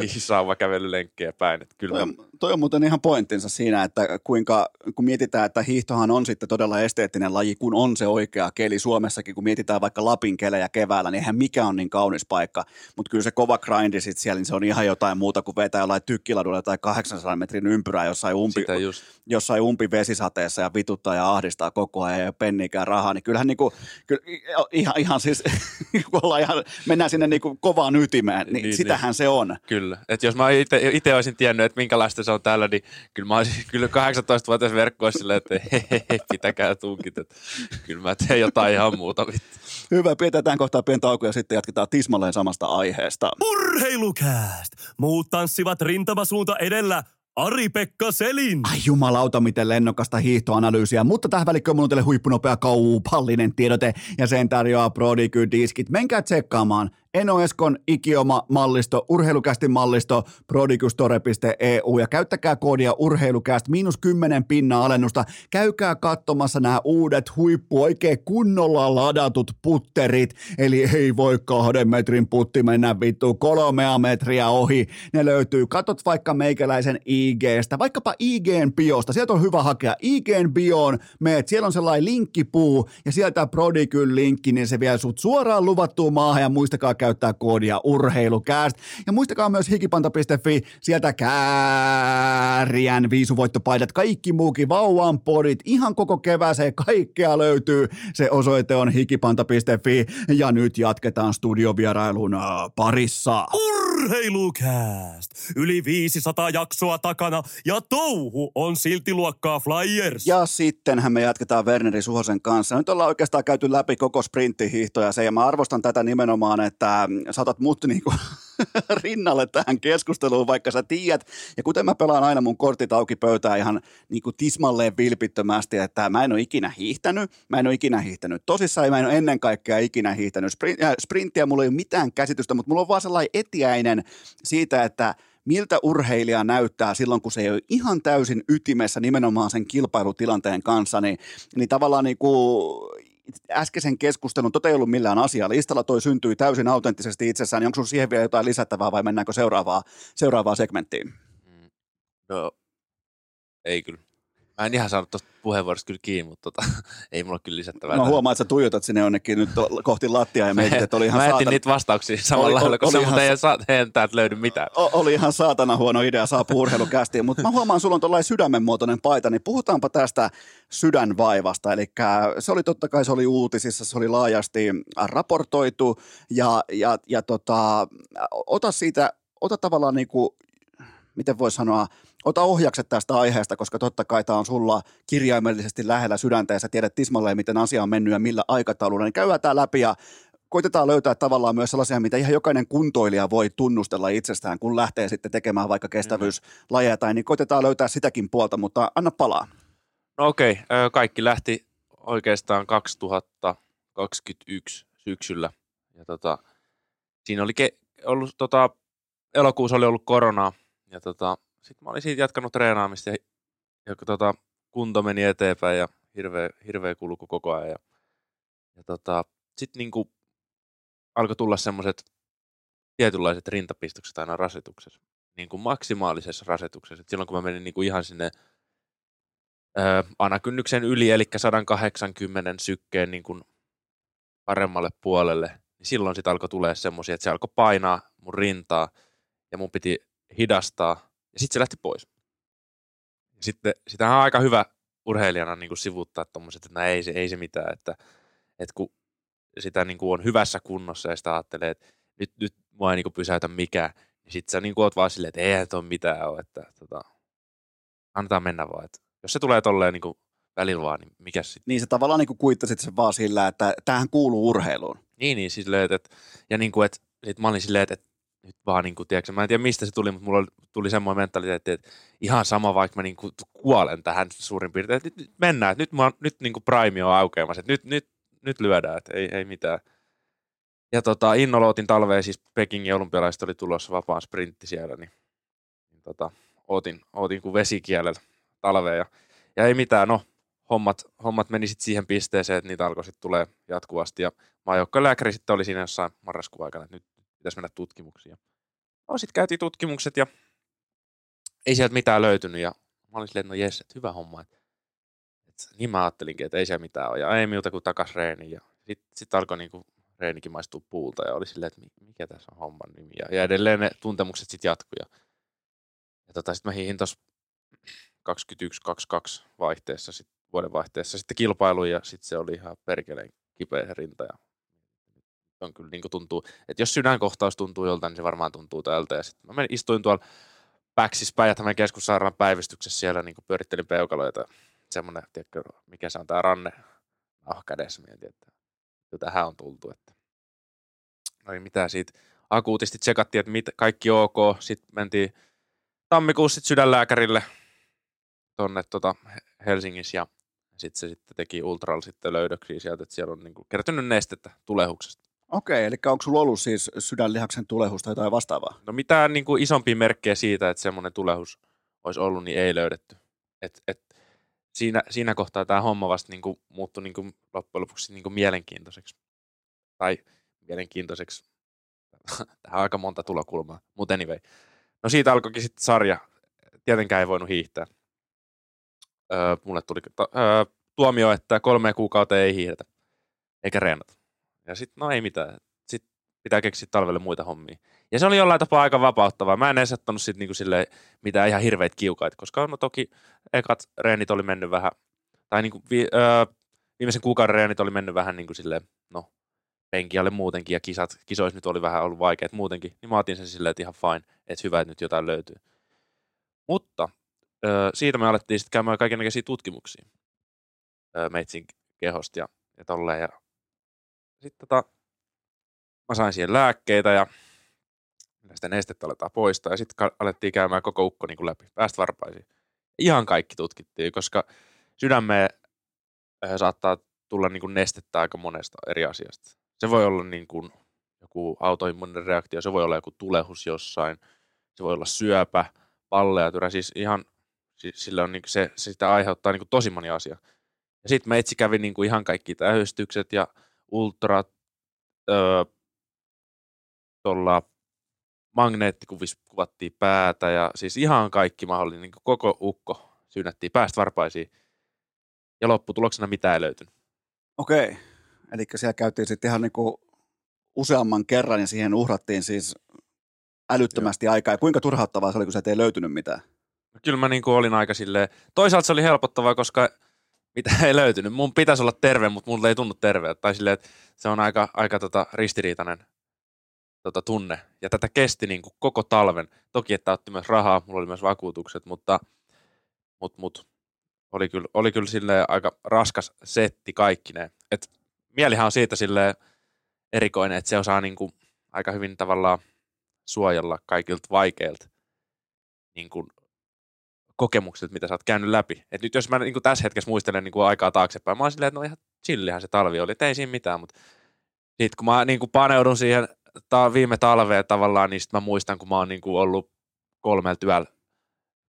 ei sauvakävelylenkkejä päin. Että kyllä. Toi, on, toi on muuten ihan pointtinsa siinä, että kuinka, kun mietitään, että hiihtohan on sitten todella esteettinen laji, kun on se oikea keli Suomessakin, kun mietitään vaikka Lapin kelejä keväällä, niin eihän mikä on niin kaunis paikka, mutta kyllä se kova grindi sitten siellä, niin se on ihan jotain muuta kuin vetää jollain tykkiladulla tai kahdeksansadan metrin ympyrää jossain, umpi, jossain umpivesisateessa ja vituttaa ja ahdistaa koko ajan ja penniikään rahaa, niin kyllähän niin kuin, kyllä, ihan, ihan siis, kun ollaan ihan, mennään sinne niin kuin kovaan ytimeen, niin, niin sitähän niin. Se on. Kyllä, että jos mä itse olisin tiennyt, että minkälaista se on täällä, niin kyllä mä olisin kyllä kahdeksantoistavuotias verkkoa silleen, että hei, hei, hei, pitäkää tunkit, että kyllä mä teen jotain ihan muuta. Hyvä, pidetään kohtaa pientä aukoa ja sitten jatketaan tismalleen samasta aiheesta. Urheilukääst! Muut tanssivat rintamasuunta edellä. Ari-Pekka Selin. Ai jumalauta, miten lennokasta hiihtoanalyysiä, mutta tähän välikköön mun on teille huippunopea kaupallinen tiedote ja sen tarjoaa Prodigy-diskit. Menkää tsekkaamaan Eno Eskon ikioma mallisto, urheilukästi mallisto, prodigystore piste e u ja käyttäkää koodia urheilukäst miinus kymmenen pinnan alennusta. Käykää katsomassa nämä uudet huippu, oikein kunnolla ladatut putterit, eli ei voi kahden metrin putti mennä vittu kolmea metriä ohi. Ne löytyy, katot vaikka meikäläisen I G:stä, vaikkapa I G:n biosta, sieltä on hyvä hakea I G:n bioon, meet, siellä on sellainen linkkipuu ja sieltä Prodigyn linkki, niin se vie sut suoraan luvattuun maahan ja muistakaa käyttää koodia urheilukääst. Ja muistakaa myös hikipanta piste fi, sieltä Kääriän viisuvoittopaidat, kaikki muukin, vauvan podit, ihan koko kevääseen kaikkea löytyy. Se osoite on hikipanta piste fi ja nyt jatketaan studiovierailun parissa. Urheilukääst! Yli viisisataa jaksoa takana ja touhu on silti luokkaa Flyers. Ja sittenhän me jatketaan Verneri Suhosen kanssa. Nyt ollaan oikeastaan käyty läpi koko sprinttihiihtoja se ja mä arvostan tätä nimenomaan, että saatat mut niinku rinnalle tähän keskusteluun, vaikka sä tiedät. Ja kuten mä pelaan aina mun kortit auki pöytään ihan niin kuin tismalleen vilpittömästi, että mä en ole ikinä hiihtänyt, mä en ole ikinä hiihtänyt tosissaan, mä en ole ennen kaikkea ikinä hiihtänyt sprinttiä, mulla ei ole mitään käsitystä, mutta mulla on vaan sellainen etiäinen siitä, että miltä urheilija näyttää silloin, kun se ei ole ihan täysin ytimessä nimenomaan sen kilpailutilanteen kanssa, niin, niin tavallaan niin kuin äskeisen keskustelun, tota ei ollut millään asiaa. Listalla toi syntyi täysin autenttisesti itsessään. Niin onko sun siihen vielä jotain lisättävää vai mennäänkö seuraavaan, seuraavaan segmenttiin? No, ei kyllä. Mä en ihan saanut tuosta puheenvuorosta kyllä kiinni, mutta tota, ei mulla kyllä lisättävää. Mä huomaan, että sä tuijotat sinne jonnekin nyt kohti lattiaa ja mietit, että oli ihan saatana. Mä etin niitä vastauksia samalla lailla, kun sä, mutta ei sa- täältä löydy mitään. O- oli ihan saatana huono idea, saa urheilukästiin, mutta mä huomaan, sulla on tuollainen sydämenmuotoinen paita, niin puhutaanpa tästä sydänvaivasta. Eli se oli totta kai, se oli uutisissa, se oli laajasti raportoitu ja, ja, ja tota, ota siitä, ota tavallaan niin kuin, miten voi sanoa, ota ohjakset tästä aiheesta, koska totta kai tämä on sulla kirjaimellisesti lähellä sydäntä ja sä tiedät tismalleen, miten asia on mennyt ja millä aikataululla. Niin käydään tämä läpi ja koitetaan löytää tavallaan myös sellaisia, mitä ihan jokainen kuntoilija voi tunnustella itsestään, kun lähtee sitten tekemään vaikka kestävyyslajeja tai niin koitetaan löytää sitäkin puolta, mutta anna palaa. No okei, kaikki lähti oikeastaan kaksituhattakaksikymmentäyksi syksyllä ja tota, siinä oli ke- ollut tota, elokuussa oli ollut koronaa ja tota, sitten mä olin siitä jatkanut treenaamista ja, ja tota, kunto meni eteenpäin ja hirveä, hirveä kulku koko ajan. Ja, ja tota, sitten niinku alkoi tulla semmoiset tietynlaiset rintapistokset aina rasituksessa, niinku maksimaalisessa rasituksessa. Et silloin kun mä menin niinku ihan sinne ö, anakynnyksen yli, eli sata kahdeksankymmentä sykkeen niinku paremmalle puolelle, niin silloin sitten alkoi tulee semmoisia, että se alkoi painaa mun rintaa ja mun piti hidastaa. Ja sitten se lähti pois. Sitten sitähän on aika hyvä urheilijana niin kuin sivuuttaa tommoset, että ei se, ei se mitään, että, että kun sitä niin kuin on hyvässä kunnossa ja sitä ajattelee, että nyt, nyt mua ei niin kuin pysäytä mikään, niin sitten sä niin kuin oot vaan silleen, että eihän tuo mitään ole, että tota, annetaan mennä vaan. Että jos se tulee tolleen niin kuin välillä vaan, niin mikä sitten? Niin se tavallaan niin kuin kuittasit sen vaan sillä, että tämähän kuuluu urheiluun. Niin, niin silleen, että, ja niin kuin, että sit mä olin silleen, että nyt vaan niinku, tiedätkö, mä en tiedä mistä se tuli, mutta mulla tuli semmoinen mentaliteetti, että ihan sama vaikka mä niinku kuolen tähän suurin piirtein, että nyt, nyt mennään, että nyt, mä, nyt niinku prime on aukeamassa, että nyt, nyt, nyt lyödään, että ei, ei mitään. Ja tota, innolla otin talveen, siis Pekingin olympialaiset oli tulossa vapaan sprintti siellä, niin, niin tota, otin, otin kuin vesikielellä talveen ja, ja ei mitään, no hommat, hommat meni sitten siihen pisteeseen, että niitä alkoi sitten tulee jatkuvasti ja maajoukkuelääkäri sitten oli siinä jossain marraskuun aikana, että nyt pitäisi mennä tutkimuksiin. No sit käytiin tutkimukset ja ei sieltä mitään löytynyt ja mä olin silleen, että no jes, että hyvä homma. Et, et, niin mä ajattelinkin, että ei siellä mitään ole ja ei muuta kuin takas reeniin. Ja sit, sit alkoi niinku reenikin maistua puulta ja oli silleen, että mikä tässä on homman nimi. Ja, ja edelleen ne tuntemukset sit jatkuu. Ja, ja tota sit mä hiihin tossa kaksikymmentäyksi kaksikymmentäkaksi vaihteessa, sit vuoden vaihteessa sitten kilpailuun ja sit se oli ihan perkeleen kipeä rinta ja on kyllä niin kuin tuntuu, että jos sydänkohtaus tuntuu joltain, niin se varmaan tuntuu tältä. Ja sitten mä menin, istuin tuolla Päksissä Päijät-Hämeen keskussairaalan päivystyksessä siellä, niin kuin pyörittelin peukaloita. Semmoinen, tiedätkö, mikä se on tämä ranne oh, kädessä, mietin, että jo tähän on tultu. Että. No ei mitään siitä. Akuutisti tsekattiin, että mit, kaikki ok. Sitten mentiin tammikuussa sit sydänlääkärille tuonne tota, Helsingissä ja sitten se sitten teki ultralla sitten löydöksiä sieltä, että siellä on niin kuin kertynyt nestettä tulehuksesta. Okei, eli onko sulla ollut siis sydänlihaksen tulehusta tai vastaavaa? No mitään niin kuin isompia merkkejä siitä, että semmoinen tulehus olisi ollut, niin ei löydetty. Et, et siinä, siinä kohtaa tämä homma vasta niin kuin muuttui niin kuin loppujen lopuksi niin kuin mielenkiintoiseksi. Tai mielenkiintoiseksi. Tähän on aika monta tulokulmaa, mutta anyway. No siitä alkoikin sitten sarja. Tietenkään ei voinut hiihtää. Öö, mulle tuli öö, tuomio, että kolme kuukautta ei hiihdetä, eikä reenata. Ja sit no ei mitään, sit pitää keksiä talvelle muita hommia. Ja se oli jollain tapaa aika vapauttavaa. Mä en edes ottanut sit niinku silleen mitään ihan hirveitä kiukaita, koska no toki ekat reenit oli mennyt vähän, tai niinku vi, öö, viimeisen kuukauden reenit oli mennyt vähän niinku silleen, no penkialle muutenkin ja kisat, kisoissa nyt oli vähän ollut vaikeet muutenkin, niin mä otin sen silleen, että ihan fine, että hyvä, että nyt jotain löytyy. Mutta öö, siitä me alettiin sit käymään kaikennäköisiä tutkimuksia öö, meitsin kehosta ja, ja tolleen ja sitten tota, mä sain siihen lääkkeitä ja sitä nestettä aletaan poistaa ja sitten alettiin käymään koko ukko niin kuin läpi, päästä varpaisiin. Ihan kaikki tutkittiin, koska sydämeen saattaa tulla niin kuin nestettä aika monesta eri asiasta. Se voi olla niin kuin joku autoimmuuninen reaktio, se voi olla joku tulehus jossain, se voi olla syöpä, palleatyrä, siis ihan sillä on niin kuin se, se sitä aiheuttaa niin kuin tosi moni asia. Ja sitten mä itse kävin niin kuin ihan kaikki tähystykset ja ultra öö, tuolla magneettikuvis kuvattiin päätä ja siis ihan kaikki mahdollinen, niin koko ukko syynättiin päästä varpaisiin. Ja lopputuloksena mitään ei löytynyt. Okei. Eli siellä käytiin sitten ihan niin kuin useamman kerran ja siihen uhrattiin siis älyttömästi Joo. aikaa. Ja kuinka turhauttavaa se oli, kun sieltä ei löytynyt mitään? Kyllä mä niin kuin olin aika silleen. Toisaalta se oli helpottavaa, koska mitä ei löytynyt. Mun pitäisi olla terve, mutta mulle ei tunnu terveeltä. Tai silleen, että se on aika, aika tota ristiriitainen tota tunne. Ja tätä kesti niin kuin koko talven. Toki, että otti myös rahaa, mulla oli myös vakuutukset, mutta mut, mut. Oli kyllä, oli kyllä silleen aika raskas setti kaikkineen. Et mielihän on siitä silleen erikoinen, että se osaa niinku aika hyvin tavallaan suojella kaikilta vaikeilta niinku kokemuksilta, mitä sä oot käynyt läpi. Et nyt jos mä niinku tässä hetkessä muistelen niinku aikaa taaksepäin, mä oon silleen, että no ihan chillihän se talvi oli, et ei siinä mitään, mutta sit kun mä niinku paneudun siihen ta- viime talveen tavallaan, niin sit mä muistan, kun mä oon niinku ollut kolmelta yöllä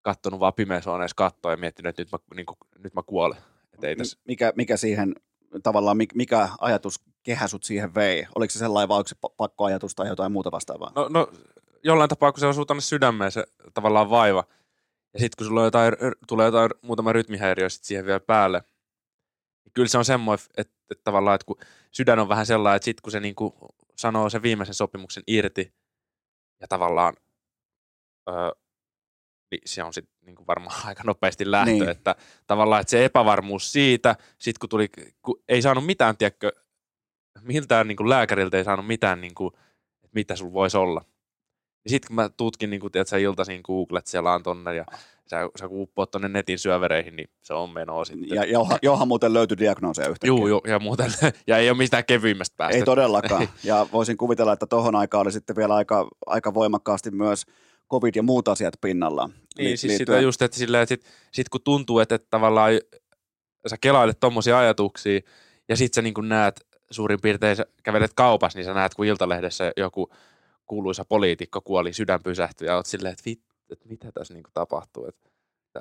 kattonut vaan pimeässä huoneessa kattoa ja miettinyt, että nyt mä, niin kuin, nyt mä kuolen. Että ei tässä. Mikä, mikä siihen tavallaan, mikä ajatus kehä sut siihen vei? Oliko se sellainen vai oliko se pakkoajatus tai jotain muuta vastaavaa? No, no jollain tapaa, kun se osuu tänne sydämeen se tavallaan vaiva. Ja sitten kun sulla jotain, tulee jotain muutama rytmihäiriö sit siihen vielä päälle. Niin kyllä se on semmoinen, että, että tavallaan, että kun sydän on vähän sellainen, että sitten kun se niin kuin sanoo sen viimeisen sopimuksen irti ja tavallaan... Öö, se on sitten niinku varmaan aika nopeasti lähtö, niin. Että tavallaan että se epävarmuus siitä, sit kun tuli, kun ei saanut mitään, tiedätkö, miltään niinku lääkäriltä ei saanut mitään, niinku, että mitä sulla voisi olla. Ja sitten kun mä tutkin, niinku, tiedät, sä iltaisin googlet selaan tonne ja sä, sä kun uppoat tonne netin syövereihin, niin se on menoa sitten. Ja johan, johan muuten löytyi diagnooseja yhtäkkiä. Juu, jo, ja muuten, ja ei ole mistään kevyimmästä päästä. Ei todellakaan, ja voisin kuvitella, että tohon aikaan oli sitten vielä aika, aika voimakkaasti myös COVID ja muut asiat pinnalla. Niin, siis sitä just, että, sillä, että sit, sit kun tuntuu, että, että tavallaan sä kelailet tommosia ajatuksia, ja sit sä niin kun näet suurin piirtein, sä kävelet kaupassa, niin sä näet, kun Iltalehdessä joku kuuluisa poliitikko kuoli, sydän pysähtyi, ja oot silleen, että, vittu, että mitä tässä niin kun tapahtuu. Että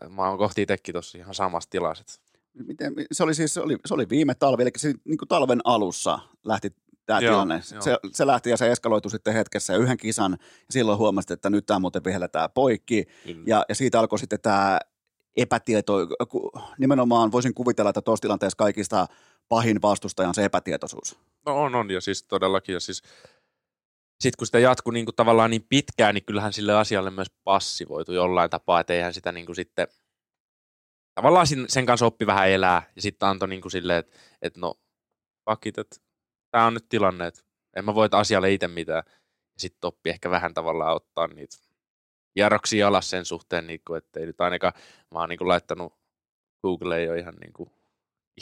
mä oon kohti itsekin tossa ihan samassa tilassa. Miten, se, oli siis, se, oli, se oli viime talvi, eli se, niin kun talven alussa lähti tämä joo, tilanne. Joo. Se, se lähti ja se eskaloitui sitten hetkessä yhden kisan. Silloin huomasit, että nyt tämä muuten vihelletään poikki. Mm. Ja, ja siitä alkoi sitten tämä epätieto. Nimenomaan voisin kuvitella, että tuossa tilanteessa kaikista pahin vastustaja on se epätietoisuus. No on, on. Ja siis todellakin. Ja siis, sitten kun sitä jatkui niin kuin tavallaan niin pitkään, niin kyllähän sille asialle myös passivoitu jollain tapaa. Että eihän sitä niin kuin sitten... Tavallaan sen kanssa oppi vähän elää. Ja sitten antoi niin kuin silleen, että, että no pakit, että... Tämä on nyt tilanne, että en mä voi asialle itse mitään. Sitten oppi ehkä vähän tavallaan ottaa niitä jarroksia alas sen suhteen, niin kuin, että ei nyt ainakaan, mä oon niin kuin laittanut Googleen jo ihan niin kuin,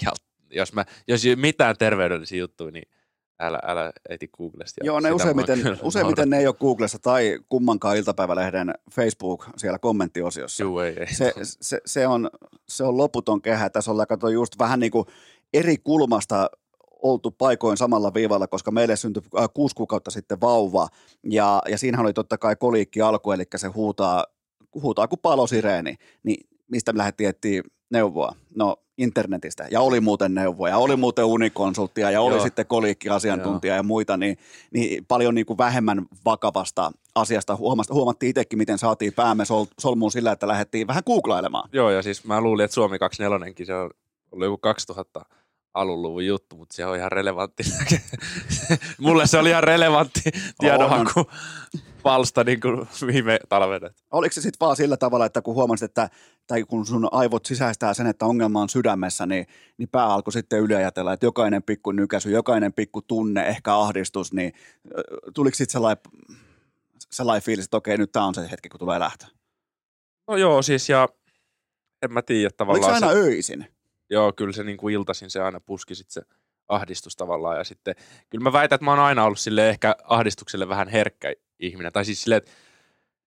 ihan, jos, mä, jos ei mitään terveydellisiä juttuja, niin älä, älä eti Googlesta. Joo, ne useimmiten, useimmiten ne ei ole Googlessa tai kummankaan iltapäivälehden Facebook siellä kommenttiosiossa. Joo, ei, ei. Se, se, se, on, se on loputon kehä. Tässä ollaan katsoa just vähän niin kuin eri kulmasta oltu paikoin samalla viivalla, koska meille syntyi äh, kuusi kuukautta sitten vauva, ja, ja siinähän oli totta kai koliikki alku, eli se huutaa, huutaa kuin palosireeni, niin mistä me lähdettiin etsiä neuvoa? No internetistä, ja oli muuten neuvoja, ja oli muuten unikonsulttia, ja oli Joo. sitten koliikkiasiantuntija Joo. ja muita, niin, niin paljon niin kuin vähemmän vakavasta asiasta huomattiin itsekin, miten saatiin päämme sol, solmuun sillä, että lähdettiin vähän googlailemaan. Joo, ja siis mä luulin, että Suomi kaksikymmentäneljäkin, se on ollut joku kaksituhatta alunluvun juttu, mutta se on ihan relevantti. Mulle se oli ihan relevantti tiedonhaku palsta niin kuin viime talvena. Oliko se sitten vaan sillä tavalla, että kun huomasit, että tai kun sun aivot sisäistää sen, että ongelma on sydämessä, niin, niin pää alkoi sitten yliajatella, että jokainen pikku nykäisy, jokainen pikku tunne, ehkä ahdistus, niin tuliko sitten sellainen, sellainen fiilis, että okei, nyt tämä on se hetki, kun tulee lähteä? No joo, siis ja en mä tiedä tavallaan. Oliko se aina se... öisin? Joo, kyllä se niin kuin iltaisin se aina puski sit se ahdistus tavallaan ja sitten kyllä mä väitän, että mä oon aina ollut sille ehkä ahdistukselle vähän herkkä ihminen. Tai siis silleen, että,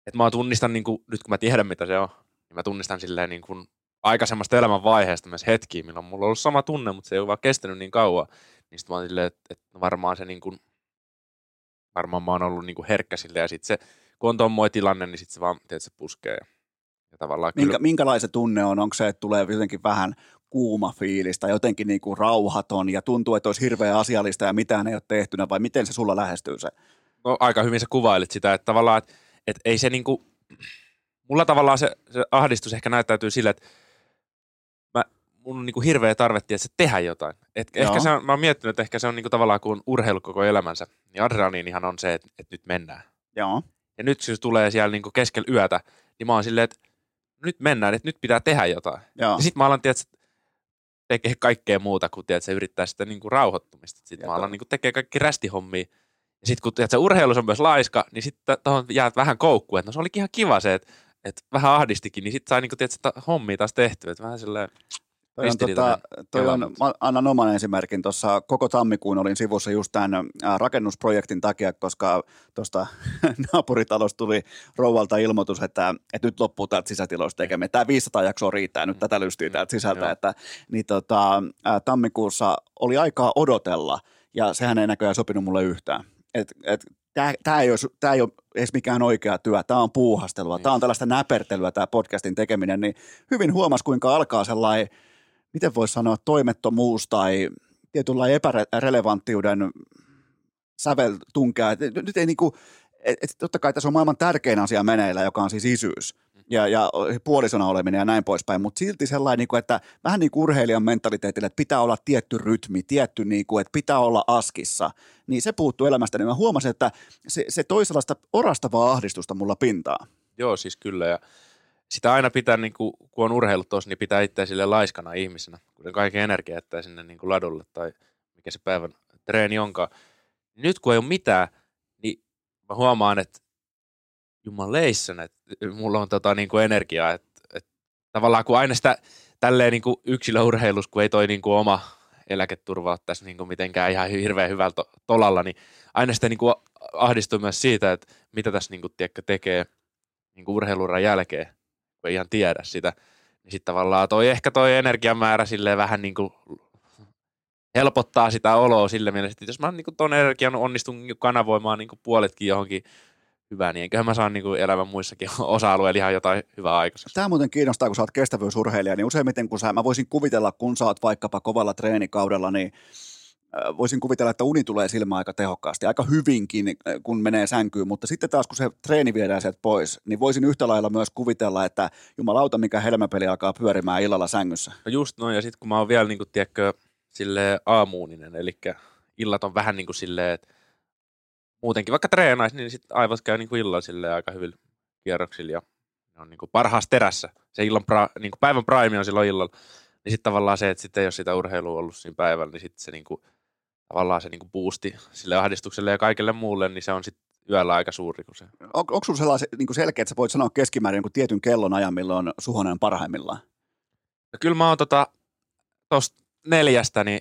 että mä tunnistan, niin kuin, nyt kun mä tiedän mitä se on, niin mä tunnistan silleen niin kuin aikaisemmasta elämän vaiheesta myös hetkiä, milloin mulla on ollut sama tunne, mutta se ei ole vaan kestänyt niin kauan. Niin sitten mä oon silleen, että, että varmaan se niin kuin, varmaan mä oon ollut niin kuin herkkä silleen ja sitten se, kun on tommoinen tilanne, niin sitten se vaan, tiedät, se puskee. Ja tavallaan Minkä, kyllä... Minkälainen tunne on? Onko se, että tulee jotenkin vähän... kuuma fiilis tai jotenkin niin kuin rauhaton ja tuntuu, että olisi hirveän asiallista ja mitään ei ole tehtynä, vai miten se sulla lähestyy se? No aika hyvin sä kuvailit sitä, että tavallaan, että, että ei se niin kuin, mulla tavallaan se, se ahdistus ehkä näyttäytyy sille, että mun on niinku hirveä tarve tietysti tehdä jotain. Et ehkä se on, mä oon miettinyt, että ehkä se on niinku tavallaan kuin urheilu koko elämänsä. Niin adrenaliinihan on se, että et nyt mennään. Joo. Ja nyt jos tulee siellä niinku keskellä yötä, niin mä oon silleen, että nyt mennään, että nyt pitää tehdä jotain. Joo. Ja sit mä alan tietysti tekee kaikkea muuta, kun tietysti yrittää sitä niinku rauhoittumista. Sitten mä alan niinku tekee kaikki rästihommia. Ja sit kun tietysti urheilu on myös laiska, niin sitten tuohon jäät vähän koukkuun. Että no se olikin ihan kiva se, että et vähän ahdistikin, niin sit sai niinku tietysti hommia taas tehtyä. Että vähän silleen... Toi on, tota, toi on, mä annan oman esimerkin. Tuossa koko tammikuun olin sivussa just tämän rakennusprojektin takia, koska tuosta naapuritalosta tuli rouvalta ilmoitus, että, että nyt loppuu täältä sisätiloista tekemään. Tämä viisisataa jaksoa riittää nyt tätä lystiä täältä sisältä. Mm, että, niin tota, tammikuussa oli aikaa odotella ja sehän ei näköjään sopinut mulle yhtään. Et, et, Tämä ei, ei ole edes mikään oikea työ, tämä on puuhastelua, mm. tämä on tällaista näpertelyä tämä podcastin tekeminen. Niin hyvin huomasi, kuinka alkaa sellainen... Miten voisi sanoa toimettomuus tai tietynlainen epärelevanttiuden sävel tunkea? Nyt ei niinku, et totta kai tässä on maailman tärkein asia meneillä, joka on siis isyys ja, ja puolisona oleminen ja näin poispäin, mutta silti sellainen, että vähän niin kuin urheilijan mentaliteetillä, että pitää olla tietty rytmi, tietty, niinku, että pitää olla askissa, niin se puuttuu elämästä, niin mä huomasin, että se, se toi sellaista orastavaa ahdistusta mulla pintaa. Joo, siis kyllä ja... Sitä aina pitää, niin kun on urheillut tuossa, niin pitää itseä sille laiskana ihmisenä, kun kaiken energia jättää sinne niin ladulle tai mikä se päivän treeni onkaan. Nyt kun ei ole mitään, niin mä huomaan, että jumaleissana, että mulla on tota niin kuin energiaa. Että, että tavallaan kun aina sitä tälleen niin kuin yksilöurheilus, kun ei toi niin kuin oma eläketurva ole tässä niin kuin mitenkään ihan hirveän hyvällä to- tolalla, niin aina sitä niin kuin ahdistuu myös siitä, että mitä tässä niin kuin, tiedätkö, tekee niin kuin urheiluuran jälkeen. Kun ei ihan tiedä sitä, niin sitten tavallaan toi ehkä toi energiamäärä silleen vähän niin kuin helpottaa sitä oloa sille mielessä, että jos mä niin kuin ton energian onnistun kanavoimaan niin kuin puoletkin johonkin hyvään, niin enköhän mä saan niin kuin elämän muissakin osa-alueilla ihan jotain hyvää aikaiseksi. Tämä muuten kiinnostaa, kun sä oot kestävyysurheilija, niin useimmiten kun sä, mä voisin kuvitella, kun sä oot vaikkapa kovalla treenikaudella, niin voisin kuvitella, että uni tulee silmään aika tehokkaasti, aika hyvinkin, kun menee sänkyyn, mutta sitten taas, kun se treeni viedään sieltä pois, niin voisin yhtä lailla myös kuvitella, että jumalauta, mikä helmäpeli alkaa pyörimään illalla sängyssä. No just noin, ja sitten kun mä oon vielä, niin kuin, tiedätkö, silleen aamuuninen, eli illat on vähän niin kuin silleen, että muutenkin vaikka treenaisi, niin sitten aivot käy niin kuin illalla silleen aika hyvillä kierroksilla, ja ne on niin kuin parhaassa terässä. Se illan pra, niin kuin päivän prime on silloin illalla, niin sitten tavallaan se, että sitten ei ole sitä urheilua ollut siinä päivällä, niin sitten se niin kuin tavallaan se niinku boosti sille ahdistukselle ja kaikelle muulle, niin se on sitten yöllä aika suuri. Kun se. On, onko sinulla sellainen niinku selkeä, että sä voit sanoa keskimäärin niinku tietyn kellon ajan, milloin Suhonen parhaimmillaan? No kyllä mä oon tuosta tota, neljästä niin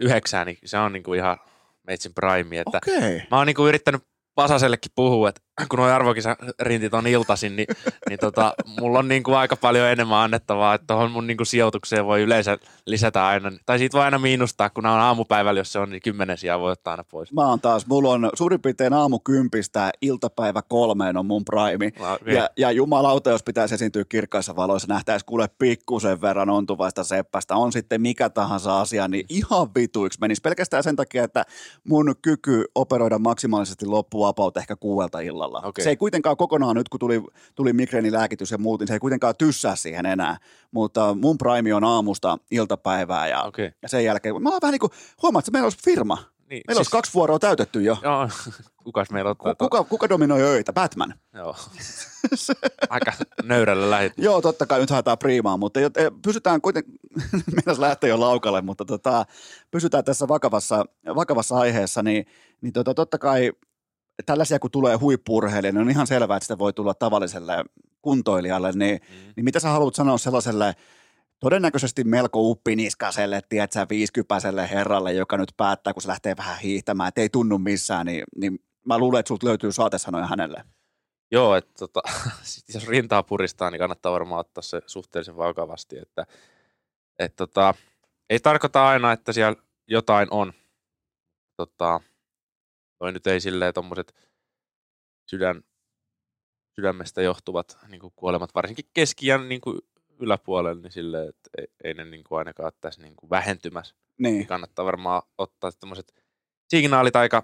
yhdeksään, niin se on niinku ihan meitsin prime. Että okay. Mä oon niinku yrittänyt Vasasellekin puhua, että kun nuo arvokisarintit on iltaisin, niin, niin tota, mulla on niinku aika paljon enemmän annettavaa, että tuohon mun niinku sijoitukseen voi yleensä lisätä aina, tai siitä voi aina miinustaa, kun nämä on aamupäivällä, jos se on, niin kymmenen sijaa voi ottaa aina pois. Mä oon taas, mulla on suurin piirtein aamu kympistä, iltapäivä kolmeen on mun prime, okay. ja, ja jumalauta, jos pitäisi esiintyä kirkkaissa valoissa, nähtäisi kuule pikkusen verran ontuvaista seppästä, on sitten mikä tahansa asia, niin ihan vituiksi menisi pelkästään sen takia, että mun kyky operoida maksimaalisesti loppuun vapaut ehkä kuuelta illalla. Okay. Se ei kuitenkaan kokonaan nyt, kun tuli, tuli migreenilääkitys ja muut, niin se ei kuitenkaan tyssää siihen enää, mutta mun prime on aamusta iltapäivää ja, okay. ja sen jälkeen, mä oon vähän niin kuin, huomaat, että meillä olisi firma. Niin, meillä siis... olisi kaksi vuoroa täytetty jo. Joo, kukas meillä ottaa? Kuka, kuka dominoi öitä? Batman. Joo, aika nöyrällä lähit. Joo, totta kai nyt haetaan priimaa, mutta pysytään kuitenkin, meidän lähtee jo laukalle, mutta tota, pysytään tässä vakavassa, vakavassa aiheessa, niin, niin tota, totta kai tällaisia, kun tulee huippu-urheilija, niin on ihan selvää, että sitä voi tulla tavalliselle kuntoilijalle, niin, mm. niin mitä sä haluat sanoa sellaiselle todennäköisesti melko uppiniskaselle, tiedätkö, viisikypäiselle herralle, joka nyt päättää, kun se lähtee vähän hiihtämään, että ei tunnu missään, niin, niin mä luulen, että sulta löytyy saatesanoja hänelle. Joo, että tota, jos rintaa puristaa, niin kannattaa varmaan ottaa se suhteellisen vakavasti, että et, tota, ei tarkoita aina, että siellä jotain on, tota... Toi nyt ei silleen tommoset sydän, sydämestä johtuvat niinku kuolemat, varsinkin keski-iän niinku yläpuolella, niin silleen, että ei, ei ne niinku ainakaan ole tässä niinku vähentymässä. Niin. Kannattaa varmaan ottaa tommoset signaalit aika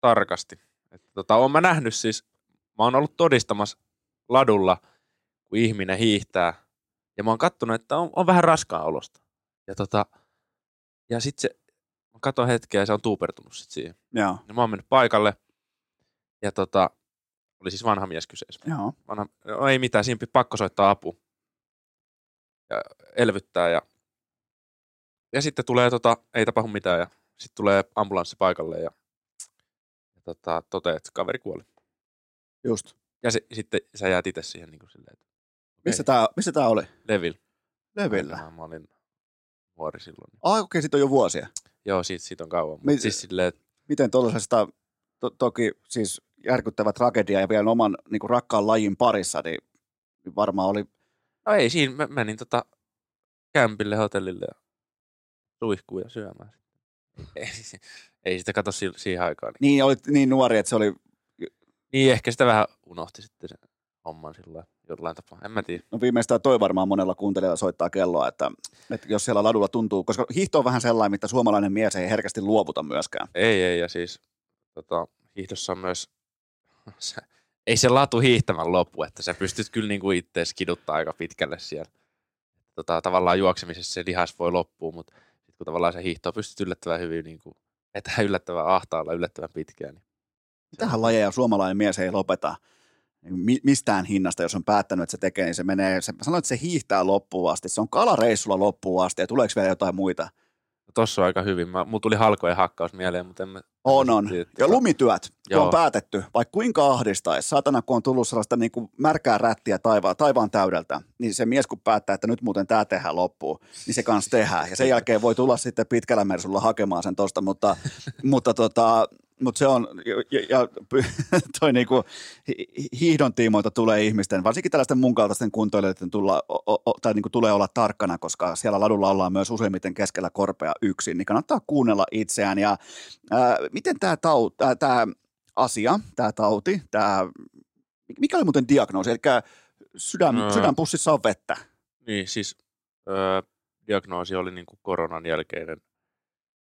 tarkasti. Että tota, oon mä nähnyt siis, mä oon ollut todistamassa ladulla, kun ihminen hiihtää, ja mä oon kattonut, että on, on vähän raskaan olosta. Ja, tota, ja sitten se, mä katon hetkeä ja se on tuupertunut sit siihen. Joo. Ja mä oon mennyt paikalle ja tota, oli siis vanha mies kyseessä. Joo. Vanha, no ei mitään, siinä pakko soittaa apu ja elvyttää ja, ja sitten tulee, tota, ei tapahdu mitään ja sitten tulee ambulanssi paikalle ja, ja tota, toteaa, että kaveri kuoli. Just. Ja se, sitten sä jäät itse siihen niin kuin silleen. Missä tää, missä tää oli? Levillä. Levillä? Mä olin vuori silloin. Ah, okei, siitä on jo vuosia. Joo, siitä, siitä on kauan. Miten, siis silleen, että... miten tuollaisesta, to, toki siis järkyttävä tragedia ja vielä oman niin kuin rakkaan lajin parissa, niin varmaan oli... No ei, siinä mä menin tota kämpille, hotellille ja suihkuun ja syömään. ei, ei sitä kato si- siihen aikaan. Niin, niin olit niin nuori, että se oli... Niin, ehkä sitä vähän unohti sitten sen homman sillä jollain tapaa. En mä tiedä. No viimeistään toi varmaan monella kuuntelijalla soittaa kelloa, että, että jos siellä ladulla tuntuu, koska hiihto on vähän sellainen, mitä suomalainen mies ei herkästi luovuta myöskään. Ei, ei, ja siis tota, hiihdossa on myös, se, ei se latu hiihtämän lopu, että sä pystyt kyllä niin kuin ittees kiduttaa aika pitkälle siellä. Tota, tavallaan juoksemisessa se lihas voi loppua, mutta sit kun tavallaan se hiihtoa pystyt yllättävän hyvin, niin kuin, etää yllättävän ahtaalla, yllättävän pitkään, niin mitähän lajeja suomalainen mies ei lopeta mistään hinnasta, jos on päättänyt, että se tekee, niin se menee, se, sanoit, että se hiihtää loppuun asti, se on kalareissulla loppuun asti, ja tuleeko vielä jotain muita? No, tossa on aika hyvin, mulla tuli halkojen hakkaus mieleen, mutta en mä... On, on. Tiedä, ja lumityöt, joo. Kun on päätetty, vaikka kuinka ahdistaisi, saatana kun on tullut sellaista niin kuin märkää rättiä taivaan, taivaan täydeltä, niin se mies kun päättää, että nyt muuten tämä tehdään loppuun, niin se kanssa tehdään, ja sen jälkeen voi tulla sitten pitkällä mersulla hakemaan sen tosta, mutta, mutta tota... Mutta se on, ja, ja toi niinku hiihdon tiimoilta tulee ihmisten, varsinkin tällaisten mun kaltaisten kuntoilijoiden tulla, o, o, tai niinku tulee olla tarkkana, koska siellä ladulla ollaan myös useimmiten keskellä korpea yksin, niin kannattaa kuunnella itseään. Ja ää, miten tämä tää asia, tämä tauti, tää, mikä oli muuten diagnoosi, eli sydän, öö, sydänpussissa on vettä? Niin, siis öö, diagnoosi oli niinku koronan jälkeinen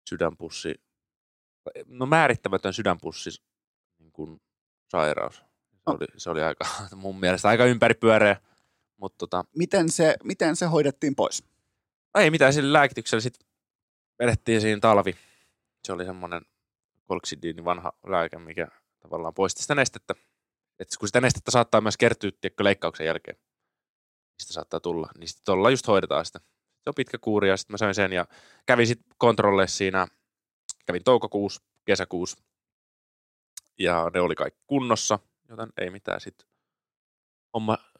sydänpussi. No määrittämätön sydänpussi niin kuin sairaus. Se, no. oli, se oli aika, mun mielestä aika ympäripyöreä. Mutta tota, miten, se, miten se hoidettiin pois? No ei mitään, sillä lääkityksellä sitten vedettiin siinä talvi. Se oli semmoinen kolksidiini vanha lääke, mikä tavallaan poisti sitä nestettä. Et kun sitä nestettä saattaa myös kertyä tiedätkö, leikkauksen jälkeen, mistä saattaa tulla, niin sitten tuolla just hoidetaan sitä. Se on pitkä kuuri ja sitten mä söin sen ja kävin sitten kontrolleissa siinä. Kävin toukokuussa, kesäkuussa ja ne oli kaikki kunnossa, joten ei mitään sitten.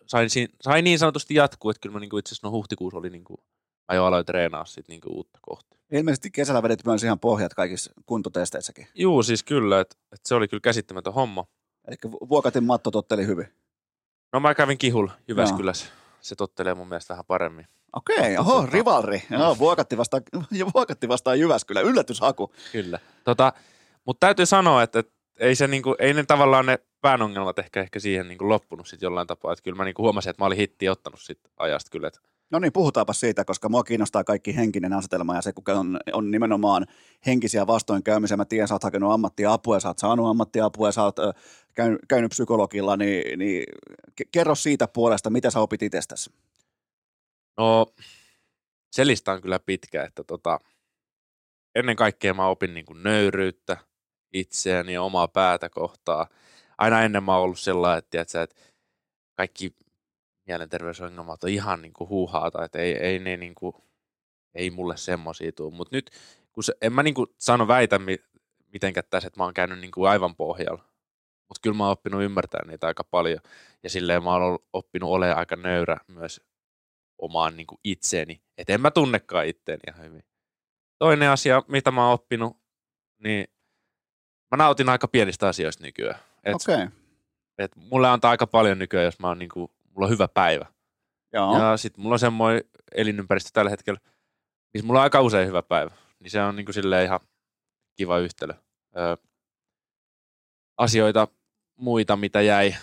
Sain, sain niin sanotusti jatkuu, että kyllä mä niinku itse asiassa no huhtikuussa oli niinku, mä jo aloin treenaa sit niinku uutta kohtaa. Ilmeisesti kesällä vedet myös ihan pohjat kaikissa kuntotesteissäkin. Juu, siis kyllä, että et se oli kyllä käsittämätön homma. Eli Vuokatin Matto totteli hyvin? No mä kävin Kihulla Jyväskylässä. No. Se tottelee mun mielestä vähän paremmin. Okei, oho, rivalri. No, Vuokatti vastaan, Vuokatti vastaan Jyväskylä. Yllätyshaku. Kyllä. Tota, mutta täytyy sanoa, että, että ei, se niinku, ei ne tavallaan ne päänongelmat ehkä, ehkä siihen niinku loppunut sit jollain tapaa. Et kyllä mä niinku huomasin, että mä olin hittiä ottanut sit ajasta kyllä. Et... No niin, puhutaanpa siitä, koska mua kiinnostaa kaikki henkinen asetelma ja se, kun on, on nimenomaan henkisiä vastoinkäymisiä. Mä tiedän, sä oot hakenut ammattiapua, sä oot saanut ammattiapua ja sä oot äh, käynyt, käynyt psykologilla, niin, niin kerro siitä puolesta, mitä sä opit itsestäsi. No, se lista on kyllä pitkä, että tota, ennen kaikkea mä opin niin kuin nöyryyttä itseäni ja omaa päätä kohtaa. Aina ennen mä oon ollut sellainen, että, että kaikki mielenterveysongelmat on ihan niin kuin huuhaata, että ei, ei, ne niin kuin, ei mulle semmosia tule. Mutta nyt, kun se, en mä niin kuin sano väitä mitenkään tässä, että mä oon käynyt niin kuin aivan pohjalla, mutta kyllä mä oon oppinut ymmärtää niitä aika paljon ja silleen mä oon oppinut olemaan aika nöyrä myös omaan niin kuin itseeni, et en mä tunnekaan itteeni ihan hyvin. Toinen asia, mitä mä oon oppinut, niin mä nautin aika pienistä asioista nykyään. Et, okay. et mulle antaa aika paljon nykyään, jos mä oon niin kuin, mulla on hyvä päivä. Joo. Ja sit mulla on semmoinen elinympäristö tällä hetkellä, missä mulla on aika usein hyvä päivä. Niin se on niin kuin silleen ihan kiva yhtälö. Öö, asioita muita, mitä jäi,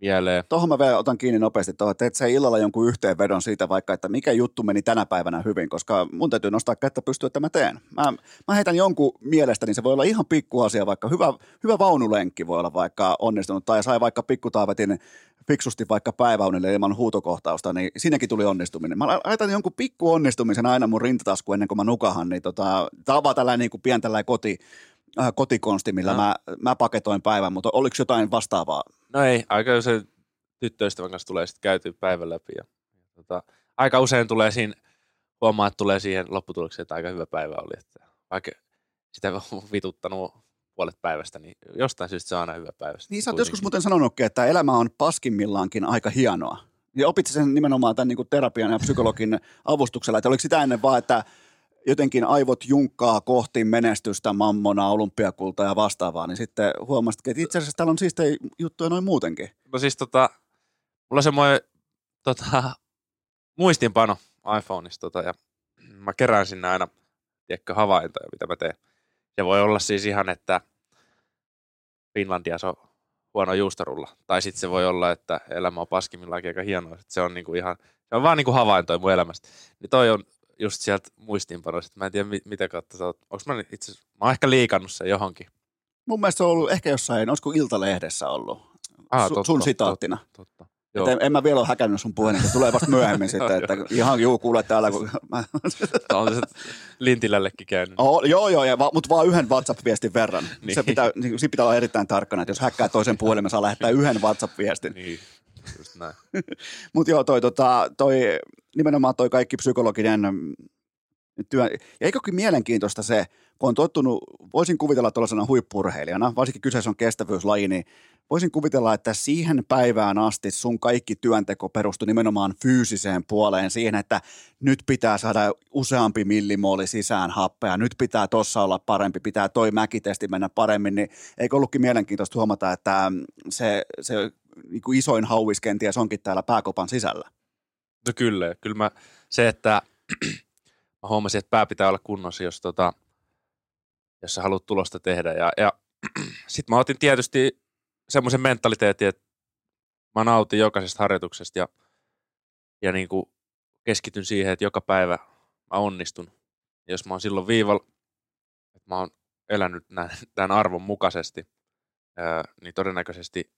mieleen. Tuohon mä vielä otan kiinni nopeasti tuohon, että teet sä illalla jonkun yhteenvedon siitä vaikka, että mikä juttu meni tänä päivänä hyvin, koska mun täytyy nostaa kättä pystyä, että mä teen. Mä, mä heitän jonkun mielestäni, niin se voi olla ihan pikkuasia, vaikka hyvä, hyvä vaunulenkki voi olla vaikka onnistunut, tai sai vaikka Pikkutaavetin fiksusti vaikka päiväunille ilman huutokohtausta, niin siinäkin tuli onnistuminen. Mä laitan jonkun pikku onnistumisen aina mun rintataskuun ennen kuin mä nukahan, niin tota, tää on vaan tällainen niin kuin pian tällainen koti, äh, kotikonsti, millä no. mä, mä paketoin päivän, mutta oliko jotain vastaavaa? No ei, aika usein tyttöystävän kanssa tulee sitten käytyä päivän läpi. Ja, tota, aika usein tulee siinä, huomaa, että tulee siihen lopputulokseen, että aika hyvä päivä oli. Että vaikka sitä on vituttanut puolet päivästä, niin jostain syystä se on aina hyvä päivä. Niin sä oot joskus muuten sanonutkin, että elämä on paskimmillaankin aika hienoa. Ja opit sen nimenomaan tämän niin kuin terapian ja psykologin avustuksella, että oliko sitä ennen vaan, että jotenkin aivot junkkaa kohti menestystä, mammonaa, olympiakultaa ja vastaavaa, niin sitten huomasit, että itse asiassa täällä on siistejä juttuja noin muutenkin. No siis tota, mulla on semmoinen tota, muistinpano iPhoneissa tota, ja mä kerään sinne aina, tiedätkö, havaintoja, mitä mä teen. Se voi olla siis ihan, että Finlandia se on huono juustarulla, tai sitten se voi olla, että elämä on paskimmillaankin aika hienoa, että se on niinku ihan, se on vaan niinku havaintoja mun elämästä. Niin toi on just sieltä muistiinpanoista. Mä en tiedä, mitä kautta sä oot. Onks mä itse asiassa, mä oon ehkä liikannut sen johonkin. Mun mielestä se on ollut ehkä jossain, olisiko Iltalehdessä ollut ah, totta, sun sitaattina. Totta, totta. Että en, en mä vielä ole häkännyt sun puheen, että tulee vasta myöhemmin sitten, että ihan juu kuule täällä. Kun mä... on se Lintilällekin käynyt. Oh, joo, joo, ja va, mutta vaan yhden WhatsApp-viestin verran. Niin. Se pitää, niin, siinä pitää olla erittäin tarkkana, että jos häkkää toisen puhelimen, niin saa lähettää yhden WhatsApp-viestin. Niin, just näin. Mutta joo, toi, tota, toi, nimenomaan toi kaikki psykologinen työ. Ja eikökin mielenkiintoista se, kun on tottunut, voisin kuvitella tuollaisena huippu-urheilijana, varsinkin kyseessä on kestävyyslaji, niin voisin kuvitella, että siihen päivään asti sun kaikki työnteko perustui nimenomaan fyysiseen puoleen, siihen, että nyt pitää saada useampi millimooli sisään happea, nyt pitää tossa olla parempi, pitää toi mäkitesti mennä paremmin, niin eikö ollutkin mielenkiintoista huomata, että se, se niin kuin isoin hauvis kenties onkin täällä pääkopan sisällä? No kyllä, kyllä mä, se, että mä huomasin, että pää pitää olla kunnossa, jos, tota, jos sä haluat tulosta tehdä. Ja, ja sitten mä otin tietysti semmoisen mentaliteetin, että mä nautin jokaisesta harjoituksesta ja, ja niin kuin keskityn siihen, että joka päivä mä onnistun. Ja jos mä oon silloin viivalla, että mä oon elänyt tämän arvon mukaisesti, ää, niin todennäköisesti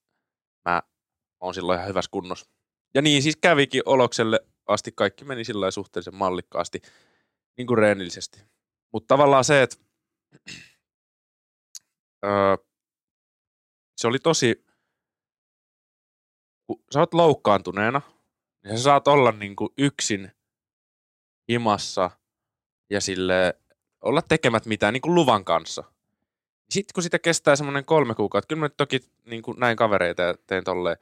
mä oon silloin ihan hyvässä kunnossa. Ja niin siis kävikin Olokselle asti, kaikki meni sillä lailla suhteellisen mallikkaasti, niin kuin reenillisesti. Mutta tavallaan se, että öö, se oli tosi, kun sä oot loukkaantuneena, niin sä saat olla niin kuin yksin himassa ja sille olla tekemät mitään niin kuin luvan kanssa. Sitten kun sitä kestää semmoinen kolme kuukautta, kyllä mä nyt toki niin kuin näin kavereita ja tein tolleen,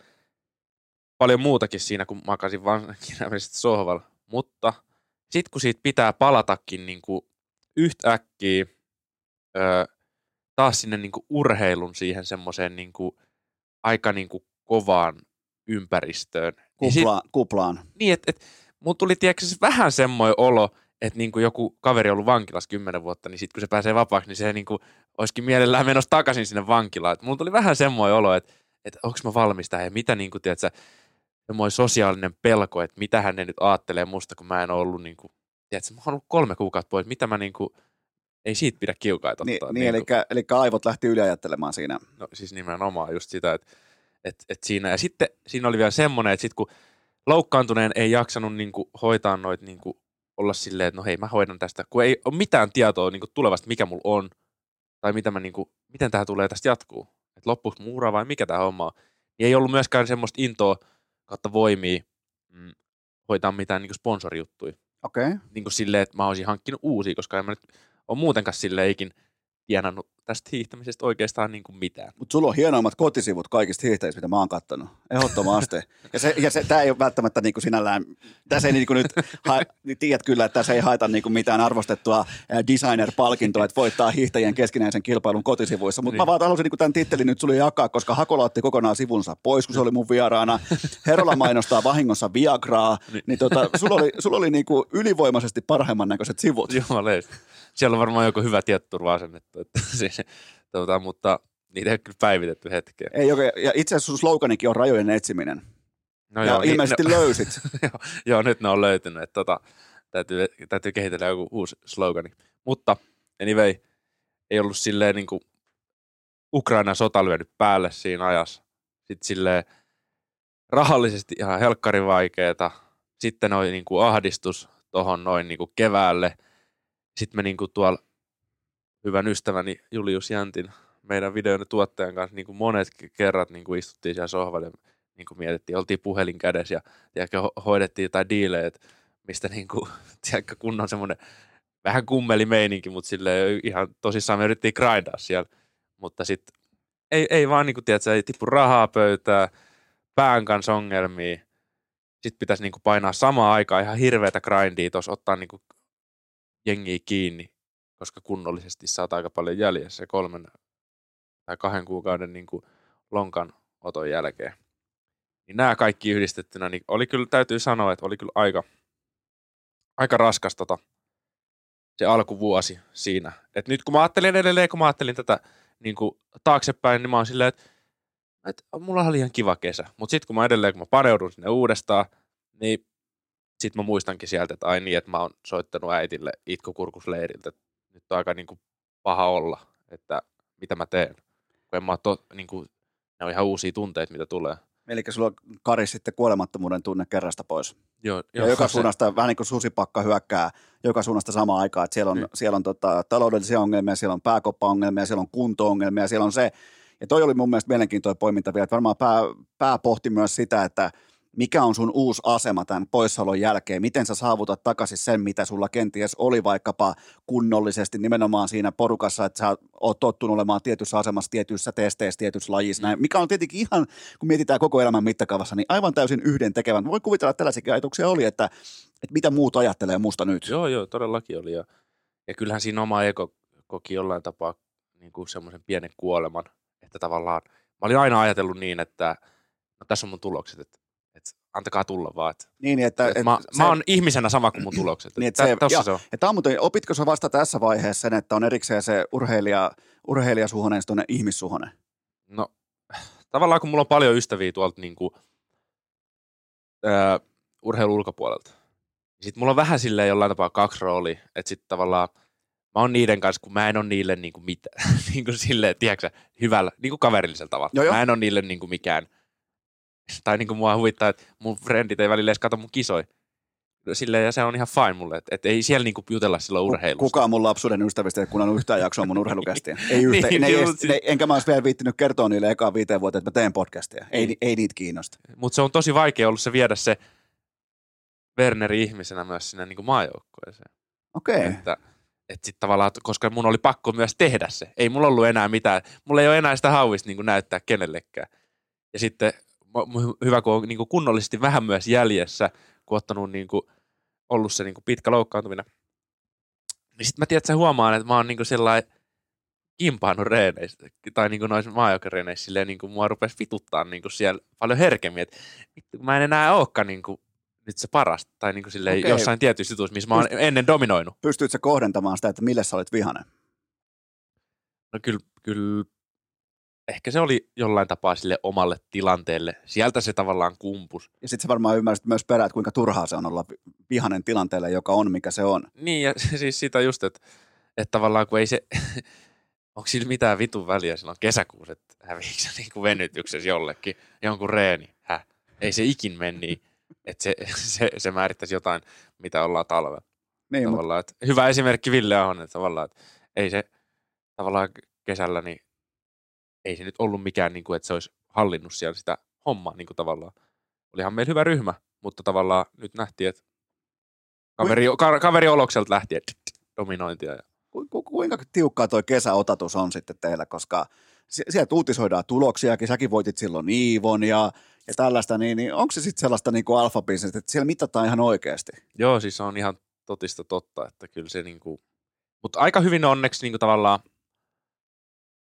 paljon muutakin siinä, kun makasin vaan kirjaimellisesti sohvalla. Mutta sitten kun siitä pitää palatakin niin kuin yhtäkkiä öö, taas sinne niin kuin urheilun siihen semmoiseen niin kuin aika niin kuin kovaan ympäristöön. Kupla, sit, kuplaan. Niin, että et, mun tuli tiedätkö, vähän semmoinen olo, että niin kuin joku kaveri on ollut vankilassa kymmenen vuotta, niin sitten kun se pääsee vapaaksi, niin se niin kuin olisikin mielellään menossa takaisin sinne vankilaan. Et mun tuli vähän semmoinen olo, että et onko mä valmis tähän ja mitä niin kuin tiedätkö, semmoinen sosiaalinen pelko, että mitä hän ne nyt ajattelee musta, kun mä en ole ollut, niin kuin, tiedätkö, mä oon ollut kolme kuukautta pois, mitä mä niin kuin, ei siitä pidä kiukaita ottaa. Niin, niin eli, eli aivot lähti yliajattelemaan siinä. No siis nimenomaan just sitä, että, että, että siinä, ja sitten siinä oli vielä semmoinen, että sitten kun loukkaantuneen ei jaksanut niin kuin hoitaa noita, niin kuin olla silleen, että no hei mä hoidan tästä, kun ei ole mitään tietoa niin kuin tulevasta, mikä mulla on, tai mitä mä, niin kuin, miten tämä tulee tästä jatkuu, että loppuksi muuraa vai mikä tämä homma on, niin ei ollut myöskään semmoista intoa, kautta voimia mm, hoitaa mitään niin sponsorijuttuja. Okei. Okay. Niin kuin silleen, että mä olisin hankkinut uusia, koska en mä nyt ole muutenkaan silleen ikin tienannut tästä hiihtämisestä oikeastaan niin kuin mitään. Mutta sulla on hienoimmat kotisivut kaikista hiihtäjistä, mitä mä oon kattonut. Ehdottomasti. ja se, ja se, tää ei ole välttämättä niin kuin sinällään, tässä ei niin kuin nyt, hae, tiedät kyllä, että tässä ei haeta niin kuin mitään arvostettua designer-palkintoa, että voittaa hiihtäjien keskinäisen kilpailun kotisivuissa. Mutta niin. Mä vaan halusin niin kuin tämän tittelin nyt sulle jakaa, koska Hakola otti kokonaan sivunsa pois, kun se oli mun vieraana. Herola mainostaa vahingossa Viagraa. Niin, niin tota, sulla oli, sul oli niin kuin ylivoimaisesti parhaimman näköiset sivut. Jumaleista. Siellä on varmaan joku hyvä tietoturva-asennettu, että, siis, tuota, mutta Niitä ei ole kyllä päivitetty hetkeä. Ei oikein. Ja itse asiassa sun sloganikin on rajojen etsiminen. No ja joo, ilmeisesti no, löysit. joo, joo, nyt ne on löytynyt. Että tota, täytyy, täytyy kehitellä joku uusi slogani. Mutta anyway, ei ollut silleen niin kuin Ukraina sota lyönyt päälle siinä ajassa. Sitten silleen rahallisesti ihan helkkarin vaikeeta. Sitten oli niin kuin ahdistus tohon noin niin kuin keväälle. Sitten me niin kuin tuolla hyvän ystäväni Julius Jäntin, meidän videon tuottajan kanssa niin kuin monet kerrat niin kuin istuttiin siellä sohvalle ja niin kuin mietittiin, oltiin puhelin kädessä ja tiedätkö, hoidettiin jotain diilejä, mistä niin kuin, tiedätkö, kunnon semmoinen vähän kummeli meininki, mutta silleen ihan tosissaan me yrittiin grindaa siellä, mutta sitten ei, ei vaan niin kuin, tiedätkö, ei tipu rahaa pöytää, pään kanssa ongelmia, sitten pitäisi niin kuin painaa samaan aikaan ihan hirveätä grindia tuossa, ottaa niin kuin jengiä kiinni, koska kunnollisesti saat aika paljon jäljessä kolmen tai kahden kuukauden niin kuin lonkan oton jälkeen. Niin nämä kaikki yhdistettynä, niin oli kyllä, täytyy sanoa, että oli kyllä aika, aika raskas tota, se alkuvuosi siinä. Et nyt kun mä ajattelin edelleen, kun mä ajattelin tätä niin kuin taaksepäin, niin mä oon silleen, että, että mulla oli ihan kiva kesä. Mutta sitten kun mä edelleen, kun mä paneudun sinne uudestaan, niin sitten mä muistankin sieltä, että ai niin, että mä oon soittanut äitille itkukurkusleiriltä, että nyt on aika niin kuin paha olla, että mitä mä teen. En mä to, niin kuin, ne on ihan uusia tunteita, mitä tulee. Eli sulla on Kari sitten kuolemattomuuden tunne kerrasta pois. Joo, ja joka se... suunnasta, vähän niin kuin susipakka hyökkää, joka suunnasta samaan aikaan. Että siellä on, siellä on tota, taloudellisia ongelmia, siellä on pääkoppaongelmia, siellä on kunto-ongelmia, siellä on se. Ja toi oli mun mielestä mielenkiintoinen poiminta vielä, että varmaan pää, pää pohti myös sitä, että mikä on sun uusi asema tämän poissaolon jälkeen? Miten sä saavutat takaisin sen, mitä sulla kenties oli vaikkapa kunnollisesti nimenomaan siinä porukassa, että sä oot tottunut olemaan tietyssä asemassa, tietyissä testeissä, tietyissä lajissa. Näin, mikä on tietenkin ihan, kun mietitään koko elämän mittakaavassa, niin aivan täysin yhden tekevän. Voi kuvitella, että tällaisia ajatuksia oli, että, että mitä muut ajattelee musta nyt. Joo, joo, todellakin oli. Ja, ja kyllähän siinä oma ego koki jollain tapaa niin kuin semmoisen pienen kuoleman, että tavallaan mä olin aina ajatellut niin, että no, tässä on mun tulokset, että antakaa tulla vaan. Että niin, että, että, että mä, se, mä oon ihmisenä sama kuin mun tulokset. Niin, että Tä, se, ja, se on. Ja muuten, opitko sä vasta tässä vaiheessa sen, että on erikseen se urheilija, urheilija Suhonen ja tuonne ihmissuhonen? No tavallaan kun mulla on paljon ystäviä tuolta niin kuin, ää, urheilun ulkopuolelta. Sitten mulla on vähän silleen jollain tapaa kaksi roolia. Että sitten tavallaan mä oon niiden kanssa, kun mä en ole niille niin kuin mitään. niin kuin silleen, tiedätkö, hyvällä, niin kuin kaverillisella tavalla. Jo jo. Mä en ole niille niin kuin mikään. Tai niin kuin mua huvittaa, että mun frendit ei välillä edes kato mun kisoja. Silleen, ja se on ihan fine mulle, että et ei siellä niin kuin jutella silloin urheilusta. Kukaan mun lapsuuden ystävistä ei kuunnellut yhtään jaksoa mun urheilukästiä. Ei yhtä, niin, ne ei edes, ne, enkä mä olisi vielä viittinyt kertoa niille ekaan viiteen vuoteen, että mä teen podcastia. Ei, ei, ei niitä kiinnosta. Mutta se on tosi vaikea ollut se viedä se Verneri ihmisenä myös sinne niin kuin maajoukkueeseen. Okei. Okay. Että, että sitten tavallaan, koska mun oli pakko myös tehdä se. Ei mulla ollut enää mitään. Mulla ei ole enää sitä hauista niin kuin näyttää kenellekään. Ja sitten... Hyvä, kun on niin kuin kunnollisesti vähän myös jäljessä, kun ottanut niin kuin, ollut se niin kuin pitkä loukkaantuminen. Niin sitten mä tiedän, että sä huomaan, että mä oon niin kuin sellainen kimpaanut reeneissä, tai niin kuin noissa maajoukkoreeneissä, silleen niin kuin mua rupesi vituttaa niin kuin siellä paljon herkemmin, että mä en enää olekaan niin kuin nyt se paras, tai niin kuin silleen okay. Jossain tietyissä jutuissa, missä mä oon Pyst- ennen dominoinut. Pystyit sä kohdentamaan sitä, että mille sä olet vihainen? No kyllä, kyllä. Ehkä se oli jollain tapaa sille omalle tilanteelle. Sieltä se tavallaan kumpus. Ja sitten sä varmaan ymmärsit myös perään, että kuinka turhaa se on olla vihainen tilanteelle, joka on, mikä se on. Niin, ja siis siitä just, että, että tavallaan kun ei se, onko sillä mitään vitun väliä silloin kesäkuussa, että häviikö niinku venytyksessä jollekin, jonkun reeni, häh, ei se ikin meni, että se, se, se määrittäisi jotain, mitä ollaan talvella. Niin, mutta... Hyvä esimerkki Ville Ahonen, että tavallaan, että ei se tavallaan kesällä niin, ei se nyt ollut mikään, niin kuin, että se olisi hallinnut siellä sitä hommaa niin kuin tavallaan. Olihan meillä hyvä ryhmä, mutta tavallaan nyt nähtiin, että kaveri, ka- kaveri olokselta lähtien dominointia. Ku, ku, kuinka tiukkaa toi kesäotatus on sitten teillä, koska sieltä uutisoidaan tuloksiakin, säkin voitit silloin Iivon ja, ja tällaista, niin, niin onko se sitten sellaista niin kuin alfabiisistä, että siellä mitataan ihan oikeasti? Joo, siis se on ihan totista totta, että kyllä se niin kuin, mutta aika hyvin onneksi niin kuin tavallaan,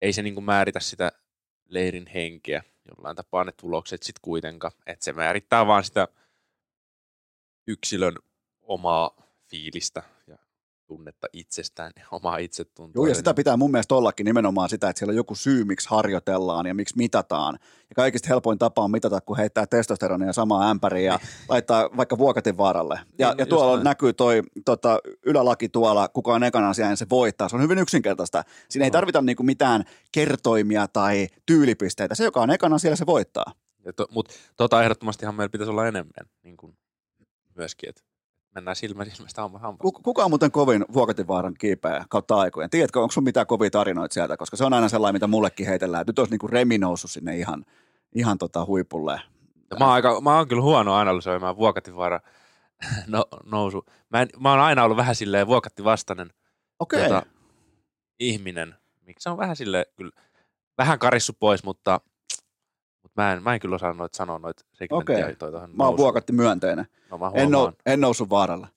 ei se niinku määritä sitä leirin henkeä jollain tapaa ne tulokset sitten kuitenkaan. Että se määrittää vaan sitä yksilön omaa fiilistä ja tunnetta itsestään, omaa itsetuntoa. Joo, ja sitä pitää mun mielestä ollakin nimenomaan sitä, että siellä on joku syy, miksi harjoitellaan ja miksi mitataan. Ja kaikista helpoin tapa on mitata, kun heittää testosteronia samaa ämpäriin ja laittaa vaikka Vuokatin vaaralle. Ja, niin, ja tuolla on, näkyy toi tota, ylälaki tuolla, kuka on ekana asiaa, se voittaa. Se on hyvin yksinkertaista. Siinä ei tarvita niinku mitään kertoimia tai tyylipisteitä. Se, joka on ekana siellä, se voittaa. To, Mutta tota ehdottomastihan meillä pitäisi olla enemmän niin kuin myöskin, että mennään silmä silmästä hampa hampaan. Kuka on muuten kovin Vuokatinvaaran kiipeä kautta aikojen? Tiedätkö, onko sun mitään kovia tarinoita sieltä? Koska se on aina sellainen, mitä mullekin heitellään. Nyt olisi niin kuin Remi noussut sinne ihan, ihan tota huipulle. Mä oon, aika, mä oon kyllä huono analysoimaan Vuokatinvaaran no, nousu. Mä, en, mä oon aina ollut vähän silleen Vuokatti-vastainen okay. tota, ihminen. Miksi se on vähän silleen, kyllä, vähän karissu pois, mutta... Mä en, mä en kyllä osaa noit sanoa noit segmenttejä. Okei, mä oon Vuokatti myönteinen. No, mä en, nou, en noussut vaaralla.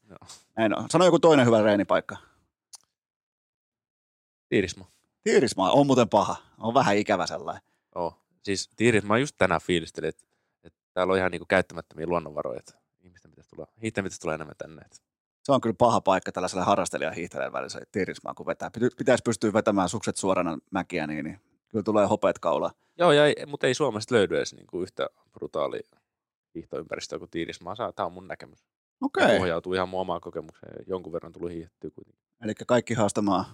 En sano joku toinen hyvä reenipaikka. Tiirismaa. Tiirismaa on muuten paha. On vähän ikävä sellainen. Joo. Siis Tiirismaa just tänään fiilistelin, että, että täällä on ihan niinku käyttämättömiä luonnonvaroja. Ihmisten pitäisi tulla, hiihtäjän pitäisi tulla enemmän tänne. Se on kyllä paha paikka tällaiselle harrastelijan hiihtäjän välissä Tiirismaa, kun vetää. Pitäisi pystyä vetämään sukset suorana mäkiä niin, niin kyllä tulee hopeat kaulaa. Joo, ja ei, mutta ei Suomesta löydy edes niinku yhtä brutaalia hiihtoympäristöä kuin Tiirismaa saa. Tämä on mun näkemys. Okei. Okay. Pohjautuu ihan mun omaan kokemukseen. Jonkun verran tullut hiihtyä kuitenkin. Eli kaikki haastamaan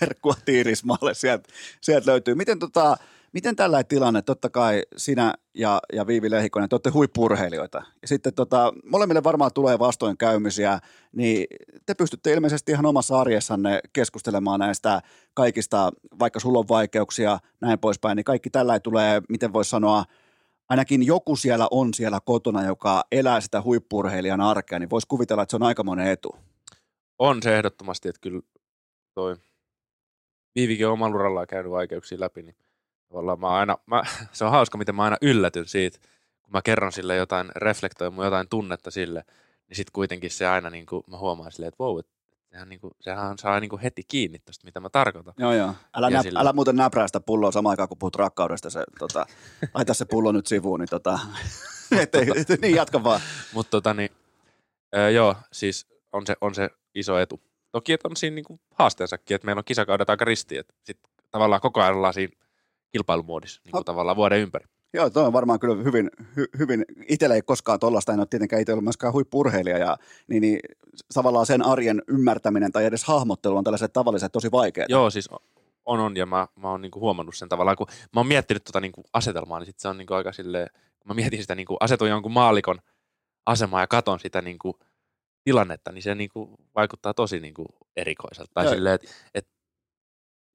verkkua Tiirismaalle. Sieltä sielt löytyy. Miten, tota, miten tällainen tilanne? Totta kai sinä ja, ja Viivi Lehikoinen, te olette huippu-urheilijoita. Ja sitten tota, molemmille varmaan tulee vastoinkäymisiä. Niin te pystytte ilmeisesti ihan omassa arjessanne keskustelemaan näistä kaikista, vaikka sulla on vaikeuksia, näin poispäin. Niin kaikki tällainen tulee, miten voisi sanoa, ainakin joku siellä on siellä kotona, joka elää sitä huippu-urheilijan arkea. Niin voisi kuvitella, että se on aikamoinen etu. On se ehdottomasti, että kyllä toi Viivikin on omalla urallaan käynyt vaikeuksia läpi, niin tavallaan mä aina, mä, se on hauska, miten mä aina yllätyn siitä, kun mä kerron sille jotain, reflektoin mun jotain tunnetta sille, niin sit kuitenkin se aina, niin kuin, mä huomaan silleen, että wow, että sehän, niin kuin, sehän saa niin kuin heti kiinni tästä, mitä mä tarkoitan. Joo, joo. Älä, nä, sille... älä muuten näprää sitä pulloa samaan aikaan, kun puhut rakkaudesta, se, tota, laita se pullo nyt sivuun, niin, tota, ettei, niin jatka vaan. Mutta tota niin, öö, joo, siis on se, on se iso etu. Toki on siinä niinku haasteensakin, että meillä on kisakaudet aika ristiin, että sitten tavallaan koko ajan ollaan siinä kilpailumuodissa niinku tavallaan vuoden ympäri. Joo, toi on varmaan kyllä hyvin, hy, hyvin itsellä ei koskaan tollaista, en ole tietenkään itse ollut myöskään huippu-urheilija, ja, niin, niin tavallaan sen arjen ymmärtäminen tai edes hahmottelu on tällaiset tavalliset tosi vaikeaa. Joo, siis on on, ja mä, mä oon niinku huomannut sen tavallaan, kun mä oon miettinyt tota niinku asetelmaa, niin sit se on niinku aika silleen, kun mä mietin sitä, niinku asetun jonkun maalikon asemaa ja katon sitä niinku tilannetta, niin se niinku vaikuttaa tosi niinku erikoiselta. Tai silleen, et, et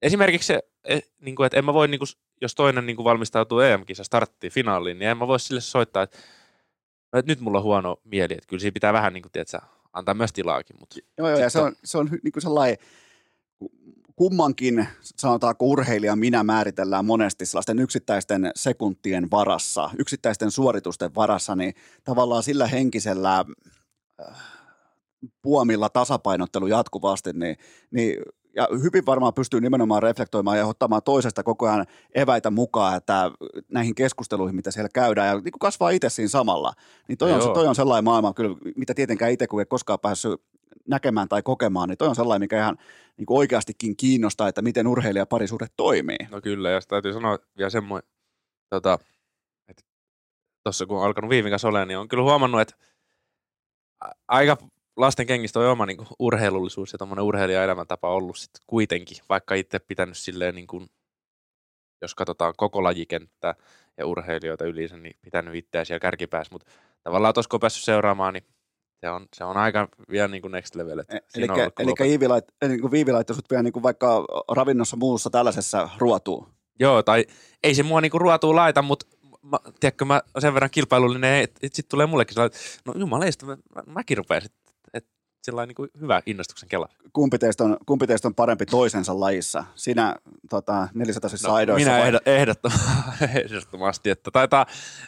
esimerkiksi se, et, niinku, et en mä voi, niinku, jos toinen niinku valmistautuu E M-kisa starttiin finaaliin, niin en mä voi sille soittaa, että et nyt mulla on huono mieli. Et kyllä siinä pitää vähän niinku, tiedätkö, antaa myös tilaakin. Mut joo, joo, ja se on, se on niinku sellainen... Kummankin, sanotaanko urheilija, minä määritellään monesti sellaisten yksittäisten sekuntien varassa, yksittäisten suoritusten varassa, niin tavallaan sillä henkisellä puomilla tasapainottelu jatkuvasti, niin, niin ja hyvin varmaan pystyy nimenomaan reflektoimaan ja ottamaan toisesta koko ajan eväitä mukaan, että näihin keskusteluihin, mitä siellä käydään, ja niin kuin kasvaa itse siinä samalla, niin toi on, se, toi on sellainen maailma, kyllä, mitä tietenkään itse, kun ei koskaan päässyt näkemään tai kokemaan, niin toi on sellainen, mikä ihan niin kuin oikeastikin kiinnostaa, että miten urheilijaparisuhde toimii. No kyllä, ja sitä täytyy sanoa vielä semmoinen, tota, että tuossa kun on alkanut Viivin kanssa olemaan, niin on kyllä huomannut, että aika lasten kengistä on oma niin kuin urheilullisuus ja tommoinen urheilijaelämäntapa ollut sit kuitenkin, vaikka itse pitänyt silleen, niin kuin, jos katsotaan koko lajikenttää ja urheilijoita yliinsä, niin pitänyt itseä siellä kärkipäässä, mutta tavallaan tuossa kun on päässyt seuraamaan, niin se on, se on aika vielä niin kuin next level. Eli Iivi laittoi lait, sut vielä niin kuin vaikka ravinnossa muussa tällaisessa ruotuun. Joo, tai ei se mua niin kuin ruotuun laita, mutta mä, tiedätkö, mä sen verran kilpailullinen, että et sit tulee mullekin sellainen, no jumaleista, mä, mäkin rupean sitten. Sellainen niin hyvä innostuksen kela. Kumpi teistä, on, kumpi teistä on parempi toisensa lajissa? Sinä tota, neljäsatasissa no, aidoissa. Minä ehdo, ehdottomasti, että taitaa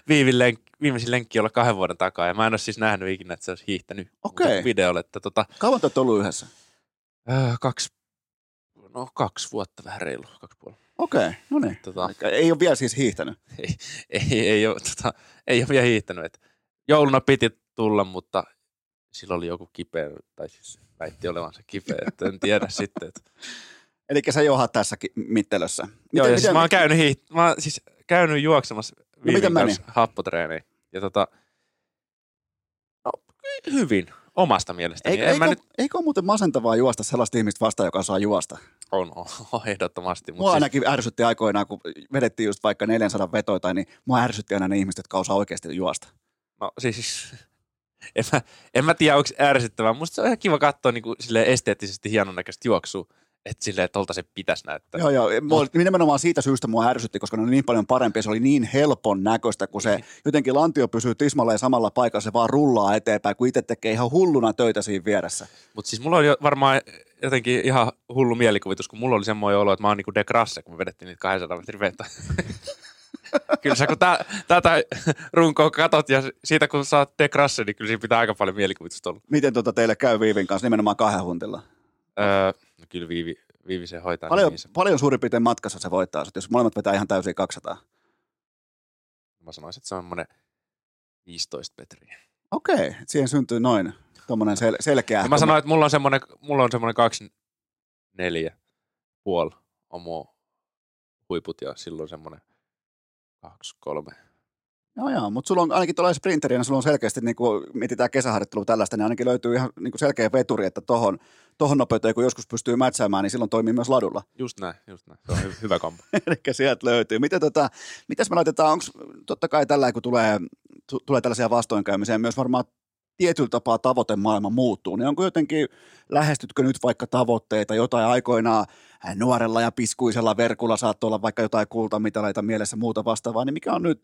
Viivin lenk, viimeisin lenkki olla kahden vuoden takaa. Ja mä en ole siis nähnyt ikinä, että se olisi hiihtänyt okay. videolle. Että, tota, kauan te olette ollut yhdessä? Öö, kaksi, no, kaksi vuotta, vähän reilu, kaksi puolella. Okei, okay, no niin. Tota, ei ole vielä siis hiihtänyt? Ei, ei, ei, ole, tota, ei ole vielä hiihtänyt. Että jouluna piti tulla, mutta... Silloin oli joku kipeä, tai siis väitti olevansa kipeä, että en tiedä sitten. Että... Eli sä johat tässä mittelössä. Miten, joo, ja miten... siis mä oon käynyt, hii... mä oon siis käynyt juoksemassa viime no, kanssa happotreeniin. Ja tota, no hyvin, omasta mielestäni. Eikö, eikö, nyt... eikö ole muuten masentavaa juosta sellaista ihmistä vastaan, joka saa juosta? On, on ehdottomasti. Mua ainakin siis... ärsytti aikoinaan, kun vedettiin just vaikka neljäsataa vetoita, niin mua ärsytti aina ne ihmiset, jotka osaa oikeasti juosta. No siis... En mä, en mä tiedä, onko ärsyttävää. Musta se on ihan kiva katsoa niin kuin, silleen esteettisesti hienon näköistä juoksua, että silleen tolta se pitäisi näyttää. Joo, joo. Mut. Nimenomaan siitä syystä mua ärsytti, koska ne oli niin paljon parempia. Se oli niin helpon näköistä, kun se jotenkin lantio pysyy tismalleen samalla paikalla, se vaan rullaa eteenpäin, kun itse tekee ihan hulluna töitä siinä vieressä. Mutta siis mulla on jo varmaan jotenkin ihan hullu mielikuvitus, kun mulla oli semmoinen olo, että mä oon niin kuin De Grasse, kun me vedettiin niitä kaksisataa metrin vetoja. Kyllä sä kun tä, tätä runkoa katot ja siitä kun saat De Grasse, niin kyllä siinä pitää aika paljon mielikuvitusta olla. Miten tuota teille käy Viivin kanssa nimenomaan kahden huntilla? Öö, no kyllä Viivi, Viivi se hoitaa. Paljon, niin paljon suurin piirtein matkassa se voittaa, jos molemmat vetää ihan täysin kaksisataa. Mä sanoisin, että se on semmoinen viisitoista metriä. Okei, okay, siihen syntyy noin tommonen sel- selkeä. No mä sanoin, että mulla on semmoinen, mulla on semmoinen kaksi neljä puoli omo huiput ja silloin semmoinen kaksi, kolme. Joo, joo, mutta sulla on ainakin tuolla sprinterinä, sulla on selkeästi, niin kun mietitään kesäharjoittelua tällaista, niin ainakin löytyy ihan niin selkeä veturi, että tohon, tohon nopeuteen, kun joskus pystyy mätsäämään, niin silloin toimii myös ladulla. Just näin, just näin. Se on hy- hyvä kombo. Eli sieltä löytyy. Miten tota, mitäs me laitetaan, onko totta kai tällä, kun tulee, t- tulee tällaisia vastoinkäymisiä, myös varmaan tietyllä tapaa tavoitemaailma muuttuu, niin onko jotenkin, lähestytkö nyt vaikka tavoitteita, jotain aikoinaan nuorella ja piskuisella verkulla saattoi olla vaikka jotain kultamitaleita mielessä muuta vastaavaa, niin mikä on nyt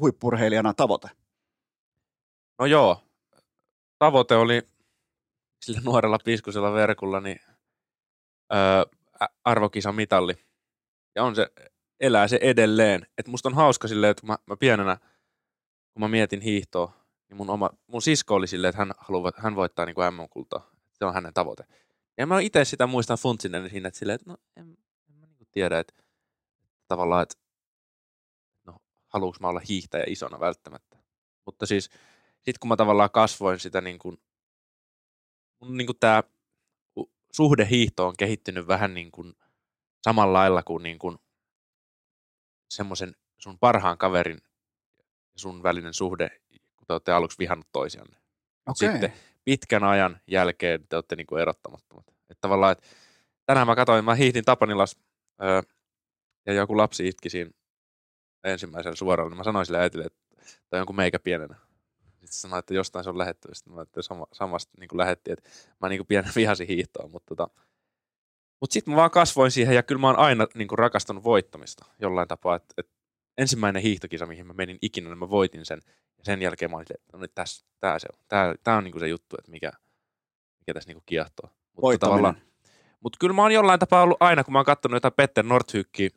huippurheilijana tavoite? No joo, tavoite oli sillä nuorella piskuisella verkulla niin öö, arvokisamitalli ja on se, elää se edelleen, että musta on hauska silleen, että mä, mä pienenä, kun mä mietin hiihtoa, Mun, oma, mun sisko oli silleen, että hän, haluaa, hän voittaa niin kuin M M-kultaa. Se on hänen tavoite. Ja mä itse sitä muistan funtsineni siinä, että silleen, että no en, en mä niin tiedä, että tavallaan, että no haluuks mä olla hiihtäjä isona välttämättä. Mutta siis sit kun mä tavallaan kasvoin sitä niin kuin, mun niin kuin tää suhde hiihto on kehittynyt vähän niin kuin samalla lailla kuin, niin kuin semmoisen sun parhaan kaverin ja sun välinen suhde. Te olette aluksi vihannut toisianne. Okay. Sitten pitkän ajan jälkeen te olette niin kuin erottamattomat. Että tavallaan, että tänään mä katsoin, mä hiihdin Tapanilas öö, ja joku lapsi itki siinä ensimmäisellä suoralla, niin mä sanoin sille äitille, että toi on jonkun meikä pienenä. Sitten sanoin, että jostain se on lähetty. Sitten mä että sama, samasta niin kuin lähetti, että mä niin kuin pienen vihasin hiihtoa. Mutta tota. Mut sitten mä vaan kasvoin siihen ja kyllä mä oon aina niin kuin rakastanut voittamista jollain tapaa, että, että ensimmäinen hiihtokisa, mihin mä menin ikinä, niin mä voitin sen. Ja sen jälkeen mä olin, että no, tässä, tää, se on. Tää, tää on niinku se juttu, että mikä, mikä tässä niinku kiehtoo. Mutta mut kyllä mä oon jollain tapaa ollut aina, kun mä oon katsonut jotain Petter Nordhykkiä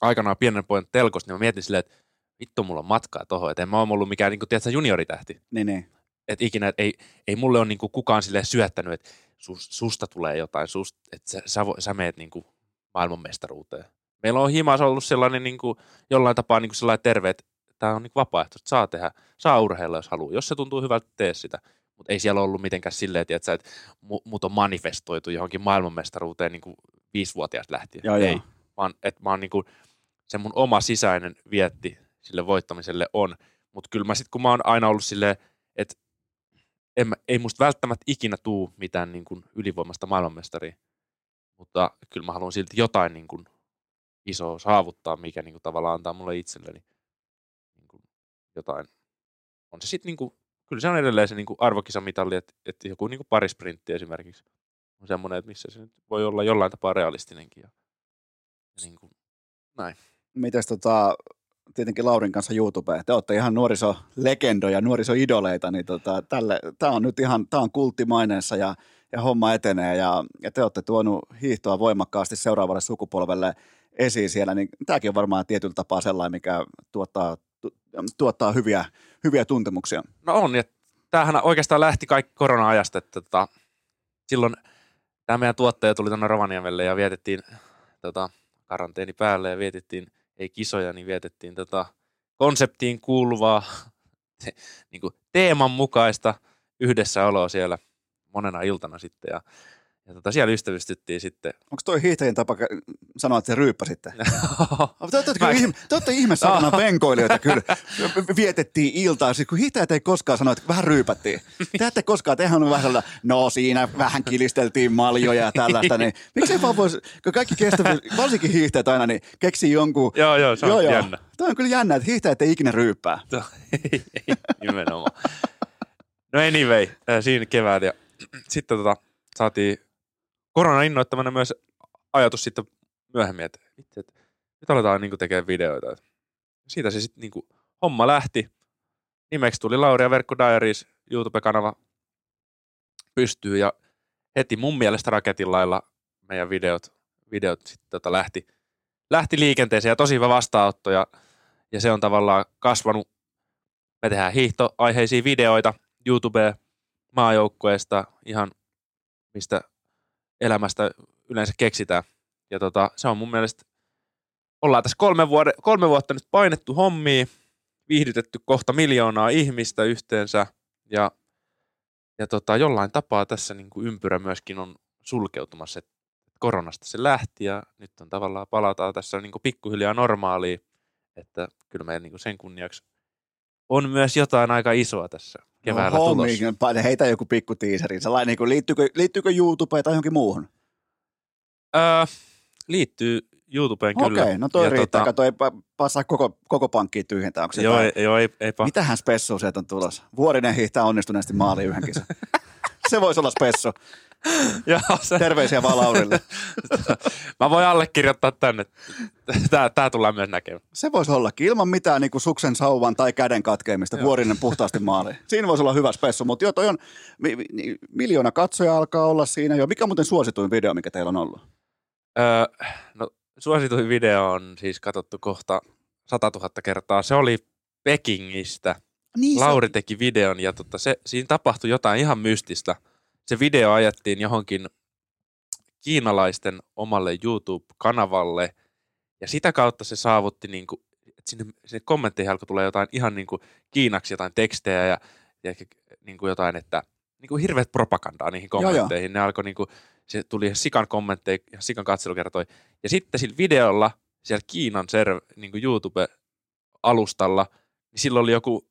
aikanaan pienen pojan telkosta, niin mä mietin silleen, että vittu mulla on matkaa tohon. Että en mä oon ollut mikään niinku, tiedätkö, junioritähti. Niin, niin. Että ikinä, et ei, ei mulle ole niinku kukaan silleen syöttänyt, että sus, susta tulee jotain, sust, että sä, sä, sä meet niinku maailmanmestaruuteen. Meillä on himas ollut sellainen niinku, jollain tapaa niinku sellainen terve, että tämä on niinku vapaaehtoista, saa tehdä, saa urheilla jos haluaa, jos se tuntuu hyvältä, tee sitä. Mutta ei siellä ollut mitenkään silleen, tiiätkö, että mu- mut on manifestoitu johonkin maailmanmestaruuteen niinku viisivuotiaasta lähtien. Joo, ei, joo. Vaan että mä oon niinku, se mun oma sisäinen vietti sille voittamiselle on. Mutta kyllä mä sit, kun mä oon aina ollut silleen, että ei musta välttämättä ikinä tuu mitään niinku ylivoimasta maailmanmestaria, mutta kyllä mä haluan silti jotain niinku isoa saavuttaa, mikä niinku tavallaan antaa mulle itselleni jotain. On se sitten niinku, kyllä se on edelleen se niinku arvokisamitalli, että et joku niinku parisprintti esimerkiksi on semmoinen, että missä se nyt voi olla jollain tapaa realistinenkin. Ja, ja niinku, näin. Mites tota, tietenkin Laurin kanssa YouTubeen, te ootte ihan nuorisolegendoja, nuorisoidoleita, niin tota, tälle, tää on nyt ihan, tää on kulttimaineensa ja, ja homma etenee ja, ja te ootte tuonut hiihtoa voimakkaasti seuraavalle sukupolvelle esiin siellä, niin tääkin on varmaan tietyllä tapaa sellainen, mikä tuottaa tuottaa hyviä, hyviä tuntemuksia. No on, ja tämähän oikeastaan lähti kaikki korona-ajasta, että tota, silloin tämä meidän tuottaja tuli tuonne Rovaniemelle ja vietettiin tota, karanteeni päälle ja vietettiin, ei kisoja, niin vietettiin tota, konseptiin kuuluvaa te, niin kuin teeman mukaista yhdessäoloa siellä monena iltana sitten ja, ja tota, siellä ystävystyttiin sitten. Onko toi hiihtäjien tapa sanoa, että se ryyppä sitten? Te olette ihme satanaan venkoilijoita kyllä. Vietettiin iltaa, siis kun hiihtäjät ei koskaan sanoa, että vähän ryypättiin. Te ette koskaan, tehän on vähän sellainen, no siinä vähän kilisteltiin maljoja ja tällaista. Niin, miksei vaan voisi, kun kaikki kestävyys, varsinkin hiihtäjät aina, niin keksii jonkun. Joo, joo, se on joo, jännä. Toi on kyllä jännä, että hiihtäjät ei ikinä ryyppää. Ei, ei, nimenomaan. No anyway, siinä keväällä. Sitten tota, saatiin koronan innoittamana myös ajatus sitten myöhemmin, että, että nyt aletaan niin kuin tekemään videoita. Siitä se sitten niin kuin homma lähti. Nimeksi tuli Lauri ja Verkko Diaries, YouTube-kanava pystyy ja heti mun mielestä raketin lailla meidän videot, videot sitten tota lähti, lähti liikenteeseen ja tosi hyvä vastaanotto ja, ja se on tavallaan kasvanut. Me tehdään hiihtoaiheisia videoita. YouTubea, maajoukkueesta, ihan mistä elämästä yleensä keksitään. Ja tota, se on mun mielestä, ollaan tässä kolme, vuode, kolme vuotta nyt painettu hommia, viihdytetty kohta miljoonaa ihmistä yhteensä, ja, ja tota, jollain tapaa tässä niin kuin ympyrä myöskin on sulkeutumassa, että koronasta se lähti, ja nyt on tavallaan palataan tässä niin kuin pikkuhiljaa normaaliin, että kyllä meidän niin kuin sen kunniaksi on myös jotain aika isoa tässä keväällä no, tulossa. Hommi, heitä joku pikku tiiseri. Sellainen, liittyykö, liittyykö YouTubeen tai johonkin muuhun? Öö, liittyy YouTubeen okay, kyllä. Okei, no toi ja riittää. Tota... Ei passaa koko, koko pankkiin tyhjentää. Joo, ei, joo, ei, ei pa... Mitähän spessua sieltä on tulossa? Vuorinen hiihtää onnistuneesti maaliin yhden kisan. Se voisi olla spessu. Terveisiä vaan Laurille. Mä voin allekirjoittaa tänne. Tää, tää tullaan myös näkemään. Se voisi ollakin. Ilman mitään niin kuin suksen sauvan tai käden katkeamista. Vuorinen puhtaasti maaliin. Siinä voisi olla hyvä spessu, mutta joo, toi on mi, mi, miljoona katsoja alkaa olla siinä jo. Mikä on muuten suosituin video, mikä teillä on ollut? Öö, no, suosituin video on siis katsottu kohta satatuhatta kertaa. Se oli Pekingistä. Niin, Lauri se... teki videon ja tota, se, siinä tapahtui jotain ihan mystistä. Se video ajettiin johonkin kiinalaisten omalle YouTube-kanavalle ja sitä kautta se saavutti, niin kuin, että sinne, sinne kommentteihin alkoi tulee jotain ihan niin kuin kiinaksi jotain tekstejä ja, ja niin kuin jotain, että niin kuin hirveät propagandaa niihin kommentteihin. Ne alkoi, niin kuin, se tuli sikan kommentteja ja sikan katselu kertoi. Ja sitten sillä videolla siellä Kiinan serv, niin kuin YouTube-alustalla, niin silloin oli joku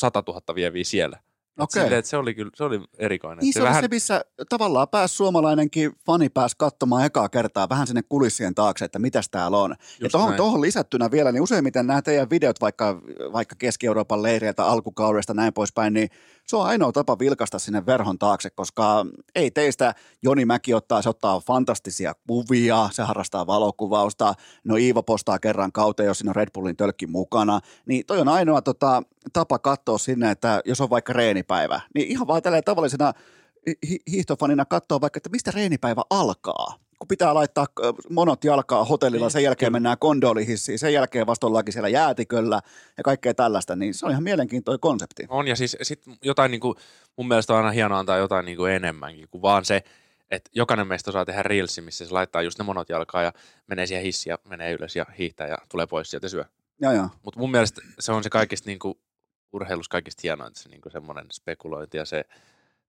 satatuhatta vieviä siellä. Okei. Silleen, se oli kyllä, se oli erikoinen. Niin se, se oli vähän... se, missä tavallaan pääsi suomalainenkin fani pääsi katsomaan ekaa kertaa vähän sinne kulissien taakse, että mitäs täällä on. Just ja tohon, tohon lisättynä vielä, niin useimmiten nämä teidän videot, vaikka, vaikka Keski-Euroopan leireiltä, alkukaudesta näin poispäin, niin se on ainoa tapa vilkaista sinne verhon taakse, koska ei teistä, Joni Mäki ottaa, se ottaa fantastisia kuvia, se harrastaa valokuvausta, no Iivo postaa kerran kautta, jos siinä on Red Bullin tölkki mukana, niin toi on ainoa tota, tapa katsoa sinne, että jos on vaikka reenipäivä, niin ihan vaan tälleen tavallisena hi- hiihtofanina katsoa vaikka, että mistä reenipäivä alkaa, kun pitää laittaa monot jalkaa hotellilla, sen jälkeen mennään kondolihissiin, sen jälkeen vasta ollaankin siellä jäätiköllä ja kaikkea tällaista, niin se on ihan mielenkiintoinen konsepti. On ja siis sit jotain niin kuin, mun mielestä on aina hienoa antaa jotain niin kuin enemmänkin kuin vaan se, että jokainen meistä osaa tehdä reelsin, missä se laittaa just ne monot jalkaa ja menee siihen hissiin ja menee ylös ja hiihtää ja tulee pois sieltä syö. Joo joo. Mutta mun mielestä se on se kaikista niin kuin, urheilussa kaikista hienointa, se niin kuin semmoinen spekulointi ja se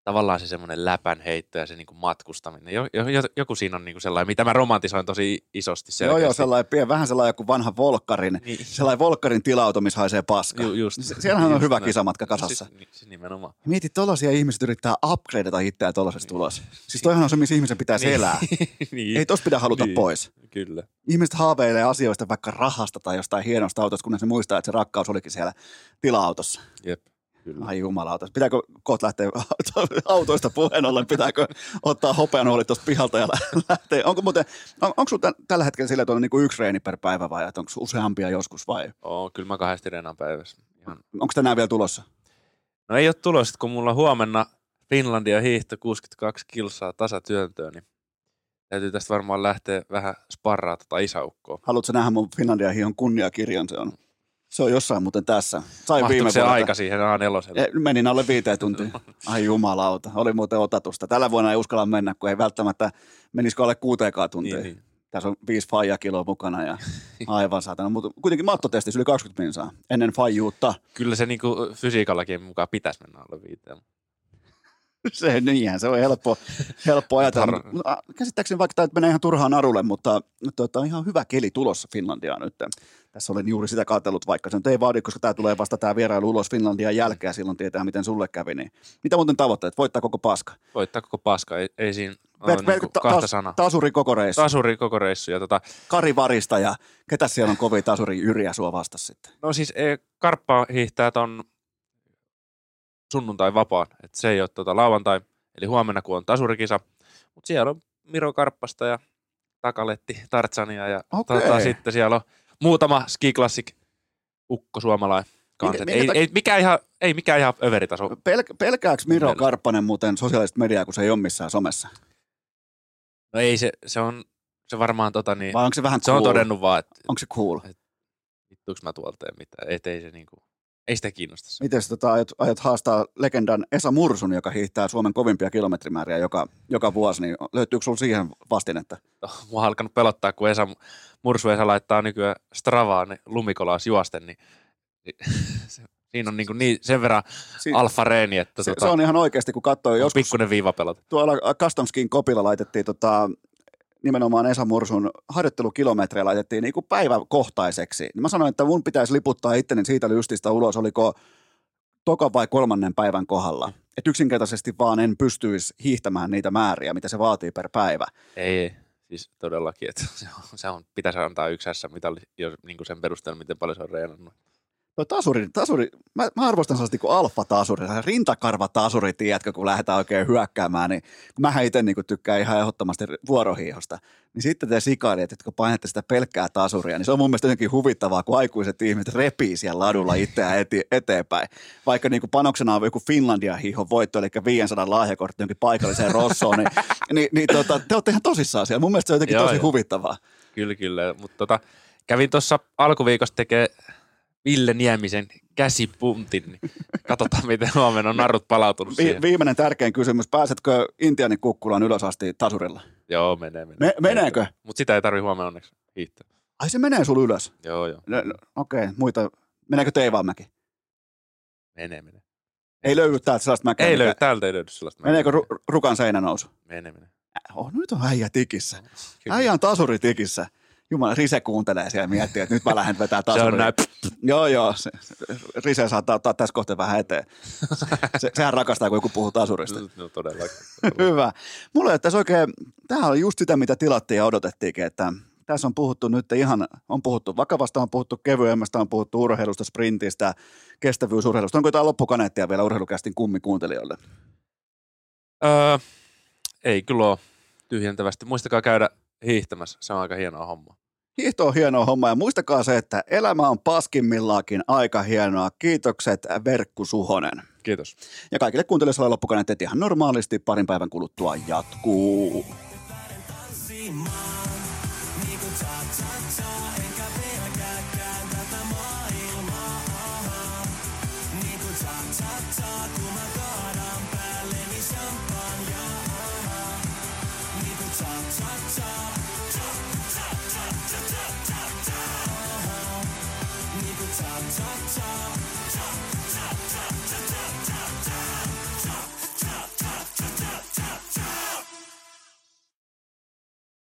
tavallaan se semmoinen läpänheitto ja se niinku matkustaminen. Joku siinä on niinku sellainen, mitä mä romantisoin tosi isosti selkeästi. Joo, joo, sellainen pien, vähän sellainen joku vanha volkkarin, niin. Sellainen volkkarin tilauto, missä haisee paska. Ju, just, Siellähän just, on hyvä no, kisamatka kasassa. Siis, siis nimenomaan. Mieti, tollaisia ihmiset yrittää upgradeata itseään tollasessa niin. Tulossa. Siis toihan on se, missä ihmisen pitäisi niin. elää. niin. Ei tossa pidä haluta niin. pois. Kyllä. Ihmiset haaveilee asioista vaikka rahasta tai jostain hienosta autosta, kunnes ne muistaa, että se rakkaus olikin siellä tila-autossa. Jep. Kyllä. Ai jumalauta. Pitääkö kohta lähteä autoista puheen ollen? Pitääkö ottaa hopeanuoli tuosta pihalta ja lähteä? Onko muuten, on, onko sinulla tällä hetkellä sillä tavalla niin kuin yksi reeni per päivä vai onko useampia joskus vai? Oo, kyllä mä kahdesti reenaan päivässä. Ihan. Onko tänään vielä tulossa? No ei ole tulossa, kun mulla huomenna Finlandia hiihto kuusikymmentäkaksi kilsaa tasatyöntöä, niin täytyy tästä varmaan lähteä vähän sparraa tota isäukkoa. Haluatko nähdä mun Finlandia hiihon kunniakirjan? Se on. Se on jossain muuten tässä. Sain mahtuiko viime se vuonna. Aika siihen A neljä? Menin alle viiteen tuntiin. Ai jumalauta, oli muuten otatusta. Tällä vuonna ei uskalla mennä, kun ei välttämättä menisikö alle kuuteenkaan tuntiin. Niin, niin. Tässä on viisi faijakiloa mukana ja aivan saatana. Mutta kuitenkin mattotestissä yli kaksikymmentä minsaa ennen faijuutta. Kyllä se niinku fysiikallakin mukaan pitäisi mennä alle viiteen. Se, niinhän se on helppo, helppo ajatella. Käsittääkseni vaikka tämä menee ihan turhaan arulle, mutta tota, ihan hyvä keli tulossa Finlandiaan nyt. Tässä olen juuri sitä katsellut, vaikka se nyt ei vaadi, koska tämä tulee vasta tämä vierailu ulos Finlandian jälkeen, silloin tietää, miten sulle kävi. Niin. Mitä muuten tavoitteet? Voittaa koko paska? Voittaa koko paska, ei, ei siinä ole Pet, niin ta- kahta ta- sanaa. Tasuri koko reissu. Tasuri koko reissu. Ja tota... Kari Varista ja ketä siellä on kovin tasuri Yrjä sua vastas sitten? No siis Karppa hiihtää ton sunnuntai vapaan, että se ei ole tuota lauantai, eli huomenna kun on tasurikisa, mutta siellä on Miro Karppasta ja Takaletti Tartsania ja okay. Tuota, sitten siellä on muutama Ski Classic ukko suomalainen kanssa. Ei, ta- ei, mikään ihan, ei mikään ihan överitaso. Pel- pelkääks Miro Karppanen muuten sosiaalista mediaa, kun se ei ole missään somessa? No ei, se, se on se varmaan tota niin, vai onko se vähän se cool? On todennut vaan, että onko se cool? Vittuuks mä tuolta ja mitään, et ei se niinku. Ei sitä kiinnostaisi. Miten tota, ajat, ajat haastaa legendan Esa Mursun, joka hiihtää Suomen kovimpia kilometrimääriä joka, joka vuosi, niin löytyykö sinulla siihen vastinetta? No, mua on alkanut pelottaa, kun Esa Mursu Esa laittaa nykyään Stravaan niin lumikolaas juosten, niin, niin se, siinä on niin, niin sen verran si- alfareeni. Että se, tota, se on ihan oikeasti, kun katsoo joskus. Pikkuinen viivapelot. Tuolla Custom Skin Kopilla laitettiin tota, nimenomaan Esa Mursun harjoittelukilometrejä laitettiin niin kuin päiväkohtaiseksi. Mä sanoin, että mun pitäisi liputtaa itteni siitä lystistä ulos, oliko toka vai kolmannen päivän kohdalla. Et yksinkertaisesti vaan en pystyisi hiihtämään niitä määriä, mitä se vaatii per päivä. Ei, ei. Siis todellakin, että se on, se on, pitäisi antaa yksi ässä-mitali niin kuin sen perusteella, miten paljon se on reenannut. No tasuri, tasuri. Mä, mä arvostan sellaista niin kuin alfa-tasuri, rintakarva-tasuri, tiedätkö, kun lähdetään oikein hyökkäämään, niin mähän itse niin tykkään ihan ehdottomasti vuorohiihosta. Niin sitten te sikailijat, jotka painatte sitä pelkkää tasuria, niin se on mun mielestä jotenkin huvittavaa, kun aikuiset ihmiset repii siellä ladulla itseään eti- eteenpäin. Vaikka niin kuin panoksena on joku Finlandia-hiihon voitto, eli viisisataa lahjakortti jonkin paikalliseen rossoon, niin, niin, niin tota, te ootte ihan tosissaan siellä. Mun mielestä se on jotenkin joo, tosi joo. Huvittavaa. Kyllä, kyllä. Mutta tota, kävin tuossa alkuviikossa tekee Ville Niemisen käsipuntin, niin katsotaan miten huomenna on narut palautunut siihen. Vi- viimeinen tärkein kysymys, pääsetkö Intianin kukkulaan ylös asti tasurilla? Joo, menee. menee. Me- meneekö? Mutta sitä ei tarvitse huomenna onneksi hiihtää. Ai se menee sulla ylös? Joo, joo. No, okei, okay, muita. Meneekö Teivaanmäki? Menee, menee. Ei löydy täältä sellaista mäkeä? Ei löydy, täältä ei löydy sellaista mäkeä. Meneekö ru- rukan seinä nousu? Menee, menee. Oh, nyt on äijä tikissä. Kyllä. Äijä on tasuri tikissä. Jumala, Rise kuuntelee siellä ja miettii, että nyt mä lähden vetämään tasuria. Se on näin. Joo, joo. Se, Rise saattaa ottaa tässä kohtaa vähän eteen. Se, sehän rakastaa, kun joku puhuu tasurista. No todellakin. Todella. Hyvä. Mulla ei ole tässä oikein, tämähän oli just sitä, mitä tilattiin ja odotettiinkin, että tässä on puhuttu nyt ihan, on puhuttu vakavasta, on puhuttu kevyemmästä, on puhuttu urheilusta, sprintistä, kestävyysurheilusta. Onko jotain loppukaneettia vielä urheilukästin kummi kuuntelijoille? Öö, ei kyllä ole tyhjentävästi. Muistakaa käydä hiihtämässä. Se on aika hienoa hommaa. Hiihto on hienoa hommaa ja muistakaa se, että elämä on paskimmillaankin aika hienoa. Kiitokset Verkku Suhonen. Kiitos. Ja kaikille kuuntelijoille loppukaneet ihan normaalisti parin päivän kuluttua jatkuu. Top, top, top.